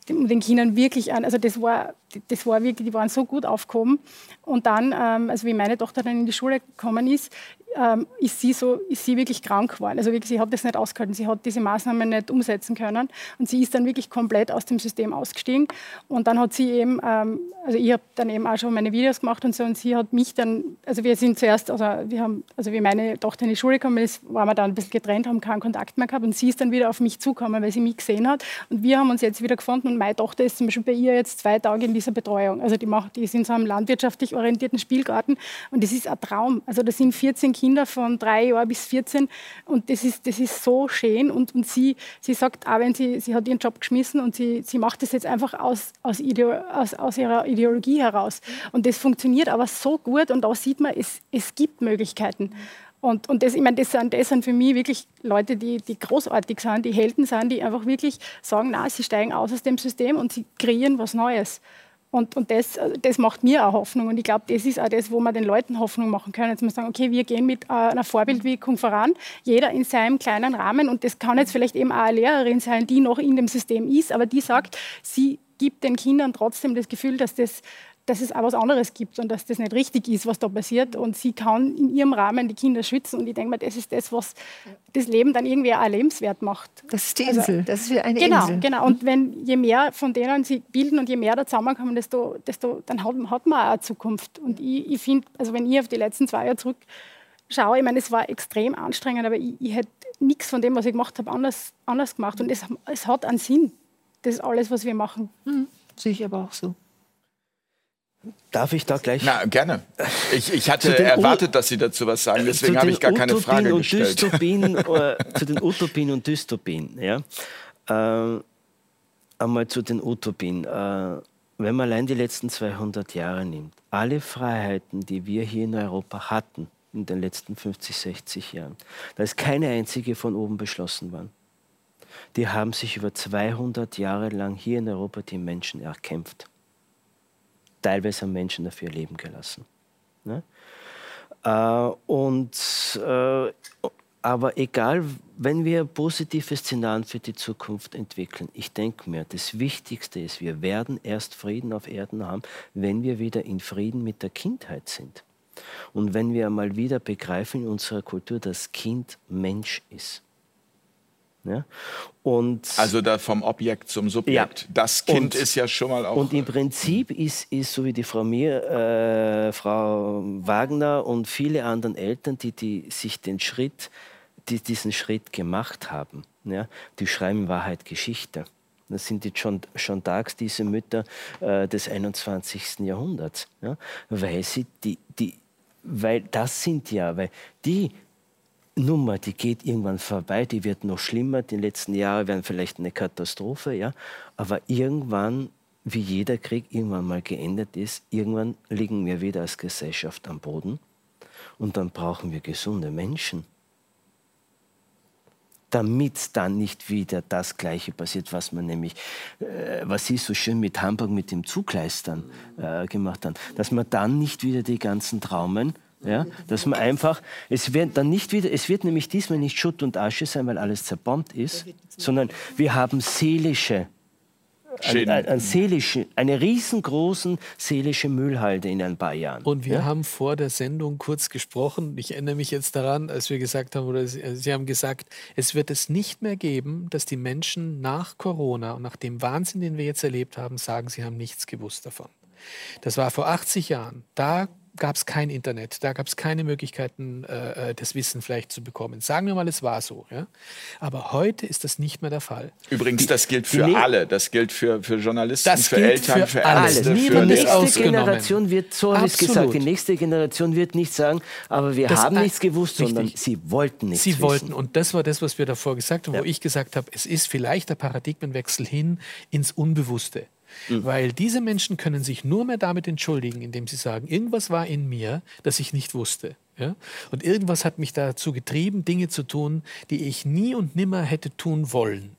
den Kindern wirklich an, also das war, das war wirklich, die waren so gut aufgehoben. Und dann, also wie meine Tochter dann in die Schule gekommen ist, Ähm, ist, sie so, ist sie wirklich krank geworden. Also wirklich, sie hat das nicht ausgehalten, sie hat diese Maßnahmen nicht umsetzen können und sie ist dann wirklich komplett aus dem System ausgestiegen und dann hat sie eben, ähm, also ich habe dann eben auch schon meine Videos gemacht und so und sie hat mich dann, also wir sind zuerst, also wir haben, also wie meine Tochter in die Schule gekommen ist, waren wir dann ein bisschen getrennt, haben keinen Kontakt mehr gehabt und sie ist dann wieder auf mich zugekommen, weil sie mich gesehen hat und wir haben uns jetzt wieder gefunden und meine Tochter ist zum Beispiel bei ihr jetzt zwei Tage in dieser Betreuung. Also die, macht, die ist in so einem landwirtschaftlich orientierten Spielgarten und das ist ein Traum. Also da sind vierzehn Kinder Kinder von drei Jahren bis vierzehn und das ist, das ist so schön und, und sie, sie sagt, auch wenn sie, sie hat ihren Job geschmissen und sie, sie macht das jetzt einfach aus, aus, Ideo, aus, aus ihrer Ideologie heraus und das funktioniert aber so gut und da sieht man, es, es gibt Möglichkeiten. Und, und das, ich meine, das, sind, das sind für mich wirklich Leute, die, die großartig sind, die Helden sind, die einfach wirklich sagen, na, sie steigen aus aus dem System und sie kreieren was Neues. Und, und das, das macht mir auch Hoffnung. Und ich glaube, das ist auch das, wo man den Leuten Hoffnung machen können. Jetzt muss man sagen, okay, wir gehen mit einer Vorbildwirkung voran, jeder in seinem kleinen Rahmen. Und das kann jetzt vielleicht eben auch eine Lehrerin sein, die noch in dem System ist, aber die sagt, sie gibt den Kindern trotzdem das Gefühl, dass das, dass es auch was anderes gibt und dass das nicht richtig ist, was da passiert. Und sie kann in ihrem Rahmen die Kinder schützen. Und ich denke mir, das ist das, was das Leben dann irgendwie auch lebenswert macht. Das ist die Insel, also, das ist wie eine genau, Insel. Genau, und wenn, je mehr von denen sie bilden und je mehr da zusammenkommen, desto, desto, dann hat, hat man auch eine Zukunft. Und ich, ich finde, also wenn ich auf die letzten zwei Jahre zurückschaue, ich meine, es war extrem anstrengend, aber ich, ich hätte nichts von dem, was ich gemacht habe, anders, anders gemacht. Und es, es hat einen Sinn. Das ist alles, was wir machen. Mhm. Sehe ich aber auch so. Darf ich da gleich... Na, gerne. Ich, ich hatte erwartet, U dass Sie dazu was sagen, deswegen habe ich gar Utopien keine Frage und gestellt. Dystopien, äh, zu den Utopien und Dystopien. Ja? Äh, einmal zu den Utopien. Äh, wenn man allein die letzten zweihundert Jahre nimmt, alle Freiheiten, die wir hier in Europa hatten, in den letzten fünfzig, sechzig Jahren, da ist keine einzige von oben beschlossen worden. Die haben sich über zweihundert Jahre lang hier in Europa die Menschen erkämpft. Teilweise haben Menschen dafür ihr Leben gelassen. Ne? Äh, und, äh, aber egal, wenn wir positive Szenarien für die Zukunft entwickeln, ich denke mir, das Wichtigste ist, wir werden erst Frieden auf Erden haben, wenn wir wieder in Frieden mit der Kindheit sind. Und wenn wir einmal wieder begreifen in unserer Kultur, dass Kind Mensch ist. Ja? Und also da vom Objekt zum Subjekt. Ja. Das Kind und, ist ja schon mal auch... Und im Prinzip ist, ist so wie die Frau, Mir, äh, Frau Wagner und viele anderen Eltern, die, die sich den Schritt, die diesen Schritt gemacht haben, ja? Die schreiben in Wahrheit Geschichte. Das sind jetzt schon, schon tags diese Mütter äh, des einundzwanzigsten Jahrhunderts. Ja? Weil, sie die, die, weil das sind ja, weil die... Nummer, die geht irgendwann vorbei, die wird noch schlimmer. Die letzten Jahre werden vielleicht eine Katastrophe, ja. Aber irgendwann, wie jeder Krieg irgendwann mal geendet ist, irgendwann liegen wir wieder als Gesellschaft am Boden und dann brauchen wir gesunde Menschen. Damit dann nicht wieder das Gleiche passiert, was man nämlich, äh, was Sie so schön mit Hamburg, mit dem Zugleistern äh, gemacht haben, dass man dann nicht wieder die ganzen Traumen. Ja, dass man einfach, es wird dann nicht wieder, es wird nämlich diesmal nicht Schutt und Asche sein, weil alles zerbombt ist, sondern wir haben seelische, ein, ein, ein seelische, eine riesengroßen seelische Müllhalde in ein paar Jahren. Und wir ja? haben vor der Sendung kurz gesprochen, ich erinnere mich jetzt daran, als wir gesagt haben, oder Sie haben gesagt, es wird es nicht mehr geben, dass die Menschen nach Corona und nach dem Wahnsinn, den wir jetzt erlebt haben, sagen, sie haben nichts gewusst davon. Das war vor achtzig Jahren. Da gab es kein Internet, da gab es keine Möglichkeiten, äh, das Wissen vielleicht zu bekommen. Sagen wir mal, es war so. Ja? Aber heute ist das nicht mehr der Fall. Übrigens, das gilt für die, alle. Das gilt für, für Journalisten, das für Eltern, für Ärzte, für Lehrer. Die nächste Generation wird, so habe ich es gesagt, die nächste Generation wird nicht sagen, aber wir das haben nichts gewusst, sondern richtig. sie wollten nichts Sie wollten. Wissen. Und das war das, was wir davor gesagt haben, ja. wo ich gesagt habe, es ist vielleicht der Paradigmenwechsel hin ins Unbewusste. Mhm. Weil diese Menschen können sich nur mehr damit entschuldigen, indem sie sagen, irgendwas war in mir, das ich nicht wusste. Ja? Und irgendwas hat mich dazu getrieben, Dinge zu tun, die ich nie und nimmer hätte tun wollen.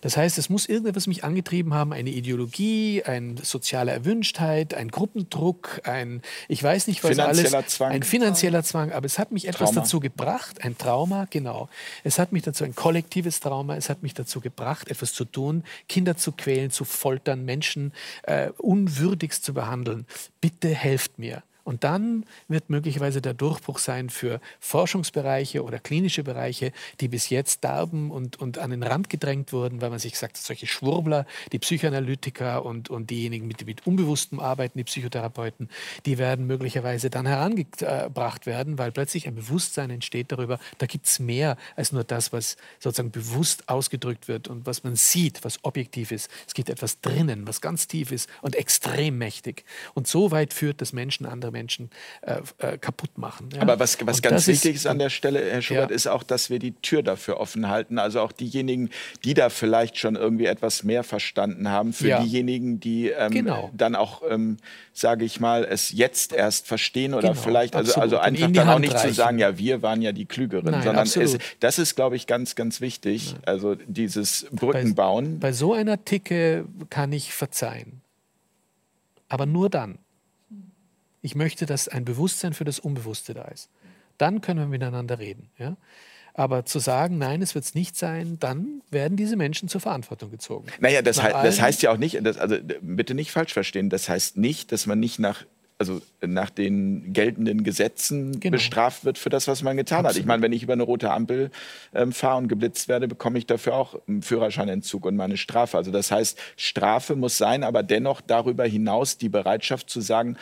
Das heißt, es muss irgendetwas mich angetrieben haben, eine Ideologie, eine soziale Erwünschtheit, ein Gruppendruck, ein, ich weiß nicht, was alles, ein finanzieller Zwang, aber es hat mich etwas dazu gebracht, ein Trauma, genau. Es hat mich dazu, ein kollektives Trauma, es hat mich dazu gebracht, etwas zu tun, Kinder zu quälen, zu foltern, Menschen äh, unwürdigst zu behandeln. Bitte helft mir. Und dann wird möglicherweise der Durchbruch sein für Forschungsbereiche oder klinische Bereiche, die bis jetzt darben und, und an den Rand gedrängt wurden, weil man sich sagt, solche Schwurbler, die Psychoanalytiker und, und diejenigen, die mit Unbewusstem arbeiten, die Psychotherapeuten, die werden möglicherweise dann herangebracht werden, weil plötzlich ein Bewusstsein entsteht darüber, da gibt es mehr als nur das, was sozusagen bewusst ausgedrückt wird und was man sieht, was objektiv ist. Es gibt etwas drinnen, was ganz tief ist und extrem mächtig. Und so weit führt das Menschen andere Menschen äh, äh, kaputt machen. Ja? Aber was, was ganz wichtig ist an der Stelle, Herr Schubert, ja. ist auch, dass wir die Tür dafür offen halten. Also auch diejenigen, die da vielleicht schon irgendwie etwas mehr verstanden haben, für ja. diejenigen, die ähm, genau. dann auch, ähm, sage ich mal, es jetzt erst verstehen oder genau, vielleicht, also, also einfach dann Hand auch nicht reichen. zu sagen, ja, wir waren ja die Klügeren, Nein, sondern es, das ist, glaube ich, ganz, ganz wichtig, Nein. also dieses Brückenbauen. Bei, bei so einer Ticke kann ich verzeihen, aber nur dann. Ich möchte, dass ein Bewusstsein für das Unbewusste da ist. Dann können wir miteinander reden. Ja? Aber zu sagen, nein, es wird es nicht sein, dann werden diese Menschen zur Verantwortung gezogen. Naja, das, hei das heißt ja auch nicht, das, also bitte nicht falsch verstehen, das heißt nicht, dass man nicht nach, also nach den geltenden Gesetzen genau. bestraft wird für das, was man getan Absolut. Hat. Ich meine, wenn ich über eine rote Ampel ähm, fahre und geblitzt werde, bekomme ich dafür auch einen Führerscheinentzug und meine Strafe. Also das heißt, Strafe muss sein, aber dennoch darüber hinaus die Bereitschaft zu sagen,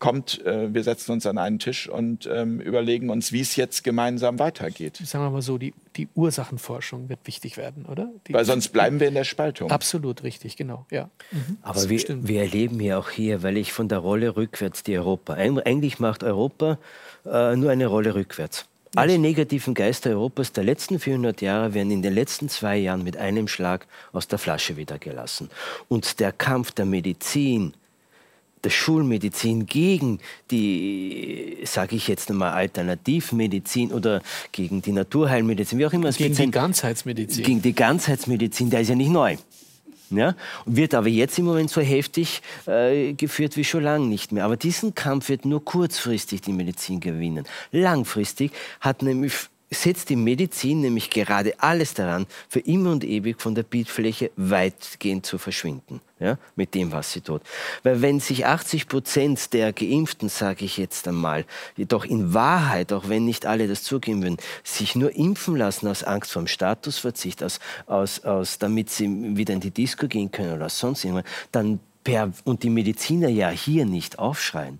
kommt, äh, wir setzen uns an einen Tisch und ähm, überlegen uns, wie es jetzt gemeinsam weitergeht. Sagen wir mal so, die, die Ursachenforschung wird wichtig werden, oder? Die weil sonst bleiben wir in der Spaltung. Absolut richtig, genau. Ja. Mhm. Aber wir, wir erleben ja auch hier, weil ich von der Rolle rückwärts die Europa. Eigentlich macht Europa äh, nur eine Rolle rückwärts. Alle negativen Geister Europas der letzten vierhundert Jahre werden in den letzten zwei Jahren mit einem Schlag aus der Flasche wieder gelassen. Und der Kampf der Medizin, der Schulmedizin gegen die, sage ich jetzt einmal, Alternativmedizin oder gegen die Naturheilmedizin, wie auch immer es bezeichnet. Gegen die Ganzheitsmedizin. Gegen die Ganzheitsmedizin, der ist ja nicht neu. Ja? Wird aber jetzt im Moment so heftig äh, geführt wie schon lange nicht mehr. Aber diesen Kampf wird nur kurzfristig die Medizin gewinnen. Langfristig hat nämlich, setzt die Medizin nämlich gerade alles daran, für immer und ewig von der Bildfläche weitgehend zu verschwinden. Ja, mit dem, was sie tut. Weil wenn sich achtzig Prozent der Geimpften, sage ich jetzt einmal, jedoch in Wahrheit, auch wenn nicht alle das zugeben würden, sich nur impfen lassen aus Angst vor dem Statusverzicht, aus, aus, aus, damit sie wieder in die Disco gehen können oder sonst irgendwas, dann per, und die Mediziner ja hier nicht aufschreien,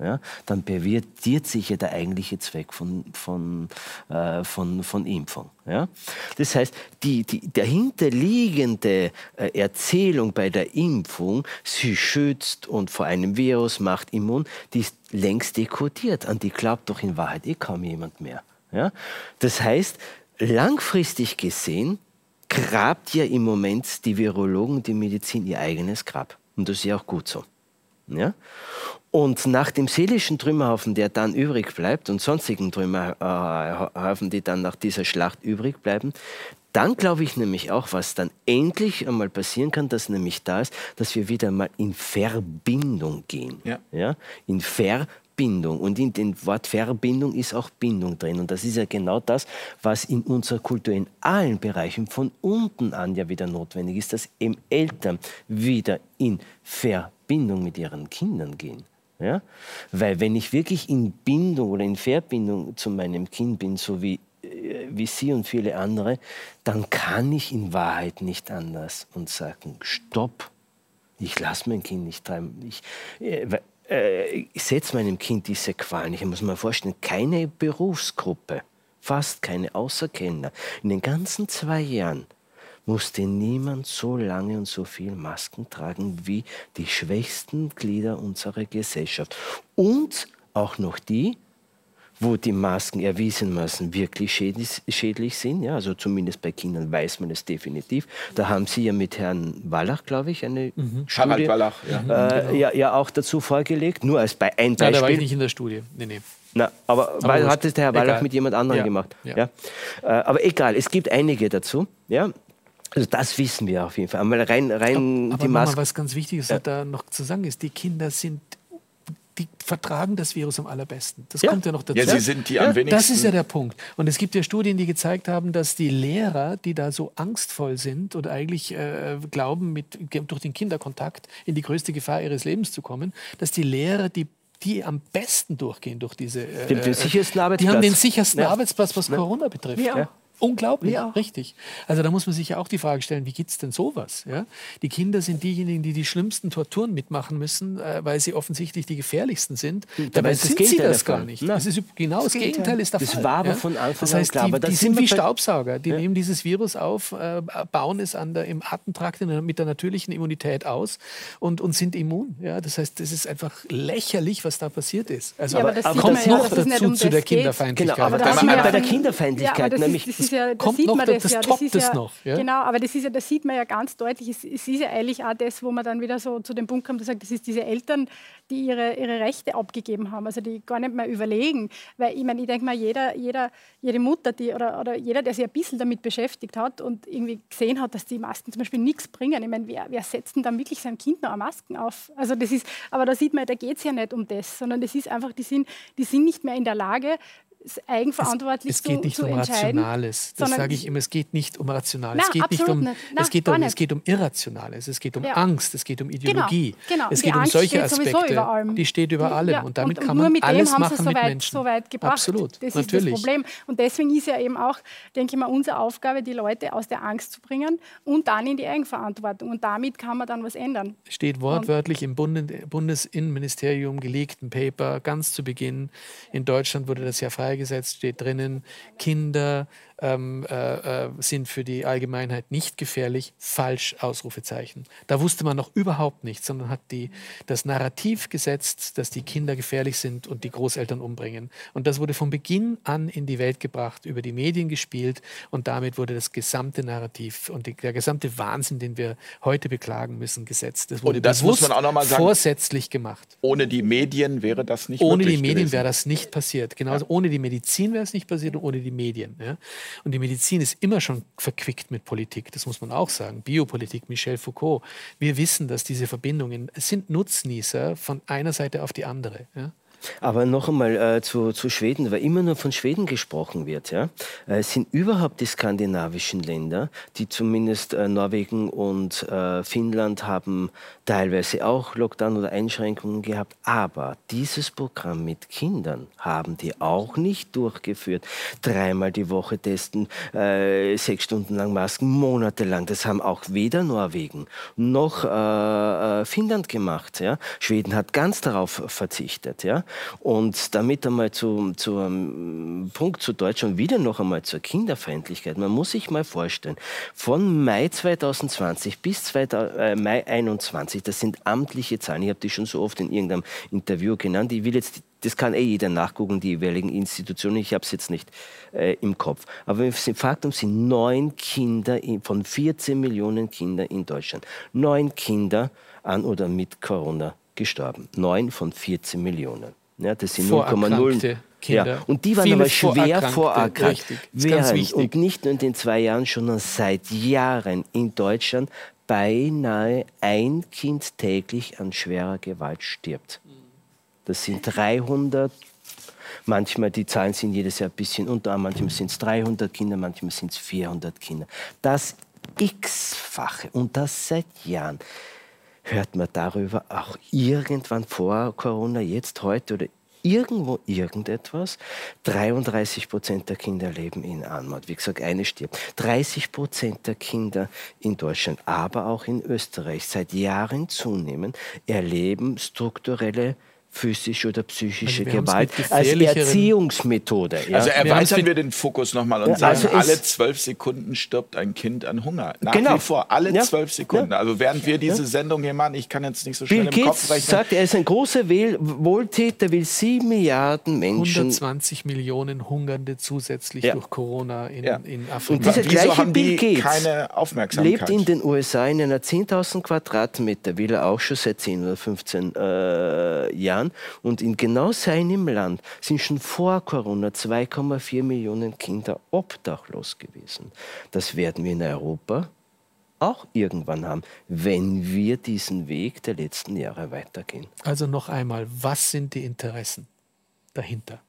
ja, dann pervertiert sich ja der eigentliche Zweck von, von, äh, von, von Impfung. Ja? Das heißt, die, die dahinterliegende äh, Erzählung bei der Impfung, sie schützt und vor einem Virus macht immun, die ist längst dekodiert. An die glaubt doch in Wahrheit eh kaum jemand mehr. Ja? Das heißt, langfristig gesehen grabt ja im Moment die Virologen, die Medizin ihr eigenes Grab. Und das ist ja auch gut so. Ja? Und nach dem seelischen Trümmerhaufen, der dann übrig bleibt, und sonstigen Trümmerhaufen, die dann nach dieser Schlacht übrig bleiben, dann glaube ich nämlich auch, was dann endlich einmal passieren kann, dass nämlich da ist, dass wir wieder mal in Verbindung gehen. Ja. Ja? In Verbindung. Und in dem Wort Verbindung ist auch Bindung drin. Und das ist ja genau das, was in unserer Kultur in allen Bereichen von unten an ja wieder notwendig ist, dass eben Eltern wieder in Verbindung mit ihren Kindern gehen. Ja? Weil wenn ich wirklich in Bindung oder in Verbindung zu meinem Kind bin, so wie, äh, wie Sie und viele andere, dann kann ich in Wahrheit nicht anders und sagen, stopp, ich lasse mein Kind nicht treiben. Ich, äh, äh, ich setze meinem Kind diese Qualen. Ich muss mir vorstellen, keine Berufsgruppe, fast keine außer Kellner. In den ganzen zwei Jahren musste niemand so lange und so viel Masken tragen wie die schwächsten Glieder unserer Gesellschaft. Und auch noch die, wo die Masken erwiesenmaßen wirklich schädlich sind. Ja, also zumindest bei Kindern weiß man es definitiv. Da haben Sie ja mit Herrn Wallach, glaube ich, eine mhm. Studie. Harald Wallach, ja. Äh, genau. ja, ja, auch dazu vorgelegt. Nur als bei ein Beispiel. Ja, da war ich nicht in der Studie. Nee, nee. Na, aber, aber weil, hat es der Herr Wallach egal. mit jemand anderem ja. gemacht. Ja. Ja. Äh, aber egal, es gibt einige dazu. Ja. Also das wissen wir auf jeden Fall. Einmal rein, rein aber die Maske. Aber was ganz Wichtiges ja. da noch zu sagen ist, die Kinder sind, die vertragen das Virus am allerbesten. Das ja. kommt ja noch dazu. Ja, sie sind die ja, am wenigsten. Das ist ja der Punkt. Und es gibt ja Studien, die gezeigt haben, dass die Lehrer, die da so angstvoll sind und eigentlich äh, glauben, mit, durch den Kinderkontakt in die größte Gefahr ihres Lebens zu kommen, dass die Lehrer die die am besten durchgehen durch diese... Äh, den sichersten Arbeitsplatz. Die haben den sichersten ja. Arbeitsplatz, was ja. Corona betrifft. Ja. Ja. Unglaublich, ja. richtig. Also da muss man sich ja auch die Frage stellen, wie gibt es denn sowas? Ja? Die Kinder sind diejenigen, die die schlimmsten Torturen mitmachen müssen, äh, weil sie offensichtlich die gefährlichsten sind. Dabei, Dabei sind das sie das gar nicht. Na, das ist genau das, das Gegenteil ist der das Fall. Das war aber ja? von Anfang das heißt, an klar. Die, aber das die sind wie Staubsauger. Die ja. nehmen dieses Virus auf, äh, bauen es an der, im Atemtrakt in der, mit der natürlichen Immunität aus und, und sind immun. Ja? Das heißt, das ist einfach lächerlich, was da passiert ist. Also, ja, aber, aber das, aber kommt noch ja, dazu um zu der Kinderfeindlichkeit. Genau, aber da man, ja bei der Kinderfeindlichkeit ja, nämlich... Das ja, das kommt sieht noch, man das, das ja. toppt das ist ja, noch. Ja. Genau, aber das, ist ja, das sieht man ja ganz deutlich. Es, es ist ja eigentlich auch das, wo man dann wieder so zu dem Punkt kommt, dass sagt, das ist diese Eltern, die ihre, ihre Rechte abgegeben haben, also die gar nicht mehr überlegen. Weil ich meine, ich denke mal, jeder, jeder, jede Mutter die, oder, oder jeder, der sich ein bisschen damit beschäftigt hat und irgendwie gesehen hat, dass die Masken zum Beispiel nichts bringen. Ich meine, wer, wer setzt denn dann wirklich seinem Kind noch Masken auf? Also das ist, aber da sieht man, da geht es ja nicht um das, sondern das ist einfach, die sind, die sind nicht mehr in der Lage, eigenverantwortlich zu entscheiden. Es geht nicht um Rationales, das sage ich immer, es geht nicht um Rationales, es geht nicht um, es geht um, es geht um Irrationales, es geht um Angst, es geht um Ideologie, es geht um solche Aspekte, die steht über allem und damit kann man alles machen mit Menschen. Absolut, das ist das Problem und deswegen ist ja eben auch, denke ich mal, unsere Aufgabe, die Leute aus der Angst zu bringen und dann in die Eigenverantwortung und damit kann man dann was ändern. Steht wortwörtlich im Bundesinnenministerium gelegten Paper ganz zu Beginn, in Deutschland wurde das ja freigestellt, gesetzt, steht drinnen, Kinder ähm, äh, äh, sind für die Allgemeinheit nicht gefährlich, falsch, Ausrufezeichen. Da wusste man noch überhaupt nichts, sondern hat die, das Narrativ gesetzt, dass die Kinder gefährlich sind und die Großeltern umbringen. Und das wurde von Beginn an in die Welt gebracht, über die Medien gespielt und damit wurde das gesamte Narrativ und die, der gesamte Wahnsinn, den wir heute beklagen müssen, gesetzt. Das wurde und das muss man auch noch mal sagen, vorsätzlich gemacht. Ohne die Medien wäre das nicht ohne möglich Ohne die Medien wäre das nicht passiert. Genauso ja. ohne die Die Medizin wäre es nicht passiert und ohne die Medien. Ja? Und die Medizin ist immer schon verquickt mit Politik, das muss man auch sagen. Biopolitik, Michel Foucault. Wir wissen, dass diese Verbindungen sind Nutznießer von einer Seite auf die andere. Ja? Aber noch einmal äh, zu, zu Schweden, weil immer nur von Schweden gesprochen wird. Ja? Äh, es sind überhaupt die skandinavischen Länder, die zumindest äh, Norwegen und äh, Finnland haben teilweise auch Lockdown oder Einschränkungen gehabt. Aber dieses Programm mit Kindern haben die auch nicht durchgeführt. Dreimal die Woche testen, äh, sechs Stunden lang Masken, monatelang. Das haben auch weder Norwegen noch äh, Finnland gemacht. Ja? Schweden hat ganz darauf verzichtet. Ja? Und damit einmal zu, zu um, Punkt zu Deutschland, wieder noch einmal zur Kinderfeindlichkeit. Man muss sich mal vorstellen, von Mai zweitausendzwanzig bis zwei, äh, Mai einundzwanzig, das sind amtliche Zahlen, ich habe die schon so oft in irgendeinem Interview genannt, ich will jetzt, das kann eh jeder nachgucken, die jeweiligen Institutionen, ich habe es jetzt nicht äh, im Kopf. Aber im Faktum sind neun Kinder in, von vierzehn Millionen Kindern in Deutschland, neun Kinder an oder mit Corona gestorben. neun von vierzehn Millionen. Ja, das sind null Komma null. Ja. Und die waren Viele aber schwer vorerkrankt. Vorerkrankt. Und nicht nur in den zwei Jahren, sondern seit Jahren in Deutschland beinahe ein Kind täglich an schwerer Gewalt stirbt. Das sind dreihundert. Manchmal, die Zahlen sind jedes Jahr ein bisschen unter, manchmal sind es dreihundert Kinder, manchmal sind es vierhundert Kinder. Das x-fache und das seit Jahren. Hört man darüber auch irgendwann vor Corona, jetzt, heute oder irgendwo irgendetwas? dreiunddreißig Prozent der Kinder leben in Armut. Wie gesagt, eine stirbt. dreißig Prozent der Kinder in Deutschland, aber auch in Österreich, seit Jahren zunehmend, erleben strukturelle physische oder psychische also Gewalt als Erziehungsmethode. Ja. Also erweitern wir den Fokus nochmal und ja, sagen, also alle zwölf Sekunden stirbt ein Kind an Hunger. Nach genau. wie vor, alle zwölf ja. Sekunden. Ja. Also während wir diese Sendung hier machen, ich kann jetzt nicht so schnell Bill im Gates Kopf rechnen. Sagt, er ist ein großer Wohl Wohltäter, will sieben Milliarden Menschen... hundertzwanzig Millionen Hungernde zusätzlich ja. durch Corona in, ja. in Afrika. Und dieser Wieso gleiche Bill Gates keine Aufmerksamkeit? Lebt in den U S A in einer zehntausend Quadratmeter Villa auch schon seit zehn oder fünfzehn äh, Jahren. Und in genau seinem Land sind schon vor Corona zwei Komma vier Millionen Kinder obdachlos gewesen. Das werden wir in Europa auch irgendwann haben, wenn wir diesen Weg der letzten Jahre weitergehen. Also noch einmal, was sind die Interessen dahinter?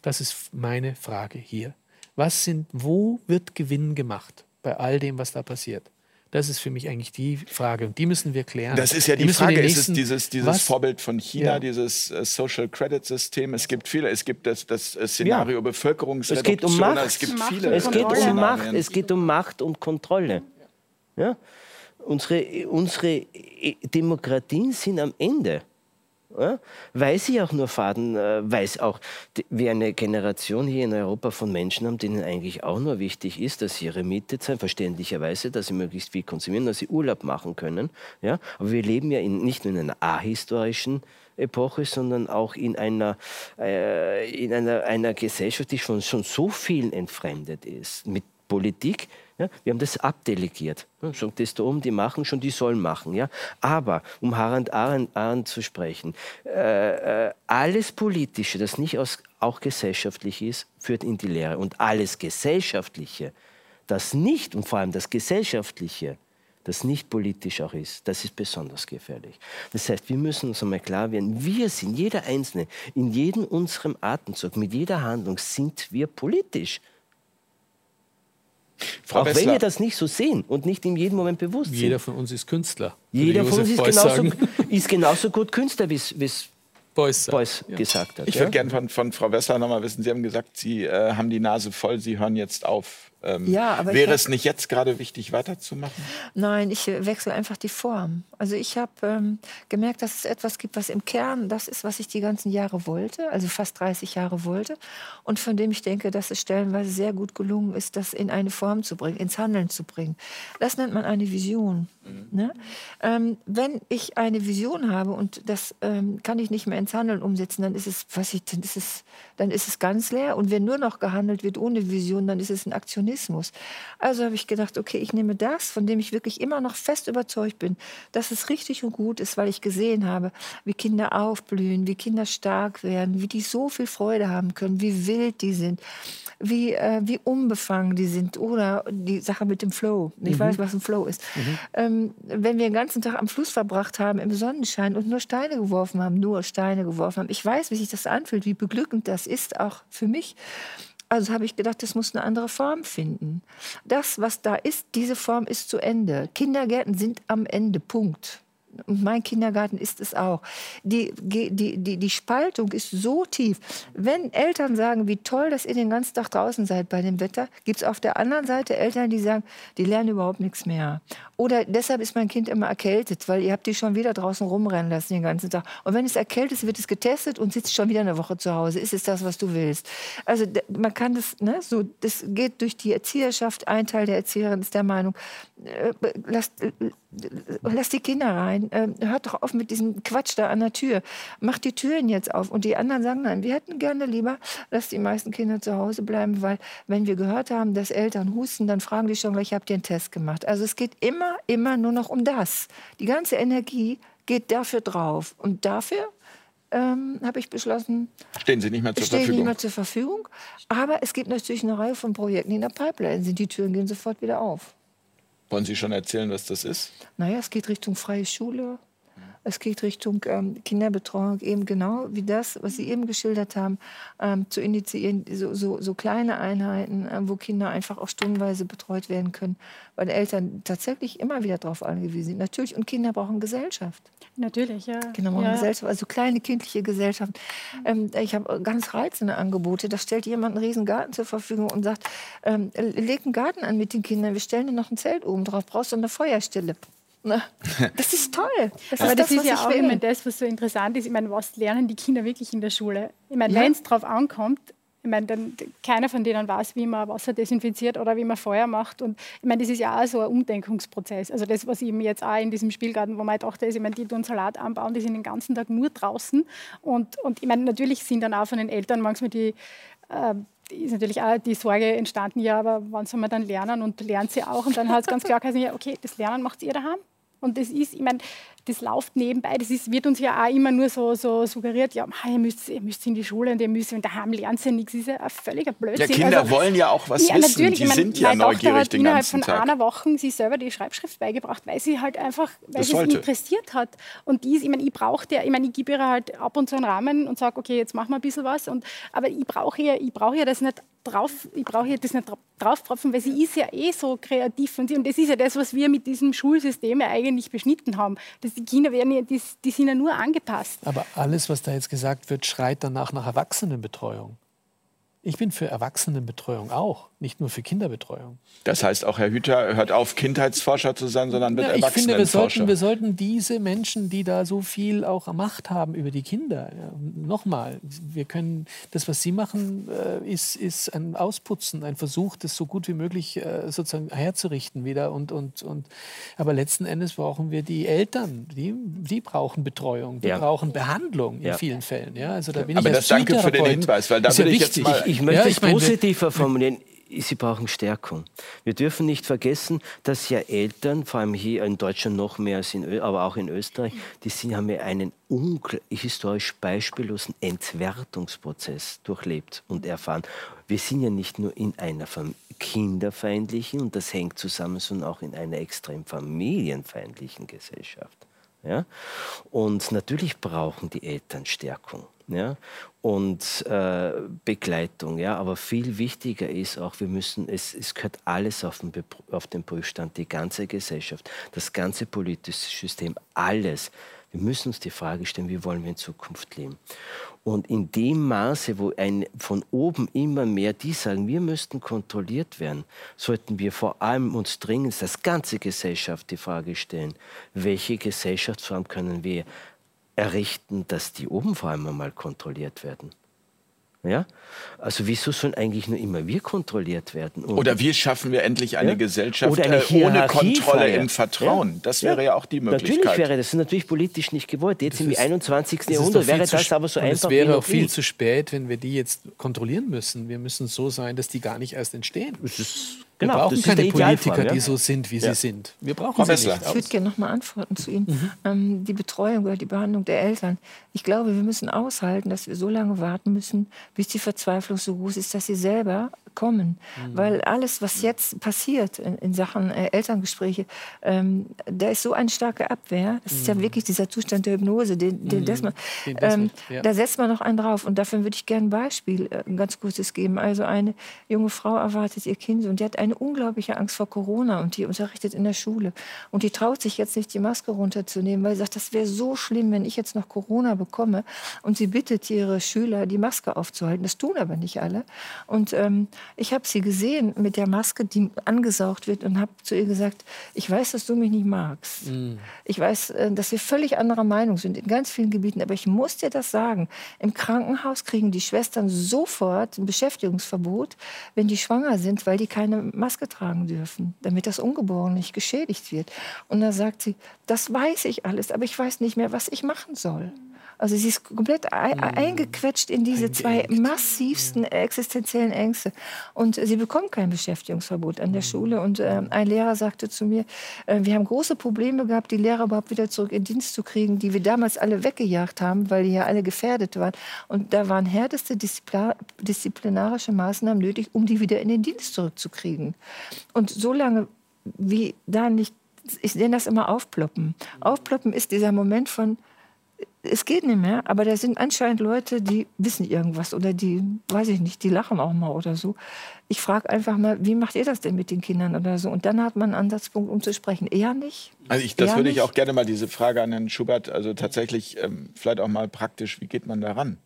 Das ist meine Frage hier. Was sind, wo wird Gewinn gemacht bei all dem, was da passiert? Das ist für mich eigentlich die Frage und die müssen wir klären. Das ist ja die, die Frage, nächsten, ist es dieses, dieses Vorbild von China, ja. dieses Social Credit System, es gibt viele, es gibt das, das Szenario ja. Bevölkerungsreduktion, es geht um Macht, es gibt viele es geht um Macht, es geht um Macht und Kontrolle. Ja? Unsere, unsere Demokratien sind am Ende. Ja, weil sie auch nur Faden, äh, weil es auch die, wir eine Generation hier in Europa von Menschen haben, denen eigentlich auch nur wichtig ist, dass sie ihre Miete zahlen, verständlicherweise, dass sie möglichst viel konsumieren, dass sie Urlaub machen können. Ja? Aber wir leben ja in, nicht nur in einer ahistorischen Epoche, sondern auch in einer, äh, in einer, einer Gesellschaft, die schon, schon so vielen entfremdet ist. Mit Politik, ja, wir haben das abdelegiert. Ja, schon das da oben, die machen schon, die sollen machen. Ja. Aber, um Harald Arendt zu sprechen, äh, äh, alles Politische, das nicht aus, auch gesellschaftlich ist, führt in die Leere. Und alles Gesellschaftliche, das nicht, und vor allem das Gesellschaftliche, das nicht politisch auch ist, das ist besonders gefährlich. Das heißt, wir müssen uns einmal klar werden, wir sind, jeder Einzelne, in jedem unserem Atemzug, mit jeder Handlung sind wir politisch. Frau auch Wessler, wenn wir das nicht so sehen und nicht in jedem Moment bewusst sind. Jeder von uns ist Künstler. Jeder von uns ist genauso, ist genauso gut Künstler, wie es Beuys, Beuys ja. gesagt hat. Ich ja? würde gerne von, von Frau Wessler noch mal wissen, Sie haben gesagt, Sie äh, haben die Nase voll, Sie hören jetzt auf. Ähm, ja, aber wäre es nicht jetzt gerade wichtig, weiterzumachen? Nein, ich wechsle einfach die Form. Also ich habe ähm, gemerkt, dass es etwas gibt, was im Kern das ist, was ich die ganzen Jahre wollte, also fast dreißig Jahre wollte, und von dem ich denke, dass es stellenweise sehr gut gelungen ist, das in eine Form zu bringen, ins Handeln zu bringen. Das nennt man eine Vision. Mhm. Ne? Ähm, wenn ich eine Vision habe und das ähm, kann ich nicht mehr ins Handeln umsetzen, dann ist es, was ich, dann ist es, dann ist es ganz leer. Und wenn nur noch gehandelt wird ohne Vision, dann ist es ein Aktionismus. Also habe ich gedacht, okay, ich nehme das, von dem ich wirklich immer noch fest überzeugt bin, dass es richtig und gut ist, weil ich gesehen habe, wie Kinder aufblühen, wie Kinder stark werden, wie die so viel Freude haben können, wie wild die sind, wie, äh, wie unbefangen die sind. Oder die Sache mit dem Flow. Ich mhm. weiß, was ein Flow ist. Mhm. Ähm, wenn wir den ganzen Tag am Fluss verbracht haben, im Sonnenschein und nur Steine geworfen haben, nur Steine geworfen haben. Ich weiß, wie sich das anfühlt, wie beglückend das ist, auch für mich. Also habe ich gedacht, das muss eine andere Form finden. Das, was da ist, diese Form ist zu Ende. Kindergärten sind am Ende, Punkt. Und mein Kindergarten ist es auch. Die, die, die, die Spaltung ist so tief. Wenn Eltern sagen, wie toll, dass ihr den ganzen Tag draußen seid bei dem Wetter, gibt es auf der anderen Seite Eltern, die sagen, die lernen überhaupt nichts mehr. Oder deshalb ist mein Kind immer erkältet, weil ihr habt die schon wieder draußen rumrennen lassen den ganzen Tag. Und wenn es erkältet ist, wird es getestet und sitzt schon wieder eine Woche zu Hause. Ist es das, was du willst? Also man kann das, ne, so, das geht durch die Erzieherschaft. Ein Teil der Erzieherin ist der Meinung, äh, lasst, äh, lasst die Kinder rein. Hört doch auf mit diesem Quatsch da an der Tür. Macht die Türen jetzt auf. Und die anderen sagen, nein, wir hätten gerne lieber, dass die meisten Kinder zu Hause bleiben, weil wenn wir gehört haben, dass Eltern husten, dann fragen die schon gleich, habt ihr einen Test gemacht? Also es geht immer, immer nur noch um das. Die ganze Energie geht dafür drauf. Und dafür ähm, habe ich beschlossen, stehen sie nicht mehr zur Verfügung. Stehen nicht mehr zur Verfügung. Aber es gibt natürlich eine Reihe von Projekten, die in der Pipeline sind. Die Türen gehen sofort wieder auf. Wollen Sie schon erzählen, was das ist? Naja, es geht Richtung freie Schule, es geht Richtung ähm, Kinderbetreuung, eben genau wie das, was Sie eben geschildert haben, ähm, zu initiieren, so, so, so kleine Einheiten, ähm, wo Kinder einfach auch stundenweise betreut werden können, weil Eltern tatsächlich immer wieder darauf angewiesen sind. Natürlich, und Kinder brauchen Gesellschaft. Natürlich, ja. Kinder brauchen ja. Gesellschaft, also kleine kindliche Gesellschaft. Ähm, ich habe ganz reizende Angebote, da stellt jemand einen riesen Garten zur Verfügung und sagt, ähm, leg einen Garten an mit den Kindern, wir stellen dir noch ein Zelt oben drauf, brauchst du eine Feuerstelle. Na, das ist toll. Das aber ist das, das ist was ja auch immer das, was so interessant ist. Ich meine, was lernen die Kinder wirklich in der Schule? Ich meine, ja. wenn es drauf ankommt, ich meine, dann, keiner von denen weiß, wie man Wasser desinfiziert oder wie man Feuer macht. Und ich meine, das ist ja auch so ein Umdenkungsprozess. Also das, was ich mir jetzt auch in diesem Spielgarten, wo meine Tochter ist, ich meine, die tun Salat anbauen, die sind den ganzen Tag nur draußen. Und, und ich meine, natürlich sind dann auch von den Eltern manchmal die... Äh, ist natürlich auch die Sorge entstanden, ja, aber wann soll man dann lernen? Und lernt sie auch. Und dann hat es ganz klar gesagt, ja, okay, das Lernen macht ihr daheim. Und das ist, ich meine, das läuft nebenbei. Das ist, wird uns ja auch immer nur so, so suggeriert, ja, ihr müsst, ihr müsst in die Schule und ihr müsst, wenn daheim lernt ihr nichts, ist ja ein völliger Blödsinn. Ja, Kinder also, wollen ja auch was ja, wissen. Natürlich, die meine, sind ja neugierig den ganzen Tag. Meine Tochter hat innerhalb von einer Woche sich selber die Schreibschrift beigebracht, weil sie halt einfach, weil sie es interessiert hat. Und die ist, ich meine, ich brauche der, ich meine, ich gebe ihr halt ab und zu einen Rahmen und sage, okay, jetzt machen wir ein bisschen was. Und, aber ich brauche ja, ich brauche ja das nicht drauf, ich brauche ja das nicht draufpropfen, weil sie ist ja eh so kreativ und, sie, und das ist ja das, was wir mit diesem Schulsystem ja eigentlich beschnitten haben. Das, die Kinder werden ja, die, die sind ja nur angepasst. Aber alles, was da jetzt gesagt wird, schreit danach nach Erwachsenenbetreuung. Ich bin für Erwachsenenbetreuung auch, nicht nur für Kinderbetreuung. Das heißt auch, Herr Hüther, hört auf, Kindheitsforscher zu sein, sondern wird ja, ich Erwachsenenforscher. Ich finde, wir sollten, wir sollten diese Menschen, die da so viel auch Macht haben über die Kinder, ja, nochmal, wir können, das, was Sie machen, äh, ist, ist ein Ausputzen, ein Versuch, das so gut wie möglich äh, sozusagen herzurichten wieder. Und, und, und, aber letzten Endes brauchen wir die Eltern, die, die brauchen Betreuung, die ja. brauchen Behandlung ja. in vielen Fällen. Ja, also da bin aber ich das danke für den Hinweis, weil da bin ja ich wichtig. jetzt mal... Ich möchte ja, ich es positiver formulieren. sie brauchen Stärkung. Wir dürfen nicht vergessen, dass ja Eltern, vor allem hier in Deutschland noch mehr als in Ö aber auch in Österreich, die sind, haben ja einen historisch beispiellosen Entwertungsprozess durchlebt und erfahren. Wir sind ja nicht nur in einer kinderfeindlichen, und das hängt zusammen, sondern auch in einer extrem familienfeindlichen Gesellschaft. Ja? Und natürlich brauchen die Eltern Stärkung. Ja, und äh, Begleitung, ja, aber viel wichtiger ist auch, wir müssen, es, es gehört alles auf den, auf den Prüfstand, die ganze Gesellschaft, das ganze politische System, alles. Wir müssen uns die Frage stellen, wie wollen wir in Zukunft leben? Und in dem Maße, wo ein, von oben immer mehr die sagen, wir müssten kontrolliert werden, sollten wir vor allem uns dringend, das ganze Gesellschaft, die Frage stellen, welche Gesellschaftsform können wir errichten, dass die oben vor allem einmal kontrolliert werden. Ja? Also wieso sollen eigentlich nur immer wir kontrolliert werden? Und oder wie schaffen wir endlich eine ja? Gesellschaft oder eine ohne Kontrolle im Vertrauen? Ja? Das wäre ja. ja auch die Möglichkeit. Natürlich wäre das, das ist natürlich politisch nicht gewollt. Jetzt das im ist, einundzwanzigsten Jahrhundert wäre das aber so einfach. Es wäre auch viel zu spät, wenn wir die jetzt kontrollieren müssen. Wir müssen so sein, dass die gar nicht erst entstehen. Das ist Wir genau, brauchen keine Politiker, ja? die so sind, wie ja. sie sind. Wir brauchen sie nicht. Ich würde gerne noch mal antworten zu Ihnen. Mhm. Ähm, die Betreuung oder die Behandlung der Eltern. Ich glaube, wir müssen aushalten, dass wir so lange warten müssen, bis die Verzweiflung so groß ist, dass sie selber kommen. Mhm. Weil alles, was jetzt passiert in, in Sachen äh, Elterngespräche, ähm, da ist so eine starke Abwehr. Das mhm. ist ja wirklich dieser Zustand der Hypnose, den, den mhm. Desmet. Den Desmet ähm, ja. Da setzt man noch einen drauf. Und dafür würde ich gerne ein Beispiel, äh, ein ganz kurzes geben. Also eine junge Frau erwartet ihr Kind und die hat eine Eine unglaubliche Angst vor Corona und die unterrichtet in der Schule. Und die traut sich jetzt nicht, die Maske runterzunehmen, weil sie sagt, das wäre so schlimm, wenn ich jetzt noch Corona bekomme. Und sie bittet ihre Schüler, die Maske aufzuhalten. Das tun aber nicht alle. Und ähm, ich habe sie gesehen mit der Maske, die angesaugt wird, und habe zu ihr gesagt, ich weiß, dass du mich nicht magst. Mhm. Ich weiß, dass wir völlig anderer Meinung sind in ganz vielen Gebieten, aber ich muss dir das sagen. Im Krankenhaus kriegen die Schwestern sofort ein Beschäftigungsverbot, wenn die schwanger sind, weil die keine Maske tragen dürfen, damit das Ungeborene nicht geschädigt wird. Und da sagt sie, das weiß ich alles, aber ich weiß nicht mehr, was ich machen soll. Also sie ist komplett eingequetscht in diese zwei massivsten existenziellen Ängste. Und sie bekommt kein Beschäftigungsverbot an der Schule. Und äh, ein Lehrer sagte zu mir, äh, wir haben große Probleme gehabt, die Lehrer überhaupt wieder zurück in Dienst zu kriegen, die wir damals alle weggejagt haben, weil die ja alle gefährdet waren. Und da waren härteste Diszipla- disziplinarische Maßnahmen nötig, um die wieder in den Dienst zurückzukriegen. Und solange wie da nicht, ich nenne das immer Aufploppen. Aufploppen ist dieser Moment von, es geht nicht mehr, aber da sind anscheinend Leute, die wissen irgendwas oder die, weiß ich nicht, die lachen auch mal oder so. Ich frage einfach mal, wie macht ihr das denn mit den Kindern oder so? Und dann hat man einen Ansatzpunkt, um zu sprechen. Eher nicht? Also ich, das würde ich auch gerne mal, diese Frage an Herrn Schubert, also tatsächlich ähm, vielleicht auch mal praktisch, wie geht man da ran?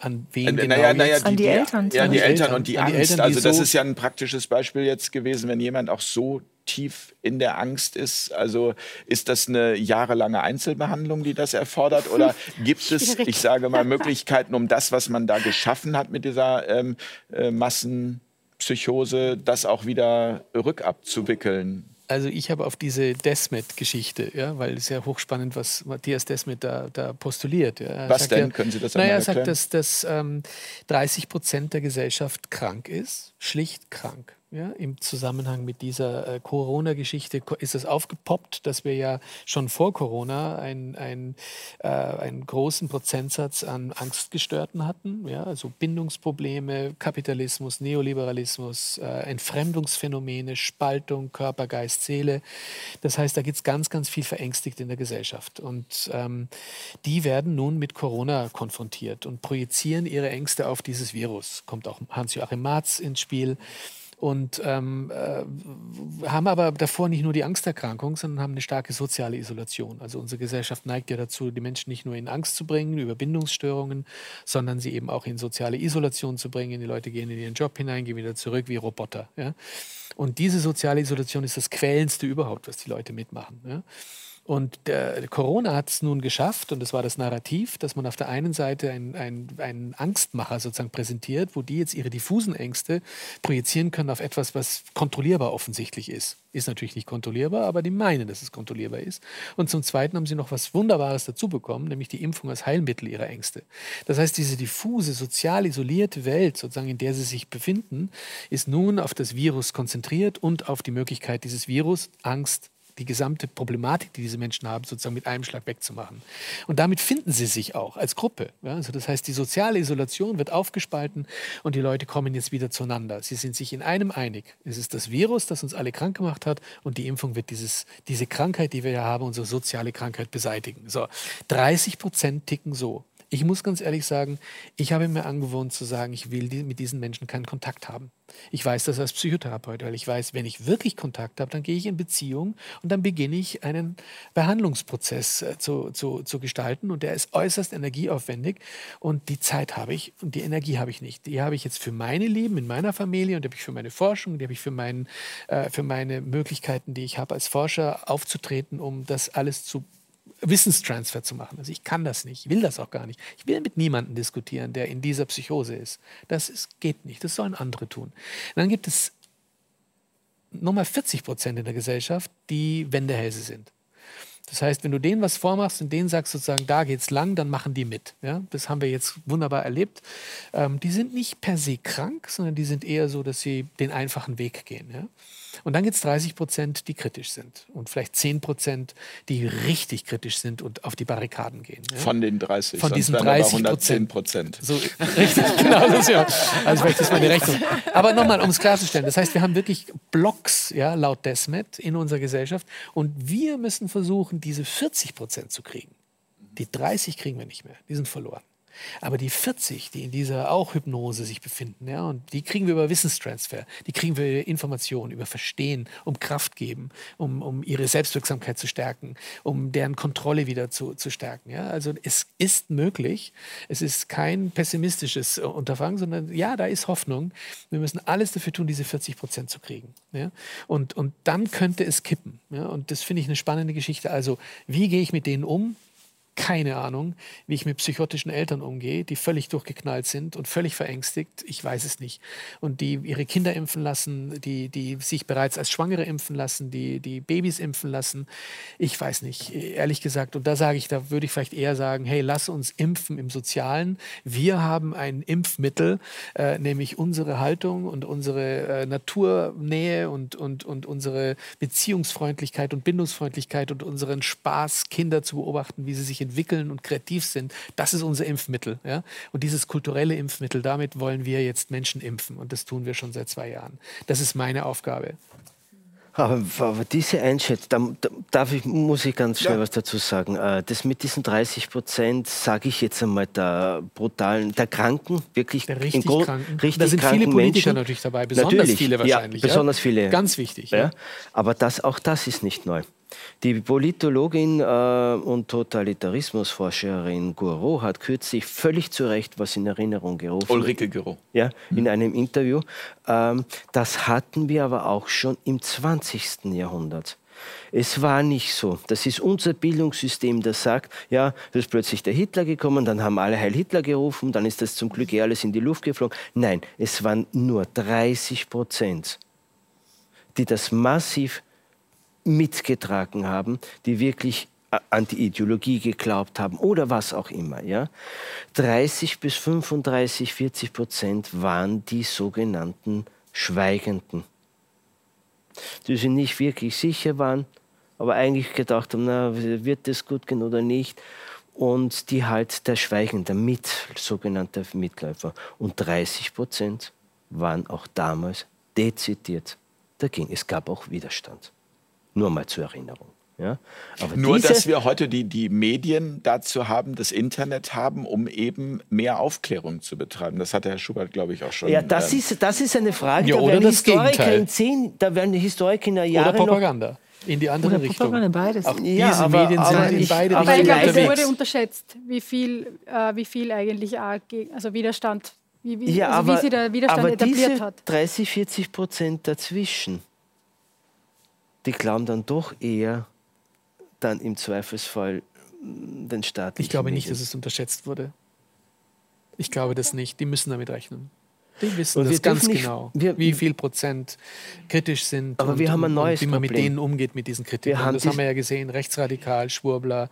An wen genau? Naja, naja, die, an die Eltern. Ja, die Eltern und die Angst. Die Eltern, die also das so ist ja ein praktisches Beispiel jetzt gewesen, wenn jemand auch so tief in der Angst ist. Also ist das eine jahrelange Einzelbehandlung, die das erfordert? Oder gibt es, ich sage mal, Möglichkeiten, um das, was man da geschaffen hat mit dieser ähm, äh, Massenpsychose, das auch wieder rückabzuwickeln? Also ich habe auf diese Desmet-Geschichte, ja, weil es ist ja hochspannend, was Matthias Desmet da, da postuliert. Ja. Er was sagt denn? Ja, können Sie das einmal erklären? Er sagt, dass, dass ähm, dreißig Prozent der Gesellschaft krank ist, schlicht krank. Ja, im Zusammenhang mit dieser äh, Corona-Geschichte ist es aufgepoppt, dass wir ja schon vor Corona ein, ein, äh, einen großen Prozentsatz an Angstgestörten hatten. Ja, also Bindungsprobleme, Kapitalismus, Neoliberalismus, äh, Entfremdungsphänomene, Spaltung, Körper, Geist, Seele. Das heißt, da gibt es ganz, ganz viel verängstigt in der Gesellschaft. Und ähm, die werden nun mit Corona konfrontiert und projizieren ihre Ängste auf dieses Virus. Kommt auch Hans-Joachim Maaz ins Spiel. Und ähm, äh, haben aber davor nicht nur die Angsterkrankung, sondern haben eine starke soziale Isolation. Also unsere Gesellschaft neigt ja dazu, die Menschen nicht nur in Angst zu bringen, über Bindungsstörungen, sondern sie eben auch in soziale Isolation zu bringen. Die Leute gehen in ihren Job hinein, gehen wieder zurück wie Roboter. Ja? Und diese soziale Isolation ist das Quälendste überhaupt, was die Leute mitmachen. Ja? Und der Corona hat es nun geschafft, und das war das Narrativ, dass man auf der einen Seite einen, einen, einen Angstmacher sozusagen präsentiert, wo die jetzt ihre diffusen Ängste projizieren können auf etwas, was kontrollierbar offensichtlich ist. Ist natürlich nicht kontrollierbar, aber die meinen, dass es kontrollierbar ist. Und zum Zweiten haben sie noch was Wunderbares dazu bekommen, nämlich die Impfung als Heilmittel ihrer Ängste. Das heißt, diese diffuse, sozial isolierte Welt, sozusagen, in der sie sich befinden, ist nun auf das Virus konzentriert und auf die Möglichkeit dieses Virus, Angst, die gesamte Problematik, die diese Menschen haben, sozusagen mit einem Schlag wegzumachen. Und damit finden sie sich auch als Gruppe. Ja, also das heißt, die soziale Isolation wird aufgespalten und die Leute kommen jetzt wieder zueinander. Sie sind sich in einem einig. Es ist das Virus, das uns alle krank gemacht hat, und die Impfung wird dieses, diese Krankheit, die wir ja haben, unsere soziale Krankheit beseitigen. So, dreißig Prozent ticken so. Ich muss ganz ehrlich sagen, ich habe mir angewohnt zu sagen, ich will die, mit diesen Menschen keinen Kontakt haben. Ich weiß das als Psychotherapeut, weil ich weiß, wenn ich wirklich Kontakt habe, dann gehe ich in Beziehung und dann beginne ich einen Behandlungsprozess zu, zu, zu gestalten, und der ist äußerst energieaufwendig, und die Zeit habe ich und die Energie habe ich nicht. Die habe ich jetzt für meine Leben in meiner Familie, und die habe ich für meine Forschung, die habe ich für, meinen, äh, für meine Möglichkeiten, die ich habe als Forscher aufzutreten, um das alles zu Wissenstransfer zu machen. Also ich kann das nicht, ich will das auch gar nicht. Ich will mit niemandem diskutieren, der in dieser Psychose ist. Das ist, geht nicht, das sollen andere tun. Und dann gibt es nochmal vierzig Prozent in der Gesellschaft, die Wendehälse sind. Das heißt, wenn du denen was vormachst und denen sagst sozusagen, da geht's lang, dann machen die mit. Ja? Das haben wir jetzt wunderbar erlebt. Ähm, die sind nicht per se krank, sondern die sind eher so, dass sie den einfachen Weg gehen. Ja? Und dann gibt es dreißig Prozent, die kritisch sind. Und vielleicht zehn Prozent, die richtig kritisch sind und auf die Barrikaden gehen. Ja? Von den dreißig. Von diesen dreißig Prozent. So, richtig, genau. Das, ja. Also vielleicht ist meine Rechnung. Aber nochmal, um es klarzustellen. Das heißt, wir haben wirklich Blocks, ja, laut Desmet, in unserer Gesellschaft. Und wir müssen versuchen, diese vierzig Prozent zu kriegen. Die dreißig kriegen wir nicht mehr. Die sind verloren. Aber die vierzig, die in dieser auch Hypnose sich befinden, ja, und die kriegen wir über Wissenstransfer, die kriegen wir über Informationen, über Verstehen, um Kraft geben, um, um ihre Selbstwirksamkeit zu stärken, um deren Kontrolle wieder zu, zu stärken. Ja. Also es ist möglich, es ist kein pessimistisches Unterfangen, sondern ja, da ist Hoffnung. Wir müssen alles dafür tun, diese vierzig Prozent zu kriegen. Ja. Und, und dann könnte es kippen. Ja. Und das finde ich eine spannende Geschichte. Also wie gehe ich mit denen um? Keine Ahnung, wie ich mit psychotischen Eltern umgehe, die völlig durchgeknallt sind und völlig verängstigt. Ich weiß es nicht. Und die ihre Kinder impfen lassen, die, die sich bereits als Schwangere impfen lassen, die, die Babys impfen lassen. Ich weiß nicht, ehrlich gesagt. Und da sage ich, da würde ich vielleicht eher sagen, hey, lass uns impfen im Sozialen. Wir haben ein Impfmittel, äh, nämlich unsere Haltung und unsere äh, Naturnähe und, und, und unsere Beziehungsfreundlichkeit und Bindungsfreundlichkeit und unseren Spaß, Kinder zu beobachten, wie sie sich entwickeln und kreativ sind. Das ist unser Impfmittel. Ja? Und dieses kulturelle Impfmittel, damit wollen wir jetzt Menschen impfen. Und das tun wir schon seit zwei Jahren. Das ist meine Aufgabe. Aber, aber diese Einschätzung, da darf ich, muss ich ganz schnell ja. was dazu sagen. Das mit diesen dreißig Prozent, sage ich jetzt einmal, der brutalen, der Kranken, wirklich der richtig Gro- Kranken. Richtig da sind kranken viele Politiker Menschen. Natürlich dabei, besonders natürlich. viele wahrscheinlich. Ja, besonders ja? viele. Ganz wichtig. Ja. Ja. Aber das, auch das ist nicht neu. Die Politologin äh, und Totalitarismusforscherin Guérot hat kürzlich völlig zu Recht was in Erinnerung gerufen. Ulrike Guérot. Ja, mhm. in einem Interview. Ähm, das hatten wir aber auch schon im zwanzigsten Jahrhundert. Es war nicht so. Das ist unser Bildungssystem, das sagt, ja, da ist plötzlich der Hitler gekommen, dann haben alle Heil Hitler gerufen, dann ist das zum Glück eh alles in die Luft geflogen. Nein, es waren nur dreißig Prozent, die das massiv mitgetragen haben, die wirklich an die Ideologie geglaubt haben oder was auch immer. Ja? dreißig bis fünfunddreißig, vierzig Prozent waren die sogenannten Schweigenden, die sich nicht wirklich sicher waren, aber eigentlich gedacht haben, na, wird das gut gehen oder nicht. Und die halt der Schweigende mit, sogenannter Mitläufer. Und dreißig Prozent waren auch damals dezidiert dagegen. Es gab auch Widerstand. Nur mal zur Erinnerung. Ja? Aber Nur, dass wir heute die, die Medien dazu haben, das Internet haben, um eben mehr Aufklärung zu betreiben. Das hat der Herr Schubert, glaube ich, auch schon. Ja, das, ähm, ist, das ist eine Frage, ja, da, werden Historiker in zehn, da werden Historiker in einer Jahre Oder Propaganda. Noch in die andere Oder Richtung. Propaganda, beides. Auch ja, diese aber, Medien aber sind ich, in beide Richtungen unterwegs. Es wurde unterschätzt, wie viel, äh, wie viel eigentlich also Widerstand, wie, wie, ja, also aber, wie sie der Widerstand aber etabliert diese hat. dreißig, vierzig Prozent dazwischen. Die glauben dann doch eher dann im Zweifelsfall den staatlichen. Ich glaube nicht, dass es unterschätzt wurde. Ich glaube das nicht. Die müssen damit rechnen. Die wissen und das ganz nicht, genau, wir, wie viel Prozent kritisch sind aber und, wir haben ein neues und wie man Problem. mit denen umgeht, mit diesen Kritikern. Wir haben das haben wir ja gesehen, rechtsradikal, Schwurbler,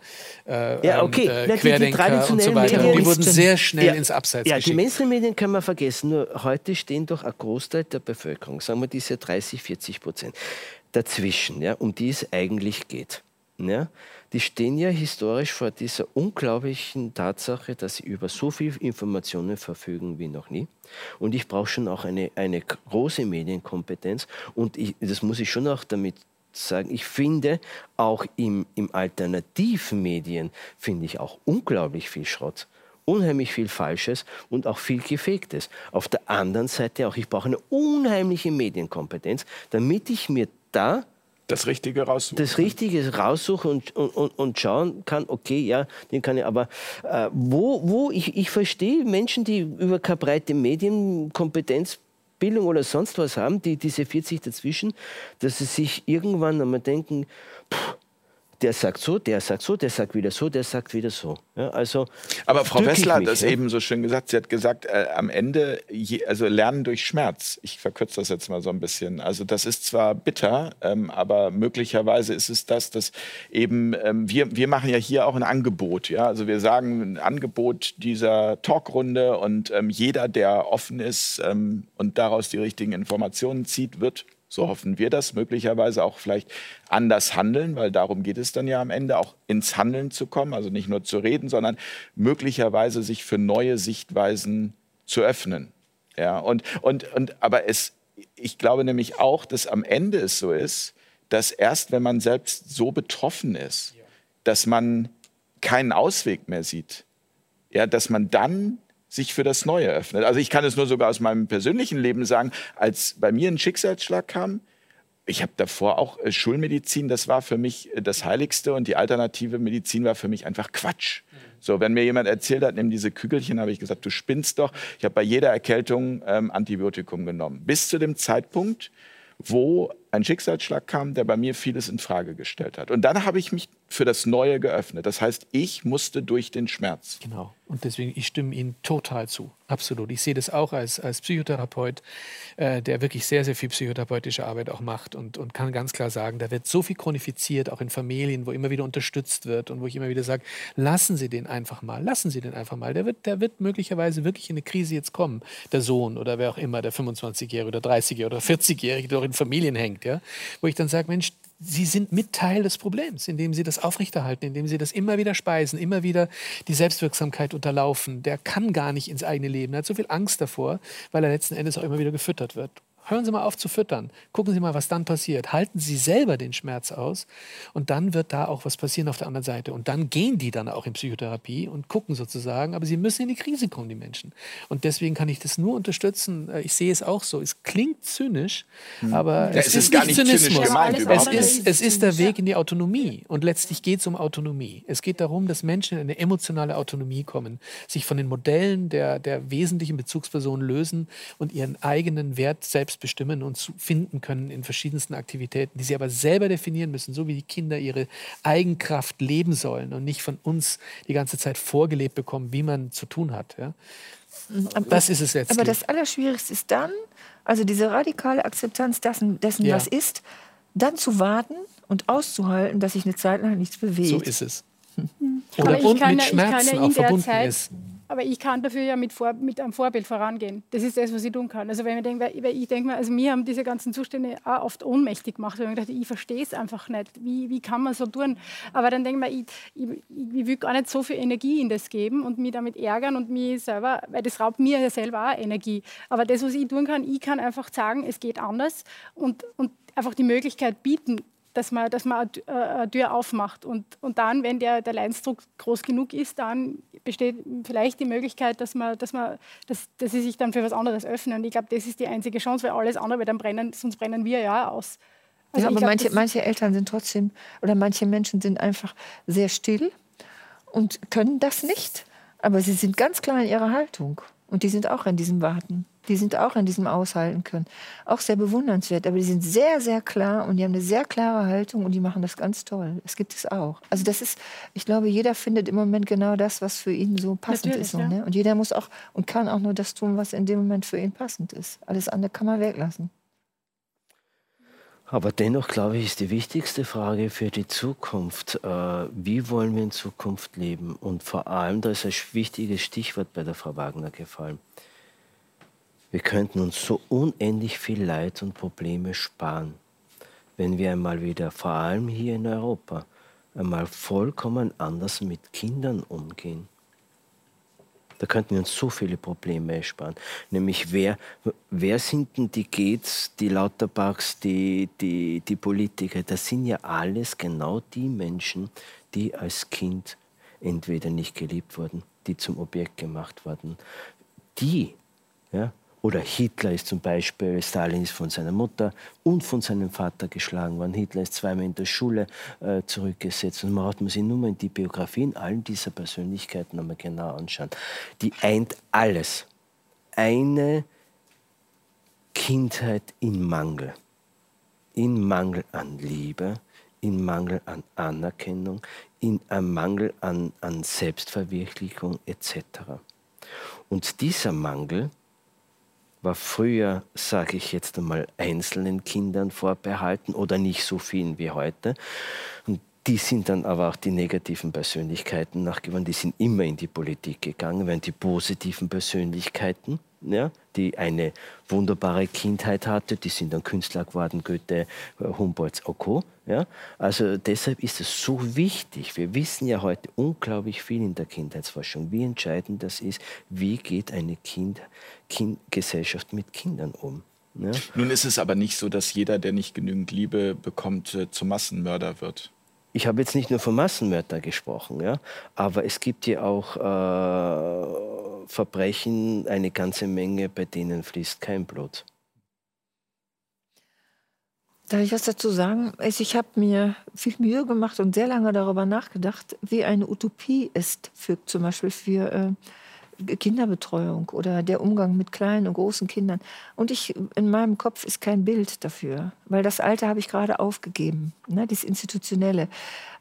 äh, ja, okay. äh, Na, Querdenker die, die und so weiter. Medien und die wurden sehr schnell ja, ins Abseits ja, geschickt. Die Mainstream-Medien können wir vergessen, nur heute stehen doch ein Großteil der Bevölkerung, sagen wir diese dreißig, vierzig Prozent, dazwischen, ja, um die es eigentlich geht. Ja, die stehen ja historisch vor dieser unglaublichen Tatsache, dass sie über so viel Informationen verfügen wie noch nie. Und ich brauche schon auch eine, eine große Medienkompetenz. Und ich, das muss ich schon auch damit sagen, ich finde auch im, im Alternativmedien finde ich auch unglaublich viel Schrott. Unheimlich viel Falsches und auch viel Gefaktes. Auf der anderen Seite auch, ich brauche eine unheimliche Medienkompetenz, damit ich mir da das Richtige raussuchen. Das Richtige raussuchen und, und, und schauen kann, okay, ja, den kann ich, aber äh, wo, wo, ich, ich verstehe Menschen, die über keine breite Medienkompetenzbildung oder sonst was haben, die diese vierzig dazwischen, dass sie sich irgendwann einmal denken, pff, der sagt so, der sagt so, der sagt wieder so, der sagt wieder so. Ja, also aber Frau Wessler hat das ja eben so schön gesagt. Sie hat gesagt, äh, am Ende, je, also Lernen durch Schmerz. Ich verkürze das jetzt mal so ein bisschen. Also das ist zwar bitter, ähm, aber möglicherweise ist es das, dass eben ähm, wir, wir machen ja hier auch ein Angebot. Ja? Also wir sagen ein Angebot dieser Talkrunde und ähm, jeder, der offen ist ähm, und daraus die richtigen Informationen zieht, wird, so hoffen wir das, möglicherweise auch vielleicht anders handeln, weil darum geht es dann ja am Ende, auch ins Handeln zu kommen, also nicht nur zu reden, sondern möglicherweise sich für neue Sichtweisen zu öffnen. Ja, und, und, und, aber es, ich glaube nämlich auch, dass am Ende es so ist, dass erst, wenn man selbst so betroffen ist, dass man keinen Ausweg mehr sieht, ja, dass man dann sich für das Neue öffnet. Also ich kann es nur sogar aus meinem persönlichen Leben sagen, als bei mir ein Schicksalsschlag kam, ich habe davor auch Schulmedizin, das war für mich das Heiligste und die alternative Medizin war für mich einfach Quatsch. So, wenn mir jemand erzählt hat, nimm diese Kügelchen, habe ich gesagt, du spinnst doch. Ich habe bei jeder Erkältung ähm, Antibiotikum genommen. Bis zu dem Zeitpunkt, wo ein Schicksalsschlag kam, der bei mir vieles in Frage gestellt hat. Und dann habe ich mich für das Neue geöffnet. Das heißt, ich musste durch den Schmerz. Genau. Und deswegen, ich stimme Ihnen total zu. Absolut. Ich sehe das auch als, als Psychotherapeut, äh, der wirklich sehr, sehr viel psychotherapeutische Arbeit auch macht und, und kann ganz klar sagen, da wird so viel chronifiziert, auch in Familien, wo immer wieder unterstützt wird und wo ich immer wieder sage, lassen Sie den einfach mal, lassen Sie den einfach mal. Der wird, der wird möglicherweise wirklich in eine Krise jetzt kommen, der Sohn oder wer auch immer, der fünfundzwanzigjährige oder dreißigjährige oder vierzigjährige, der auch in Familien hängt, ja, wo ich dann sage, Mensch, Sie sind mit Teil des Problems, indem Sie das aufrechterhalten, indem Sie das immer wieder speisen, immer wieder die Selbstwirksamkeit unterlaufen. Der kann gar nicht ins eigene Leben. Er hat so viel Angst davor, weil er letzten Endes auch immer wieder gefüttert wird. Hören Sie mal auf zu füttern. Gucken Sie mal, was dann passiert. Halten Sie selber den Schmerz aus und dann wird da auch was passieren auf der anderen Seite. Und dann gehen die dann auch in Psychotherapie und gucken sozusagen, aber sie müssen in die Krise kommen, die Menschen. Und deswegen kann ich das nur unterstützen. Ich sehe es auch so. Es klingt zynisch, aber ja, es, es ist, ist gar nicht zynisch gemeint. Es ist, es ist der Weg in die Autonomie und letztlich geht es um Autonomie. Es geht darum, dass Menschen in eine emotionale Autonomie kommen, sich von den Modellen der, der wesentlichen Bezugspersonen lösen und ihren eigenen Wert selbst bestimmen und finden können in verschiedensten Aktivitäten, die sie aber selber definieren müssen, so wie die Kinder ihre Eigenkraft leben sollen und nicht von uns die ganze Zeit vorgelebt bekommen, wie man zu tun hat. Ja? Aber, das ist es letztlich. Aber das Allerschwierigste ist dann, also diese radikale Akzeptanz dessen, dessen ja. was ist, dann zu warten und auszuhalten, dass sich eine Zeit lang nichts bewegt. So ist es. Hm. Oder und kann, mit Schmerzen auch verbunden Zeit ist. Aber ich kann dafür ja mit, Vor mit einem Vorbild vorangehen. Das ist das, was ich tun kann. Also wenn ich denke, weil ich denke mal, also mir haben diese ganzen Zustände auch oft ohnmächtig gemacht. Ich, dachte, ich verstehe es einfach nicht. Wie, wie kann man so tun? Aber dann denke ich mir, ich, ich will gar nicht so viel Energie in das geben und mich damit ärgern und mich selber, weil das raubt mir ja selber auch Energie. Aber das, was ich tun kann, ich kann einfach sagen, es geht anders und, und einfach die Möglichkeit bieten, dass man, dass man eine Tür aufmacht. Und, und dann, wenn der, der Leidensdruck groß genug ist, dann besteht vielleicht die Möglichkeit, dass, man, dass, man, dass, dass sie sich dann für was anderes öffnen. Und ich glaube, das ist die einzige Chance, weil alles andere, weil dann brennen, sonst brennen wir ja aus. Also ja, aber glaub, manche, manche Eltern sind trotzdem, oder manche Menschen sind einfach sehr still und können das nicht. Aber sie sind ganz klar in ihrer Haltung. Und die sind auch an diesem Warten. Die sind auch an diesem Aushalten können. Auch sehr bewundernswert. Aber die sind sehr, sehr klar und die haben eine sehr klare Haltung und die machen das ganz toll. Das gibt es auch. Also das ist, ich glaube, jeder findet im Moment genau das, was für ihn so passend Natürlich, ist. Ja. Ne? Und jeder muss auch und kann auch nur das tun, was in dem Moment für ihn passend ist. Alles andere kann man weglassen. Aber dennoch, glaube ich, ist die wichtigste Frage für die Zukunft, äh, wie wollen wir in Zukunft leben? Und vor allem, da ist ein wichtiges Stichwort bei der Frau Wagner gefallen. Wir könnten uns so unendlich viel Leid und Probleme sparen, wenn wir einmal wieder, vor allem hier in Europa, einmal vollkommen anders mit Kindern umgehen. Da könnten wir uns so viele Probleme ersparen. Nämlich, wer, wer sind denn die Gates, die Lauterbachs, die, die, die Politiker? Das sind ja alles genau die Menschen, die als Kind entweder nicht geliebt wurden, die zum Objekt gemacht wurden. Die, ja, oder Hitler ist zum Beispiel, Stalin ist von seiner Mutter und von seinem Vater geschlagen worden. Hitler ist zweimal in der Schule äh, zurückgesetzt. Und man hat sich nur mal die Biografien all dieser Persönlichkeiten nochmal genau anschauen. Die eint alles. Eine Kindheit in Mangel. In Mangel an Liebe, in Mangel an Anerkennung, in Mangel an, an Selbstverwirklichung et cetera. Und dieser Mangel war früher, sage ich jetzt einmal, einzelnen Kindern vorbehalten oder nicht so vielen wie heute. Und die sind dann aber auch die negativen Persönlichkeiten nachgewiesen. Die sind immer in die Politik gegangen, während die positiven Persönlichkeiten, ja, die eine wunderbare Kindheit hatte, die sind dann Künstler geworden, Goethe, Humboldt, Oko. Ja? Also deshalb ist es so wichtig. Wir wissen ja heute unglaublich viel in der Kindheitsforschung, wie entscheidend das ist, wie geht eine kind, kind, Gesellschaft mit Kindern um. Ja? Nun ist es aber nicht so, dass jeder, der nicht genügend Liebe bekommt, zum Massenmörder wird. Ich habe jetzt nicht nur von Massenmördern gesprochen, ja, aber es gibt ja auch äh, Verbrechen, eine ganze Menge, bei denen fließt kein Blut. Darf ich was dazu sagen? Ich habe mir viel Mühe gemacht und sehr lange darüber nachgedacht, wie eine Utopie ist, für, zum Beispiel für äh, Kinderbetreuung oder der Umgang mit kleinen und großen Kindern. Und ich, in meinem Kopf ist kein Bild dafür, weil das Alte habe ich gerade aufgegeben, ne, das Institutionelle.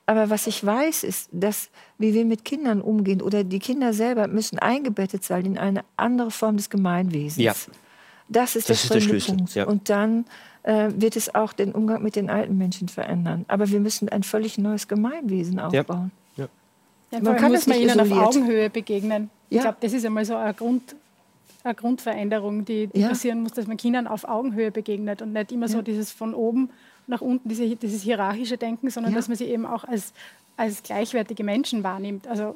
Aber was ich weiß, ist, dass, wie wir mit Kindern umgehen oder die Kinder selber müssen eingebettet sein in eine andere Form des Gemeinwesens. Ja. Das ist das der Schlüssel. Ja. Und dann äh, wird es auch den Umgang mit den alten Menschen verändern. Aber wir müssen ein völlig neues Gemeinwesen aufbauen. Ja. Ja. Ja, man kann es nicht isoliert. Auf Augenhöhe begegnen. Ich ja. glaube, das ist einmal so eine, Grund, eine Grundveränderung, die, die ja. passieren muss, dass man Kindern auf Augenhöhe begegnet und nicht immer ja. so dieses von oben nach unten, diese, dieses hierarchische Denken, sondern ja. dass man sie eben auch als, als gleichwertige Menschen wahrnimmt. Also,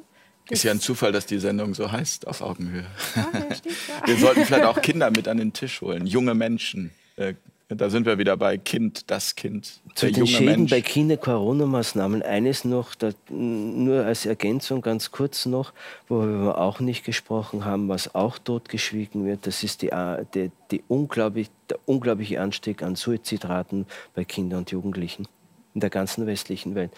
ist ja ein Zufall, dass die Sendung so heißt, auf Augenhöhe. Ja, ja, stimmt, ja. Wir sollten vielleicht auch Kinder mit an den Tisch holen, junge Menschen. Äh, Da sind wir wieder bei Kind, das Kind, der junge Mensch. Zu den Schäden bei Kinder-Corona-Maßnahmen eines noch, da, nur als Ergänzung ganz kurz noch, worüber wir auch nicht gesprochen haben, was auch totgeschwiegen wird, das ist die, die, die unglaublich, der unglaubliche Anstieg an Suizidraten bei Kindern und Jugendlichen in der ganzen westlichen Welt.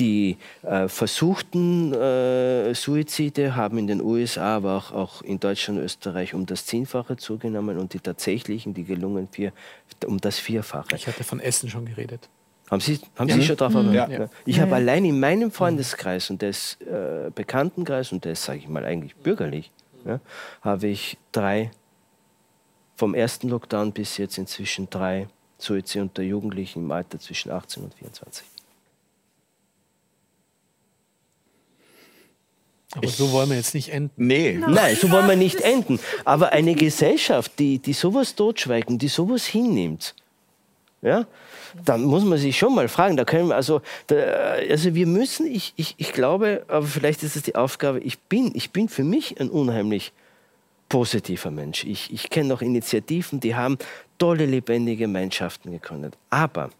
Die äh, versuchten äh, Suizide haben in den U S A, aber auch, auch in Deutschland und Österreich um das Zehnfache zugenommen und die tatsächlichen, die gelungen, vier, um das Vierfache. Ich hatte von Essen schon geredet. Haben Sie, haben ja, Sie schon drauf mhm. ja. Ja. Ich ja, habe ja. allein in meinem Freundeskreis und des äh, Bekanntenkreis, und das sage ich mal eigentlich bürgerlich, mhm. ja, habe ich drei, vom ersten Lockdown bis jetzt inzwischen drei, Suizid unter Jugendlichen im Alter zwischen achtzehn und vierundzwanzig. Aber so wollen wir jetzt nicht enden. Nee. Nein. Nein, so wollen wir nicht enden. Aber eine Gesellschaft, die, die sowas totschweigt, die sowas hinnimmt, ja, dann muss man sich schon mal fragen. Da können wir also, da, also wir müssen, ich, ich, ich glaube, aber vielleicht ist es die Aufgabe, ich bin, ich bin für mich ein unheimlich positiver Mensch. Ich, ich kenne noch Initiativen, die haben tolle, lebendige Gemeinschaften gegründet. Aber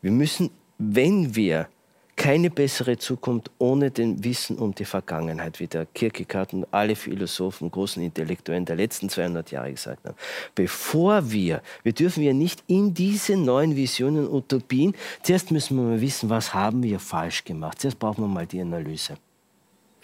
wir müssen, wenn wir keine bessere Zukunft ohne den Wissen um die Vergangenheit, wie der Kierkegaard und alle Philosophen, großen Intellektuellen der letzten zweihundert Jahre gesagt haben, bevor wir, wir dürfen ja nicht in diese neuen Visionen, Utopien, zuerst müssen wir mal wissen, was haben wir falsch gemacht. Zuerst brauchen wir mal die Analyse.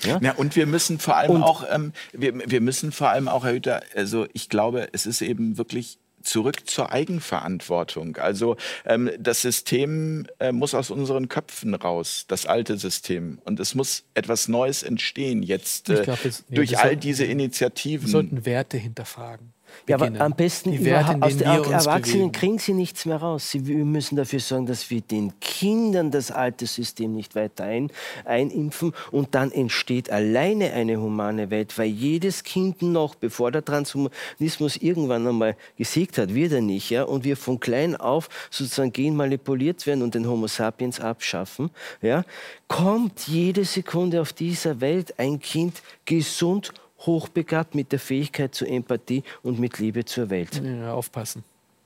Ja? Ja, und wir müssen vor allem und, auch, ähm, wir, wir müssen vor allem auch, Herr Hüther, also ich glaube, es ist eben wirklich zurück zur Eigenverantwortung. Also ähm, das System äh, muss aus unseren Köpfen raus, das alte System. Und es muss etwas Neues entstehen jetzt äh, glaub, das, durch ja, all sollten, diese Initiativen. Wir sollten Werte hinterfragen. Ja, aber am besten, die Werte, aus den Erwachsenen bewegen. Kriegen sie nichts mehr raus. Sie, wir müssen dafür sorgen, dass wir den Kindern das alte System nicht weiter ein, einimpfen. Und dann entsteht alleine eine humane Welt, weil jedes Kind noch, bevor der Transhumanismus irgendwann einmal gesiegt hat, wird er nicht. Ja? Und wir von klein auf sozusagen genmanipuliert werden und den Homo sapiens abschaffen. Ja? Kommt jede Sekunde auf dieser Welt ein Kind gesund, hochbegabt mit der Fähigkeit zur Empathie und mit Liebe zur Welt. Ja, aufpassen.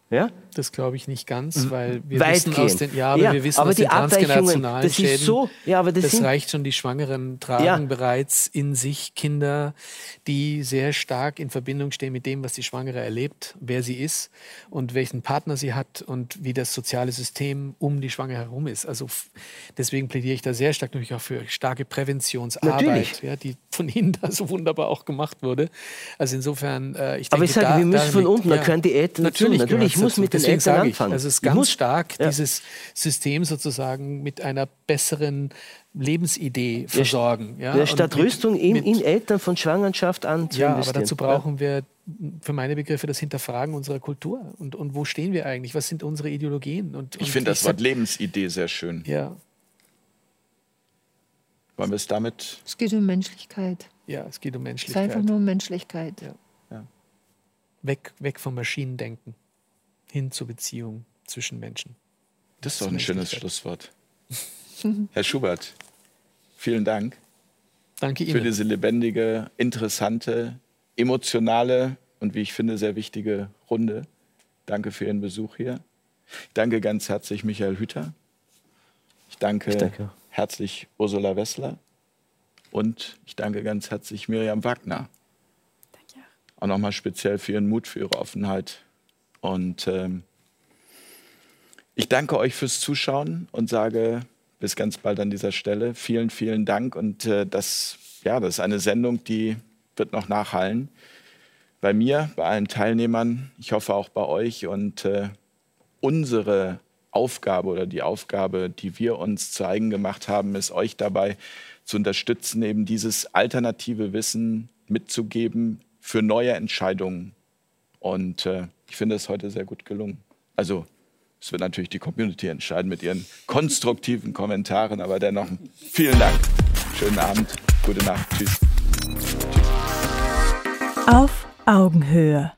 Ja? Das glaube ich nicht ganz, weil wir Weitgehen. wissen aus den, ja, aber ja, wir wissen aber aus den transgenerationalen das Schäden, ist so, ja, aber das, das sind, reicht schon, die Schwangeren tragen ja. bereits in sich Kinder, die sehr stark in Verbindung stehen mit dem, was die Schwangere erlebt, wer sie ist und welchen Partner sie hat und wie das soziale System um die Schwangere herum ist. Also deswegen plädiere ich da sehr stark natürlich auch für starke Präventionsarbeit, ja, die von Ihnen da so wunderbar auch gemacht wurde. Also insofern, äh, ich denke, aber ich sage, da, wir müssen von unten, da ja, können die Eltern natürlich, dazu, natürlich. Ich muss mit den Eltern anfangen. Also es ist ganz stark, ja. dieses System sozusagen mit einer besseren Lebensidee versorgen. Ja, ja, statt mit, Rüstung in, mit, in Eltern von Schwangerschaft an zu investieren. Ja, aber dazu brauchen wir für meine Begriffe das Hinterfragen unserer Kultur. Und, und wo stehen wir eigentlich? Was sind unsere Ideologien? Und, und ich finde das Wort Lebensidee sehr schön. Ja. Wollen wir es damit? Es geht um Menschlichkeit. Ja, es geht um Menschlichkeit. Es ist einfach nur um Menschlichkeit. Ja. Ja. Weg, weg vom Maschinendenken. Hin zur Beziehung zwischen Menschen. Das ist doch ein schönes Schlusswort. Herr Schubert, vielen Dank. Danke Ihnen. Für diese lebendige, interessante, emotionale und wie ich finde sehr wichtige Runde. Danke für Ihren Besuch hier. Ich danke ganz herzlich Michael Hüther. Ich danke, ich danke. herzlich Ursula Wessler. Und ich danke ganz herzlich Miriam Wagner. Danke. Auch nochmal speziell für Ihren Mut, für Ihre Offenheit. Und ähm, ich danke euch fürs Zuschauen und sage bis ganz bald an dieser Stelle. Vielen, vielen Dank. Und äh, das, ja, das ist eine Sendung, die wird noch nachhallen. Bei mir, bei allen Teilnehmern, ich hoffe auch bei euch. Und äh, unsere Aufgabe oder die Aufgabe, die wir uns zu eigen gemacht haben, ist, euch dabei zu unterstützen, eben dieses alternative Wissen mitzugeben für neue Entscheidungen. Und äh, ich finde es heute sehr gut gelungen. Also es wird natürlich die Community entscheiden mit ihren konstruktiven Kommentaren, aber dennoch vielen Dank. Schönen Abend, gute Nacht, tschüss. Tschüss. Auf Augenhöhe.